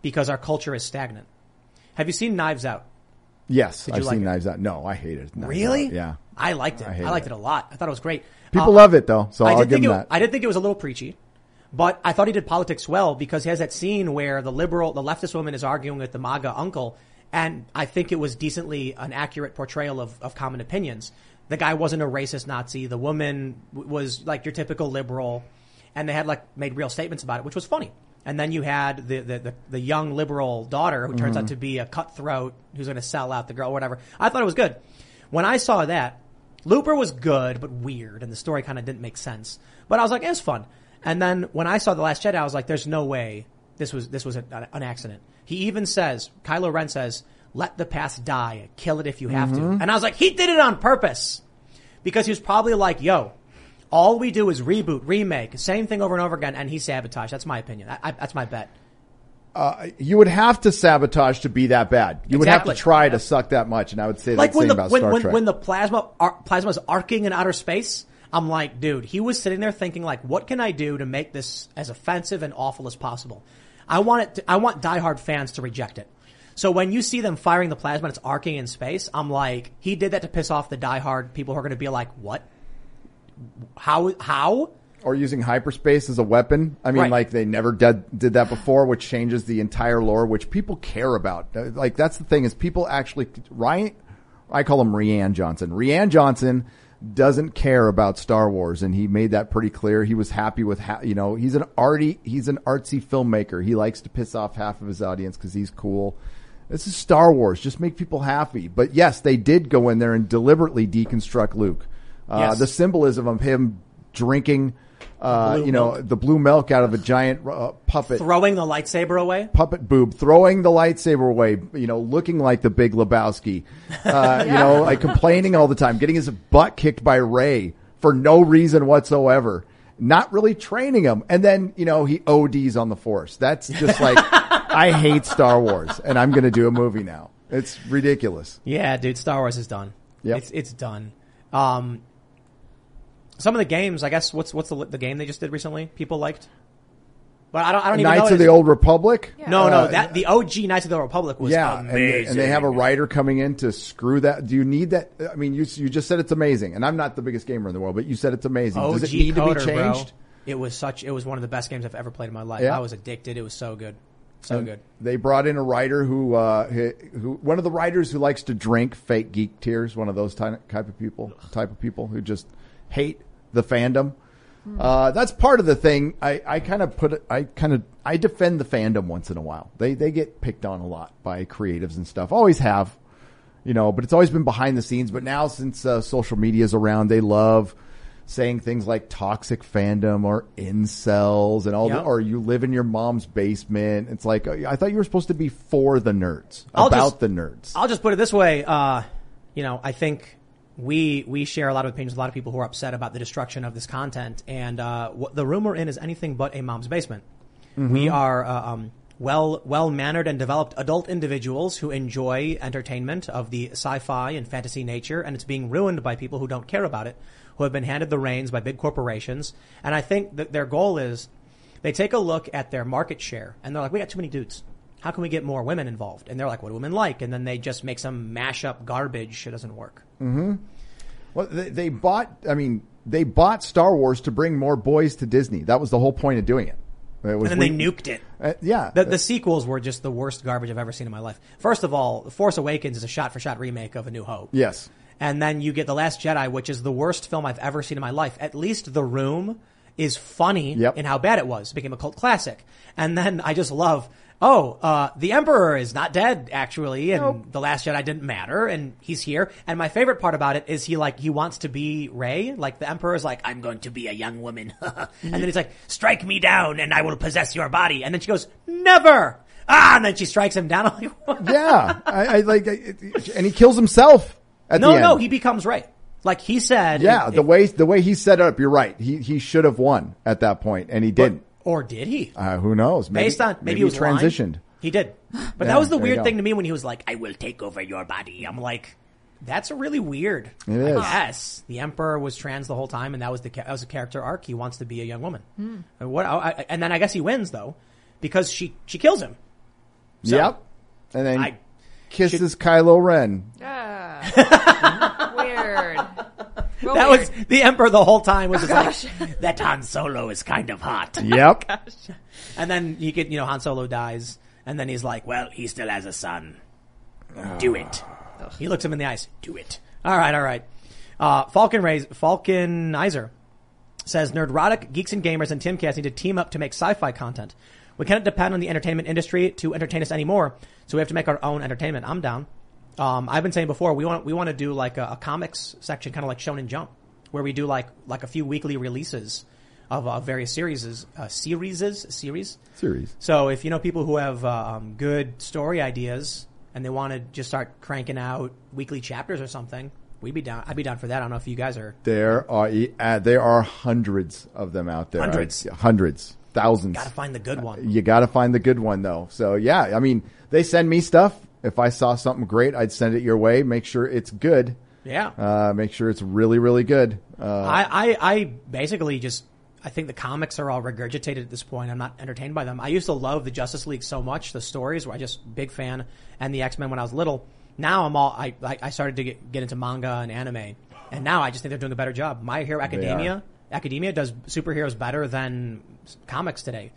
because our culture is stagnant. Have you seen Knives Out? Yes, I've seen Knives Out. No, I hated it. Really? Yeah, I liked it. I liked it a lot. I thought it was great. People love it though, so I'll give them that. I did think it was a little preachy. But I thought he did politics well because he has that scene where the leftist woman is arguing with the MAGA uncle. And I think it was decently an accurate portrayal of common opinions. The guy wasn't a racist Nazi. The woman was like your typical liberal. And they had made real statements about it, which was funny. And then you had the young liberal daughter who turns out to be a cutthroat who's going to sell out the girl or whatever. I thought it was good. When I saw that, Looper was good but weird. And the story kind of didn't make sense. But I was like, it was fun. And then when I saw The Last Jedi, I was like, there's no way this was an accident. He even says, Kylo Ren says, let the past die. Kill it if you have to. And I was like, he did it on purpose. Because he was probably like, yo, all we do is reboot, remake, same thing over and over again. And he sabotaged. That's my opinion. That's my bet. You would have to sabotage to be that bad. You would have to try to suck that much. And I would say that's the same about Star Trek. When the plasma is arcing in outer space, I'm like, dude, he was sitting there thinking like, what can I do to make this as offensive and awful as possible? I want diehard fans to reject it. So when you see them firing the plasma and it's arcing in space, I'm like, he did that to piss off the diehard people who are going to be like, what? How? Or using hyperspace as a weapon. I mean, they never did that before, which changes the entire lore, which people care about. Like, that's the thing is people actually, I call him Rian Johnson. Rian Johnson doesn't care about Star Wars, and he made that pretty clear. He was happy with he's an artsy filmmaker. He likes to piss off half of his audience because he's cool. This is Star Wars. Just make people happy. But yes, they did go in there and deliberately deconstruct Luke. Yes. The symbolism of him drinking, the blue milk out of a giant puppet, throwing the lightsaber away, looking like the Big Lebowski, complaining all the time, getting his butt kicked by Rey for no reason whatsoever, not really training him. And then, he ODs on the Force. That's just like, I hate Star Wars and I'm going to do a movie now. It's ridiculous. Yeah, dude, Star Wars is done. Yep. It's done. Some of the games, I guess. What's the game they just did recently? People liked. But I don't even know. Knights of the Old Republic? Yeah. No, that the OG Knights of the Old Republic was amazing. And they have a writer coming in to screw that. Do you need that? I mean, you just said it's amazing, and I'm not the biggest gamer in the world, but you said it's amazing. OG Does it need Coder, to be changed? Bro. It was one of the best games I've ever played in my life. Yeah. I was addicted. It was so good. So good. They brought in a writer who one of the writers who likes to drink fake geek tears, one of those type of people who just hate the fandom. That's part of the thing. I defend the fandom once in a while. They get picked on a lot by creatives and stuff. Always have, but it's always been behind the scenes. But now since social media is around, they love saying things like toxic fandom or incels and all that, or you live in your mom's basement. It's like, I thought you were supposed to be for the nerds, the nerds. I'll just put it this way. I think we share a lot of opinions with a lot of people who are upset about the destruction of this content. And what the room we're in is anything but a mom's basement. Mm-hmm. We are well-mannered and developed adult individuals who enjoy entertainment of the sci-fi and fantasy nature, and it's being ruined by people who don't care about it, who have been handed the reins by big corporations. And I think that their goal is they take a look at their market share, and they're like, we got too many dudes. How can we get more women involved? And they're like, what do women like? And then they just make some mash-up garbage. It doesn't work. Mm-hmm. Well, they bought Star Wars to bring more boys to Disney. That was the whole point of doing it. They nuked it. The sequels were just the worst garbage I've ever seen in my life. First of all, Force Awakens is a shot-for-shot remake of A New Hope. Yes. And then you get The Last Jedi, which is the worst film I've ever seen in my life. At least The Room is funny in how bad it was. It became a cult classic. And then I just love... the Emperor is not dead, actually, and The Last Jedi didn't matter, and he's here. And my favorite part about it is he wants to be Rey. Like, the Emperor is like, I'm going to be a young woman. And then he's like, strike me down, and I will possess your body. And then she goes, never! And then she strikes him down. I'm like, what? Yeah. And he kills himself at the end. No, he becomes Rey. Like he said. Yeah, the way he set it up, you're right. He should have won at that point, and he didn't. Or did he? Who knows? Maybe he was transitioned. Lying. He did. But that was the weird thing to me when he was like, I will take over your body. I'm like, that's really weird. It is. Yes. The Emperor was trans the whole time, and that was the character arc. He wants to be a young woman. And then I guess he wins, though, because she kills him. So And then kisses Kylo Ren. Weird. That was the Emperor the whole time was just like, that Han Solo is kind of hot. Yep. Gosh. And then you get, Han Solo dies, and then he's like, well, he still has a son. Do it. He looks him in the eyes. Do it. All right. Falconizer says, NerdRotic, Geeks and Gamers, and Timcast need to team up to make sci-fi content. We cannot depend on the entertainment industry to entertain us anymore, so we have to make our own entertainment. I'm down. I've been saying before, we want to do like a comics section, kind of like Shonen Jump, where we do like a few weekly releases of various series. So if you know people who have good story ideas and they want to just start cranking out weekly chapters or something, we'd be down. I'd be down for that. I don't know if you guys are. There are hundreds of them out there. Hundreds. Thousands. Gotta find the good one. You gotta find the good one though. So yeah, I mean, they send me stuff. If I saw something great, I'd send it your way. Make sure it's good. Yeah. Make sure it's really, really good. I basically just, I think the comics are all regurgitated at this point. I'm not entertained by them. I used to love the Justice League so much. The stories were big fan, and the X-Men when I was little. Now I started to get into manga and anime, and now I just think they're doing a better job. My Hero Academia does superheroes better than comics today.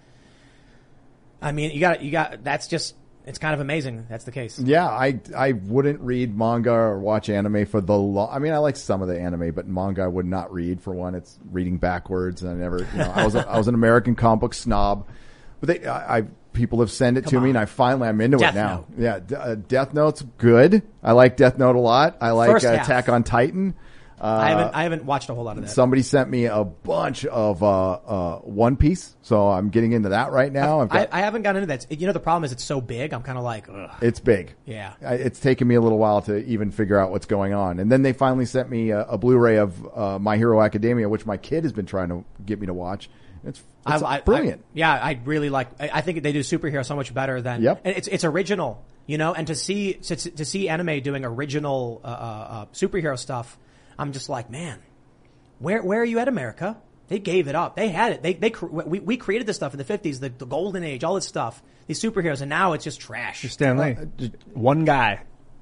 I mean, you got, that's just, it's kind of amazing. That's the case. Yeah, I wouldn't read manga or watch anime for the long. I mean, I like some of the anime, but manga I would not read. For one, it's reading backwards, and I never. I was an American comic book snob, but people have sent it to me, and I'm into Death it now. Note. Yeah, Death Note's good. I like Death Note a lot. I like Attack on Titan. I haven't watched a whole lot of that. Somebody sent me a bunch of One Piece, so I'm getting into that right now. I haven't gotten into that. The problem is it's so big. I'm kind of like, ugh. It's big. Yeah. It's taken me a little while to even figure out what's going on. And then they finally sent me a Blu-ray of My Hero Academia, which my kid has been trying to get me to watch. It's brilliant. I really like. I think they do superhero so much better than. Yep. And it's original, And to see anime doing original superhero stuff. I'm just like, man, Where are you at, America? They gave it up. They had it. We created this stuff in the 50s, the golden age, all this stuff, these superheroes, and now it's just trash. Stanley, one guy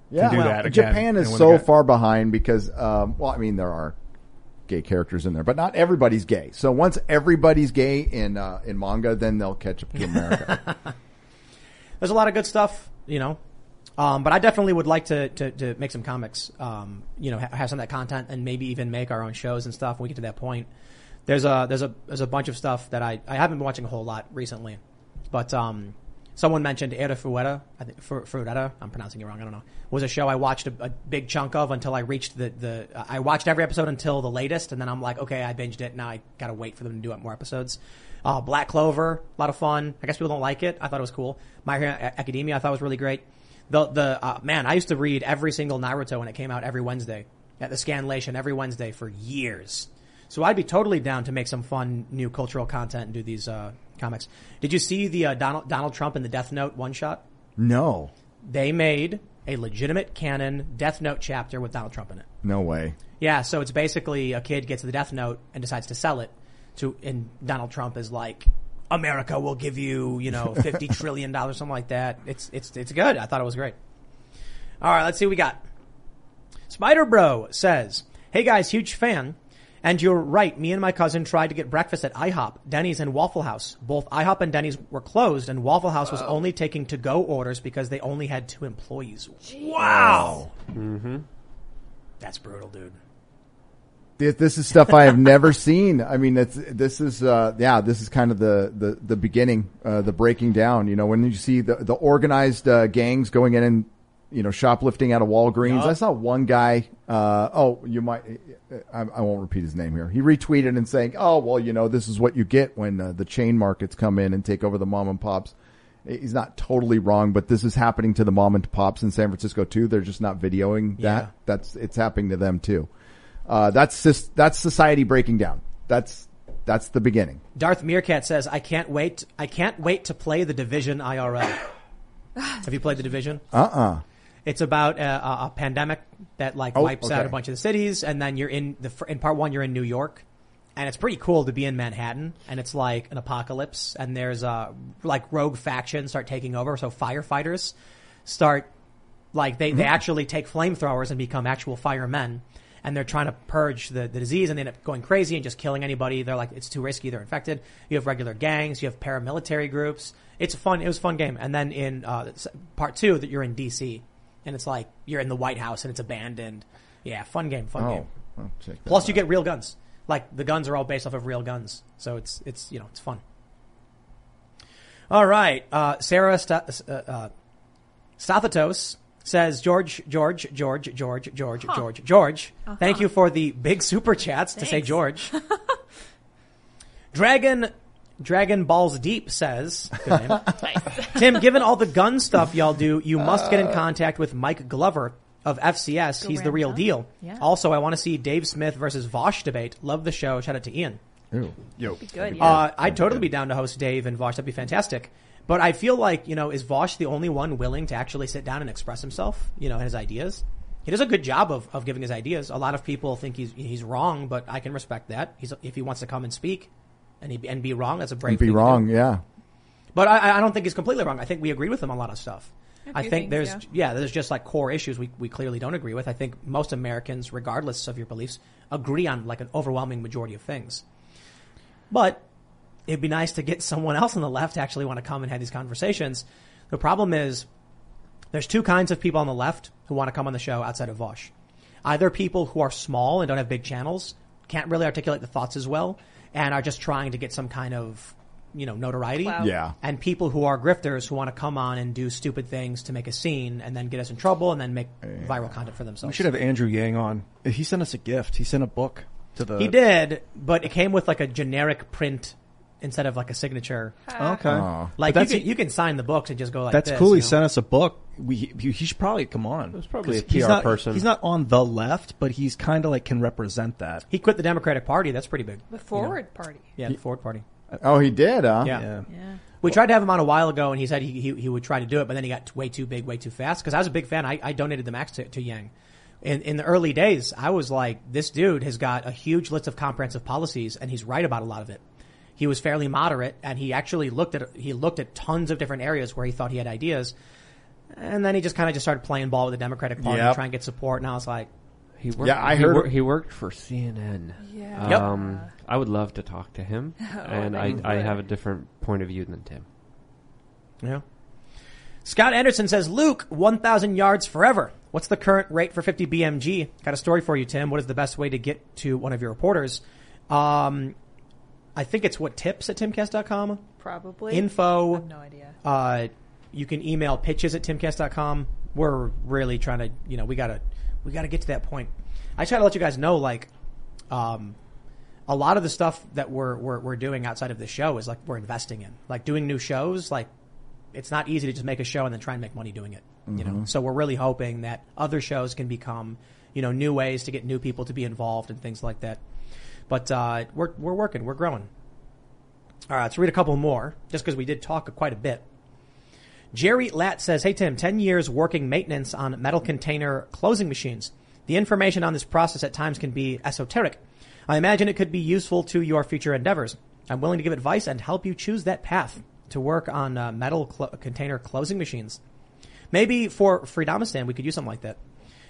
can do that again. Japan is so far behind because, there are gay characters in there, but not everybody's gay. So once everybody's gay in manga, then they'll catch up to America. There's a lot of good stuff, but I definitely would like to make some comics, have some of that content and maybe even make our own shows and stuff when we get to that point. There's a bunch of stuff that I haven't been watching a whole lot recently, but someone mentioned Era Fuera, I think, Fuera, I'm pronouncing it wrong, I don't know, was a show I watched a big chunk of until I reached I watched every episode until the latest, and then I'm like, okay, I binged it, now I gotta wait for them to do more episodes. Black Clover, a lot of fun. I guess people don't like it. I thought it was cool. My Hero Academia, I thought was really great. I used to read every single Naruto when it came out every Wednesday at the Scanlation every Wednesday for years. So I'd be totally down to make some fun new cultural content and do these comics. Did you see the Donald Trump and the Death Note one shot? No. They made a legitimate canon Death Note chapter with Donald Trump in it. No way. Yeah, so it's basically a kid gets the Death Note and decides to sell it and Donald Trump is like, America will give you, $50 trillion, something like that. It's good. I thought it was great. All right, let's see what we got. Spider Bro says, hey guys, huge fan. And you're right. Me and my cousin tried to get breakfast at IHOP, Denny's, and Waffle House. Both IHOP and Denny's were closed, and Waffle House was only taking to-go orders because they only had 2 employees. Wow. Mm-hmm. That's brutal, dude. This is stuff I have never seen. I mean, this is kind of the beginning, the breaking down. When you see the organized gangs going in and shoplifting out of Walgreens. Yep. I saw one guy. I won't repeat his name here. He retweeted and saying, this is what you get when the chain markets come in and take over the mom and pops. He's not totally wrong, but this is happening to the mom and pops in San Francisco too. They're just not videoing that. Yeah. It's happening to them too. That's society breaking down. That's the beginning. Darth Meerkat says, I can't wait to play The Division IRL. Have you played The Division? It's about a pandemic that wipes out a bunch of the cities, and then you're in part one, you're in New York, and it's pretty cool to be in Manhattan, and it's like an apocalypse, and there's rogue factions start taking over, so firefighters start they actually take flamethrowers and become actual firemen, and they're trying to purge the disease, and they end up going crazy and just killing anybody. They're like, it's too risky, they're infected. You have regular gangs, you have paramilitary groups. It was a fun game. And then in part two, that you're in DC. And it's like you're in the White House and it's abandoned. Yeah, fun game. I'll check that Plus, out. You get real guns. The guns are all based off of real guns, so it's fun. All right, Sarah Stathatos says, George. Uh-huh. Thank you for the big super chats to say George. Dragon Balls Deep says, good name. Nice. Tim, given all the gun stuff y'all do, you must get in contact with Mike Glover of FCS. He's the real deal. Yeah. Also, I want to see Dave Smith versus Vosh debate. Love the show. Shout out to Ian. Ew. Yo. Be good, yeah. I'd totally be down to host Dave and Vosh. That'd be fantastic. But I feel like, is Vosh the only one willing to actually sit down and express himself, his ideas? He does a good job of giving his ideas. A lot of people think he's wrong, but I can respect that. If he wants to come and speak, and be wrong, that's a brave thing. Be wrong, yeah. But I don't think he's completely wrong. I think we agree with him on a lot of stuff. I think there's just core issues we clearly don't agree with. I think most Americans, regardless of your beliefs, agree on an overwhelming majority of things. But it'd be nice to get someone else on the left to actually want to come and have these conversations. The problem is there's 2 kinds of people on the left who want to come on the show outside of Vosh. Either people who are small and don't have big channels, can't really articulate the thoughts as well, and are just trying to get some kind of, notoriety. Wow. Yeah. And people who are grifters who want to come on and do stupid things to make a scene and then get us in trouble and then make viral content for themselves. We should have Andrew Yang on. He sent us a gift. He sent a book to the... He did, but it came with a generic print instead of a signature. Okay. Aww. You can sign the books and just go that's this. That's cool. He sent us a book. He should probably come on. It was probably a PR person. He's not on the left, but he's kind of can represent that. He quit the Democratic Party. That's pretty big. The Forward Party. Yeah, the Forward Party. Oh, he did, huh? Yeah. We tried to have him on a while ago, and he said he would try to do it, but then he got way too big, way too fast. Because I was a big fan. I donated the Max to Yang. in the early days, I was like, this dude has got a huge list of comprehensive policies, and he's right about a lot of it. He was fairly moderate, and he actually looked at tons of different areas where he thought he had ideas. And then he just kind of started playing ball with the Democratic Party to try and get support. And I was like, he worked for CNN. Yeah. I would love to talk to him, and I have a different point of view than Tim. Yeah. Scott Anderson says, Luke, 1,000 yards forever. What's the current rate for 50 BMG? Got a story for you, Tim. What is the best way to get to one of your reporters? I think it's what, tips at timcast.com? Probably. Info. I have no idea. You can email pitches at timcast.com. We're really trying to, we gotta get to that point. I try to let you guys know, a lot of the stuff that we're doing outside of the show is we're investing in. Doing new shows, it's not easy to just make a show and then try and make money doing it, Mm-hmm. So we're really hoping that other shows can become, new ways to get new people to be involved and things like that. But, we're working, we're growing. All right. Let's read a couple more just because we did talk quite a bit. Jerry Latt says, hey, Tim, 10 years working maintenance on metal container closing machines. The information on this process at times can be esoteric. I imagine it could be useful to your future endeavors. I'm willing to give advice and help you choose that path to work on metal container closing machines. Maybe for Freedomistan, we could use something like that.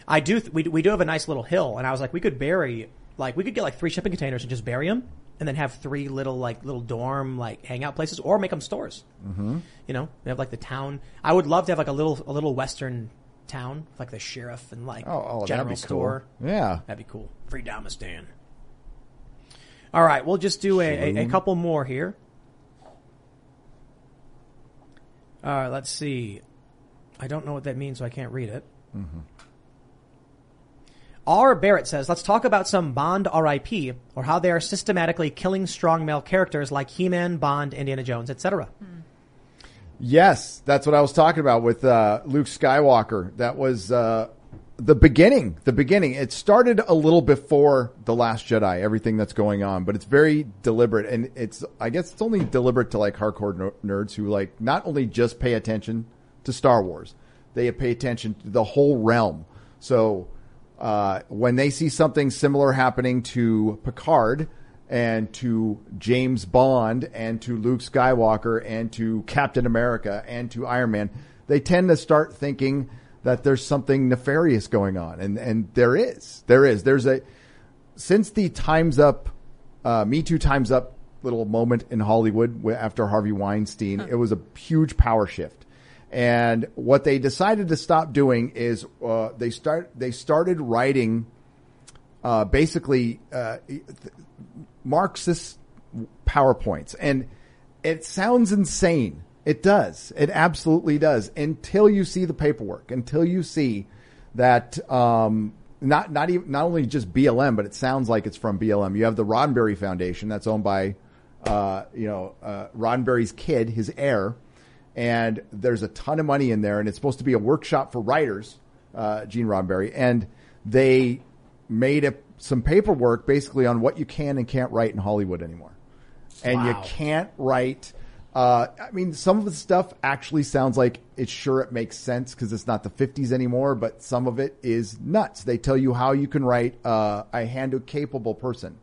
I do. We do have a nice little hill, and I was like, we could bury, we could get 3 shipping containers and just bury them, and then have 3 little dorm hangout places, or make them stores. Mm-hmm. We have the town. I would love to have a little western town, the sheriff and general store. Cool. Yeah, that'd be cool. Freedomistan. All right, we'll just do a couple more here. Let's see. I don't know what that means, so I can't read it. Mm-hmm. R. Barrett says, let's talk about some Bond RIP, or how they are systematically killing strong male characters like He-Man, Bond, Indiana Jones, etc. Mm. Yes, that's what I was talking about with Luke Skywalker. That was the beginning. It started a little before The Last Jedi, everything that's going on, but it's very deliberate. And I guess it's only deliberate to hardcore nerds who not only just pay attention to Star Wars, they pay attention to the whole realm. So, when they see something similar happening to Picard and to James Bond and to Luke Skywalker and to Captain America and to Iron Man, they tend to start thinking that there's something nefarious going on. And there is. Since the Time's Up, Me Too Time's Up little moment in Hollywood after Harvey Weinstein, It was a huge power shift. And what they decided to stop doing is, they started writing, Marxist PowerPoints. And it sounds insane. It does. It absolutely does. Until you see the paperwork, until you see that, not only just BLM, but it sounds like it's from BLM. You have the Roddenberry Foundation that's owned by, Roddenberry's kid, his heir. And there's a ton of money in there, and it's supposed to be a workshop for writers, Gene Roddenberry. And they made some paperwork basically on what you can and can't write in Hollywood anymore. And wow. You can't write, some of the stuff actually sounds like it makes sense because it's not the 50s anymore, but some of it is nuts. They tell you how you can write a hand-capable person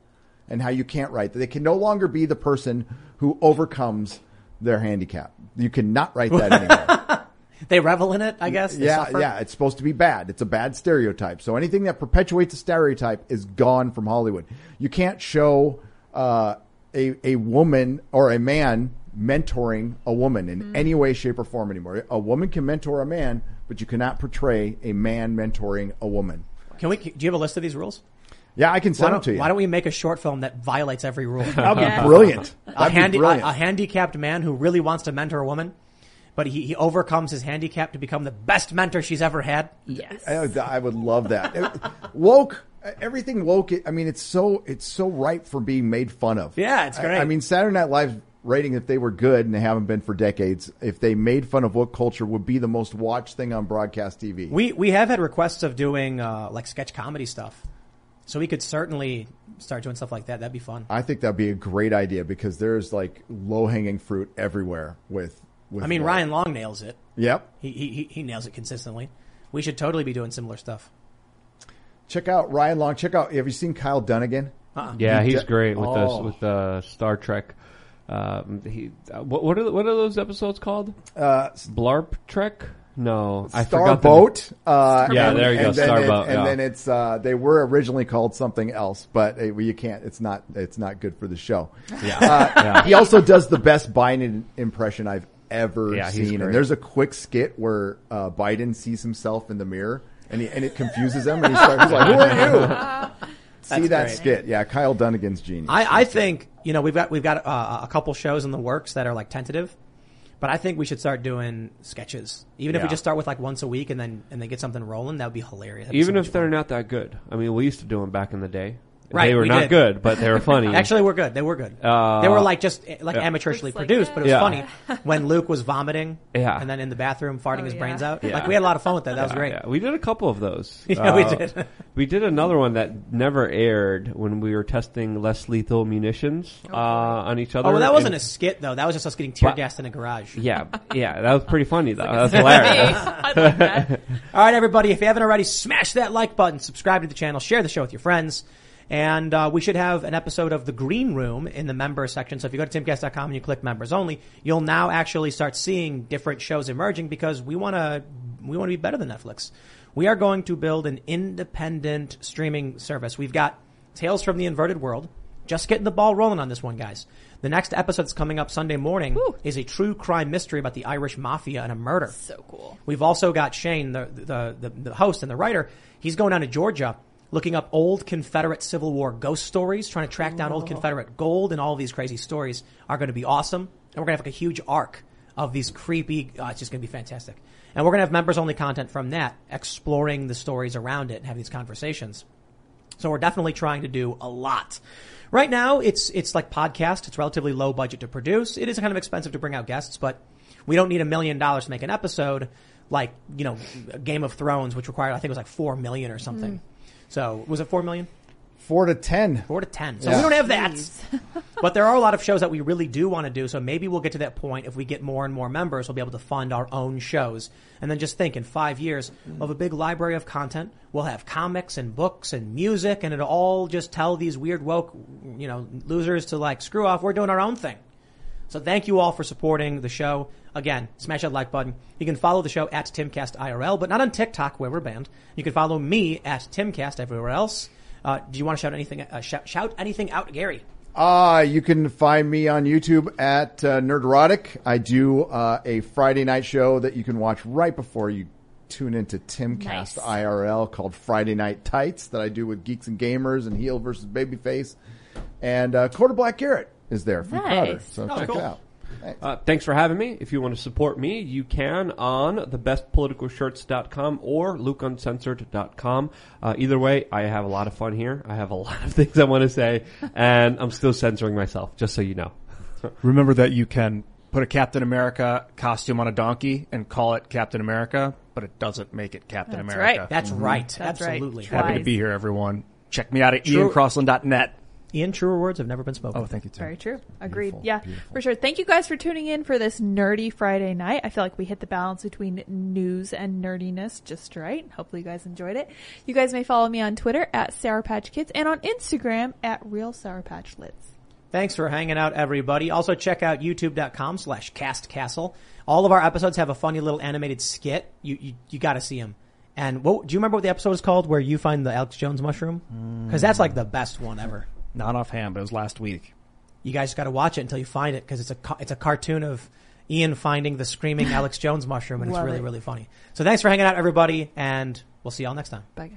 and how you can't write. They can no longer be the person who overcomes their handicap. You cannot write that anymore. They revel in it, I guess. Yeah. It's supposed to be bad. It's a bad stereotype. So anything that perpetuates a stereotype is gone from Hollywood. You can't show a woman or a man mentoring a woman in any way, shape, or form anymore. A woman can mentor a man, but you cannot portray a man mentoring a woman. Do you have a list of these rules? Yeah, I can send them to you. Why don't we make a short film that violates every rule? That'd be brilliant. A handicapped man who really wants to mentor a woman, but he overcomes his handicap to become the best mentor she's ever had. Yes. I would love that. Woke. Everything woke. It's so ripe for being made fun of. Yeah, it's great. Saturday Night Live rating, if they were good, and they haven't been for decades, if they made fun of woke culture, would be the most watched thing on broadcast TV. We have had requests of doing sketch comedy stuff. So we could certainly start doing stuff like that. That'd be fun. I think that'd be a great idea because there's low-hanging fruit everywhere with Ryan Long nails it. Yep. He nails it consistently. We should totally be doing similar stuff. Check out Ryan Long. Check out. Have you seen Kyle Dunnigan? Yeah, he's great with the Star Trek. What are those episodes called? Blarp Trek? No, I forgot. Starboat. Yeah, there you go. Starboat. And then it's they were originally called something else, but you can't. It's not good for the show. Yeah. He also does the best Biden impression I've ever seen. And there's a quick skit where Biden sees himself in the mirror, and it confuses him, and he's like, "Who are you?" That's great. Skit. Yeah, Kyle Dunnigan's genius. I think, you know, we've got a couple shows in the works that are like tentative, but I think we should start doing sketches. Even if we just start with like once a week and then get something rolling, that would be hilarious. Even if they're not that good. I mean, we used to do them back in the day. Right, they were good, but they were funny. Actually, we're good. They were good. They were like just like amateurishly produced, but it was funny when Luke was vomiting and then in the bathroom farting his brains out. Yeah. Like we had a lot of fun with that. That was great. Yeah. We did a couple of those. Yeah, we did. We did another one that never aired when we were testing less lethal munitions on each other. Oh, well, that wasn't a skit though. That was just us getting tear gassed in a garage. Yeah, yeah, that was pretty funny though. That was hilarious. I like that. All right, everybody, if you haven't already, smash that like button, subscribe to the channel, share the show with your friends. And we should have an episode of The Green Room in the members section. So if you go to timcast.com and you click members only, you'll now actually start seeing different shows emerging because we want to be better than Netflix. We are going to build an independent streaming service. We've got Tales from the Inverted World. Just getting the ball rolling on this one, guys. The next episode that's coming up Sunday morning is a true crime mystery about the Irish mafia and a murder. So cool. We've also got Shane, the host and the writer. He's going down to Georgia, looking up old Confederate Civil War ghost stories, trying to track down old Confederate gold, and all these crazy stories are going to be awesome. And we're going to have like a huge arc of these creepy, it's just going to be fantastic. And we're going to have members-only content from that, exploring the stories around it and having these conversations. So we're definitely trying to do a lot. Right now, it's like podcast. It's relatively low budget to produce. It is kind of expensive to bring out guests, but we don't need $1 million to make an episode like, you know, Game of Thrones, which required, I think it was like $4 million or something. So, was it 4 million? 4 to 10. 4 to 10. So we don't have that. But there are a lot of shows that we really do want to do. So maybe we'll get to that point. If we get more and more members, we'll be able to fund our own shows. And then just think, in 5 years, we'll have a big library of content. We'll have comics and books and music. And it'll all just tell these weird woke, you know, losers to like, screw off. We're doing our own thing. So thank you all for supporting the show. Again, smash that like button. You can follow the show at Timcast IRL, but not on TikTok where we're banned. You can follow me at Timcast everywhere else. Do you want to shout anything? Shout anything out, Gary? You can find me on YouTube at NerdRotic. I do a Friday night show that you can watch right before you tune into Timcast IRL called Friday Night Tights that I do with Geeks and Gamers and Heel versus Babyface, and Quarter Black Garrett is there. Free powder, so check it out. Thanks for having me. If you want to support me, you can on thebestpoliticalshirts.com or lukeuncensored.com. Either way, I have a lot of fun here. I have a lot of things I want to say, and I'm still censoring myself, just so you know. Remember that you can put a Captain America costume on a donkey and call it Captain America, but it doesn't make it Captain America. Right. That's right. That's absolutely right. Happy to be here, everyone. Check me out at iancrossland.net. Ian, truer words have never been spoken. Oh, thank you, Tim. Very true. Agreed. Beautiful, beautiful. For sure. Thank you guys for tuning in for this nerdy Friday night. I feel like we hit the balance between news and nerdiness just right. Hopefully you guys enjoyed it. You guys may follow me on Twitter at Sour Patch Kids and on Instagram at Real Sour Patch Lids. Thanks for hanging out, everybody. Also, check out youtube.com/castcastle. All of our episodes have a funny little animated skit. You got to see them. And do you remember what the episode is called where you find the Alex Jones mushroom? Because that's like the best one ever. Not offhand, but it was last week. You guys got to watch it until you find it because it's a cartoon of Ian finding the screaming Alex Jones mushroom, and it's really, really funny. So thanks for hanging out, everybody, and we'll see y'all next time. Bye, guys.